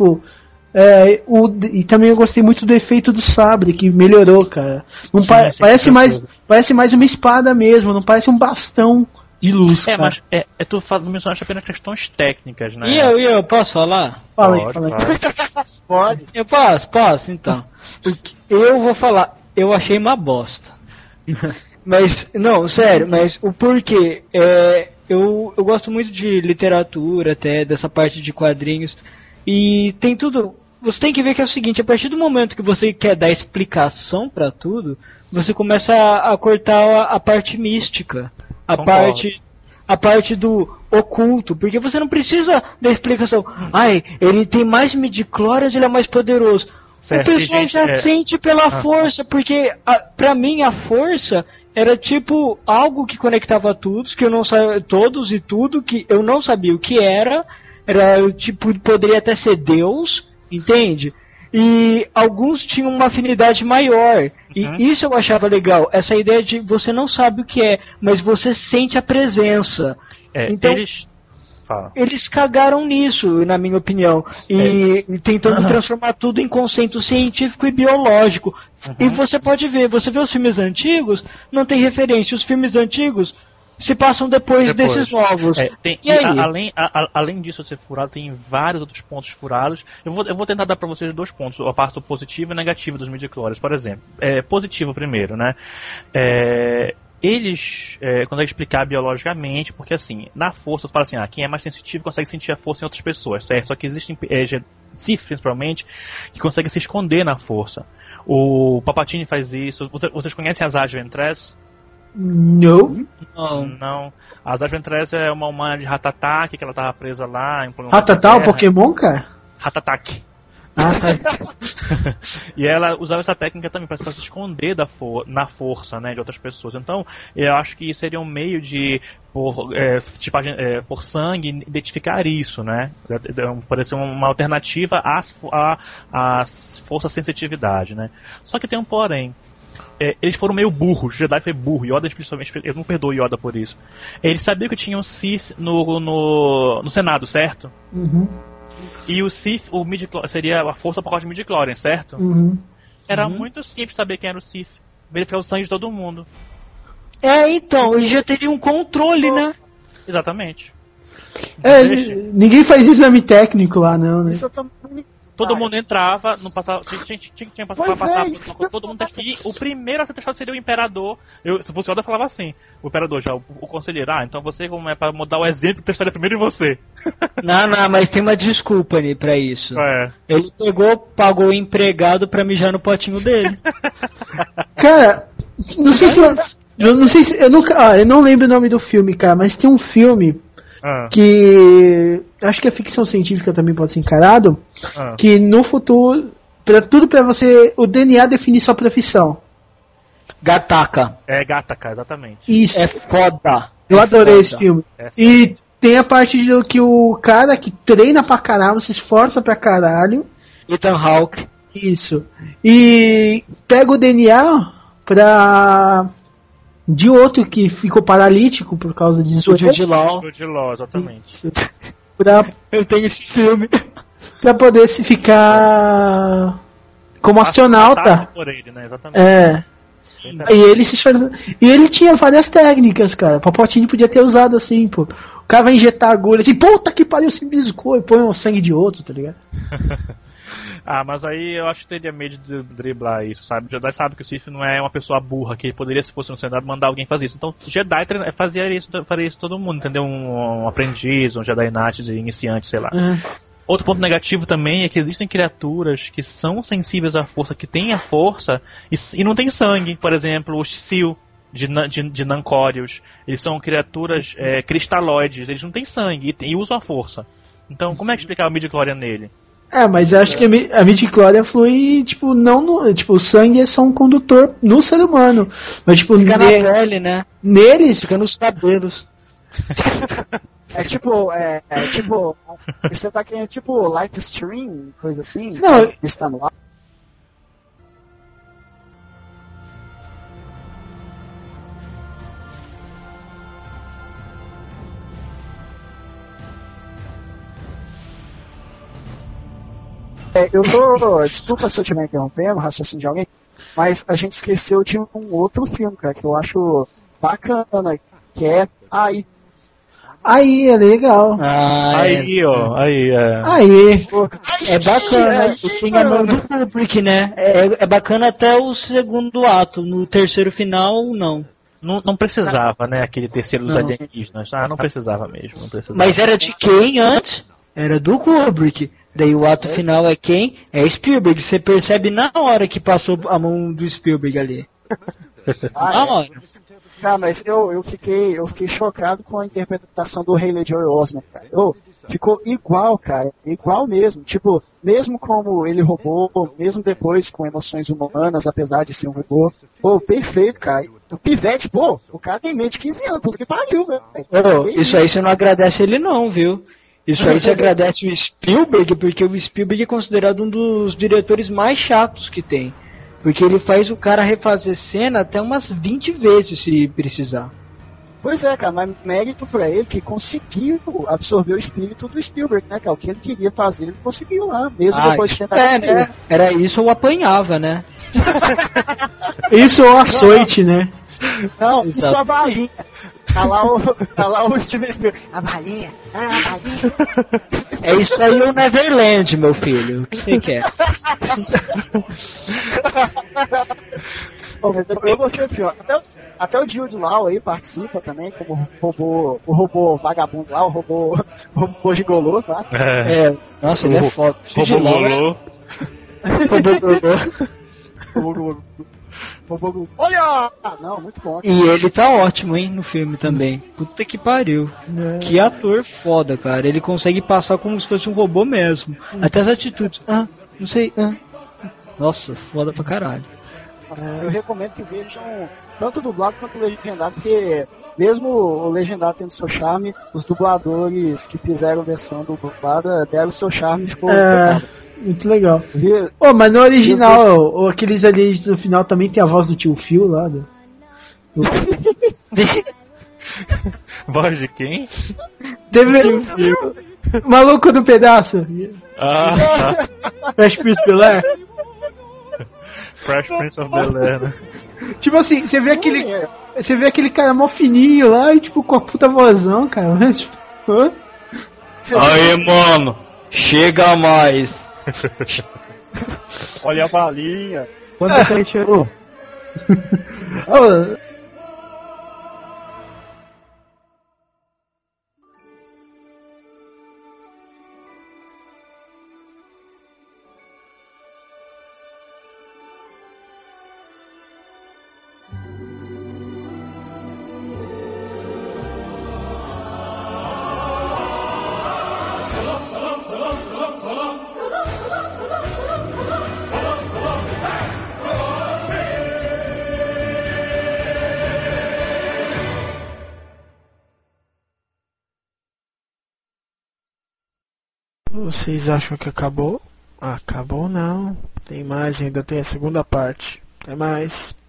e também eu gostei muito do efeito do sabre, que melhorou, cara. Não parece mais uma espada mesmo, não parece um bastão de luz, cara. Mas tu mencionaste apenas questões técnicas, né? E eu posso falar? Fala aí. Pode. Eu posso, então. Eu vou falar, eu achei uma bosta. Mas, não, sério, mas o porquê, eu gosto muito de literatura, até, dessa parte de quadrinhos, e tem tudo, você tem que ver que é o seguinte, a partir do momento que você quer dar explicação pra tudo, você começa a cortar a parte mística, a parte do oculto, porque você não precisa da explicação, ele tem mais midi-chlorians, ele é mais poderoso, certo, o pessoal já sente pela força, porque, pra mim, a força... Era tipo algo que conectava todos, que eu não sabia, todos e tudo, que eu não sabia o que era. Era tipo, poderia até ser Deus, entende? E alguns tinham uma afinidade maior. E isso eu achava legal, essa ideia de você não sabe o que é, mas você sente a presença. Então, eles cagaram nisso, na minha opinião, e tentando transformar tudo em conceito científico e biológico. E você pode ver, os filmes antigos, não tem referência, os filmes antigos se passam depois desses novos. Além disso ser furado, tem vários outros pontos furados. Eu vou tentar dar pra vocês dois pontos, a parte positiva e negativa dos midi-chlorians, por exemplo. Positivo primeiro, né? Eles conseguem explicar biologicamente, porque assim, na força, tu fala assim, quem é mais sensitivo consegue sentir a força em outras pessoas, certo? Só que existem Sith, principalmente, que conseguem se esconder na força. O Palpatine faz isso. Vocês conhecem as Asajj Ventress? Não. A Asajj Ventress é uma humana de Ratatá, que ela tava presa lá em Ratatá, o Pokémon, cara? Ratatak. E ela usava essa técnica também para se esconder na força, né, de outras pessoas. Então, eu acho que seria um meio de, por sangue, identificar isso, né? Pode ser uma alternativa à força-sensitividade, né? Só que tem um porém. Eles foram meio burros, o Jedi foi burro, Yoda principalmente, eu não perdoo Yoda por isso. Eles sabiam que tinham Sith no Senado, certo? Uhum. E o Sith, o midi-chlorian, seria a força por causa de midi-chlorian, certo? Uhum. Era muito simples saber quem era o Sith, verificar o sangue de todo mundo. Então, ele já teve um controle, né? Exatamente. Ninguém faz exame técnico lá, não, né? Todo mundo entrava, não passava, tinha pra passar, todo mundo testou. E o primeiro a ser testado seria o imperador. Se fosse o Yoda, falava assim, o imperador já, o conselheiro, então você, como é pra mudar o exemplo, testaria primeiro em você. Não, mas tem uma desculpa ali pra isso. Ele pagou o empregado pra mijar no potinho dele. Cara, não sei se... eu não lembro o nome do filme, cara, mas tem um filme... que acho que a ficção científica também pode ser encarado, que no futuro, pra você, o DNA definir sua profissão. Gattaca. Gattaca, exatamente. Isso. Foda. Eu adorei esse filme. E tem a parte do que o cara que treina pra caralho, se esforça pra caralho. Ethan Hawke. Isso. E pega o DNA de outro que ficou paralítico por causa de Jude Law. Jude Law, exatamente. Eu tenho esse filme. Pra poder se ficar como astronauta. Por ele, né? Exatamente. E ele tinha várias técnicas, cara. O Palpatine podia ter usado assim, pô. O cara vai injetar agulha assim, puta que pariu, se briscou e põe o sangue de outro, tá ligado? Mas aí eu acho que teria medo de driblar isso, sabe? O Jedi sabe que o Sith não é uma pessoa burra, que poderia, se fosse um Senado, mandar alguém fazer isso. Então, o Jedi faria isso todo mundo, entendeu? Um aprendiz, um Jedi Nath, iniciante, sei lá. Outro ponto negativo também é que existem criaturas que são sensíveis à força, que têm a força e não têm sangue. Por exemplo, o Sil de Nancórios. Eles são criaturas cristaloides, eles não têm sangue e usam a força. Então, como é que explicar o midi-chlorian nele? Mas eu acho que a midi-chlorian flui, tipo, não no, tipo, o sangue é só um condutor no ser humano. Mas, tipo, fica na pele, né? Neles fica nos cabelos. É tipo. Você tá querendo, tipo, live stream, coisa assim? Não. Está no ar. Desculpa se eu estiver interrompendo o raciocínio de alguém, mas a gente esqueceu de um outro filme, cara, que eu acho bacana, que é Aí. Aí é legal. É bacana, o Xingamão do Kubrick, né? É bacana até o segundo ato, no terceiro final, não. Não precisava, né, aquele terceiro dos alienígenas. Não precisava mesmo. Não precisava. Mas era de quem antes? Era do Kubrick. Daí o ato final é quem? É Spielberg. Você percebe na hora que passou a mão do Spielberg ali. Mas eu fiquei chocado com a interpretação do Haley Joel Osment, cara. Ficou igual, cara. Igual mesmo. Tipo, mesmo como ele roubou, mesmo depois com emoções humanas, apesar de ser um robô. Perfeito, cara. O pivete, o cara tem meio de 15 anos. Puta que pariu, velho. Isso aí você não agradece ele não, viu? Isso aí se agradece o Spielberg, porque o Spielberg é considerado um dos diretores mais chatos que tem. Porque ele faz o cara refazer cena até umas 20 vezes, se precisar. Pois é, cara, mas mérito pra ele que conseguiu absorver o espírito do Spielberg, né, cara? O que ele queria fazer, ele conseguiu lá, mesmo depois de tentar... né? Era isso ou apanhava, né? Isso ou açoite, né? Não, isso é a balinha. Tá lá o Steven Spielberg. A Bahia. É isso aí, o Neverland, meu filho. O que você quer? Eu gostei, pior. Até o Jude Law aí participa também, como o robô vagabundo lá, o robô gigolô, tá? Nossa, ele é foda. Robô gigolô. Olha! Muito bom. E ele tá ótimo, hein, no filme também. Puta que pariu. Que ator foda, cara. Ele consegue passar como se fosse um robô mesmo. Até as atitudes. Não sei. Nossa, foda pra caralho. Eu recomendo que vejam tanto o dublado quanto o legendado, porque mesmo o legendado tendo seu charme, os dubladores que fizeram a versão dublada deram seu charme e ficou muito legal. Oh, mas no original, aqueles ali no final também tem a voz do tio Phil lá, né? Voz de quem? Teve o maluco do pedaço. Fresh Prince of Bel-Air. Fresh Prince of Bel-Air, né? Tipo assim, você vê aquele cara mó fininho lá e tipo com a puta vozão, cara. Aí, mano, chega mais. Olha a balinha. Quando é que a gente chegou? Vocês acham que acabou? Acabou não. Tem mais, ainda tem a segunda parte. Até mais.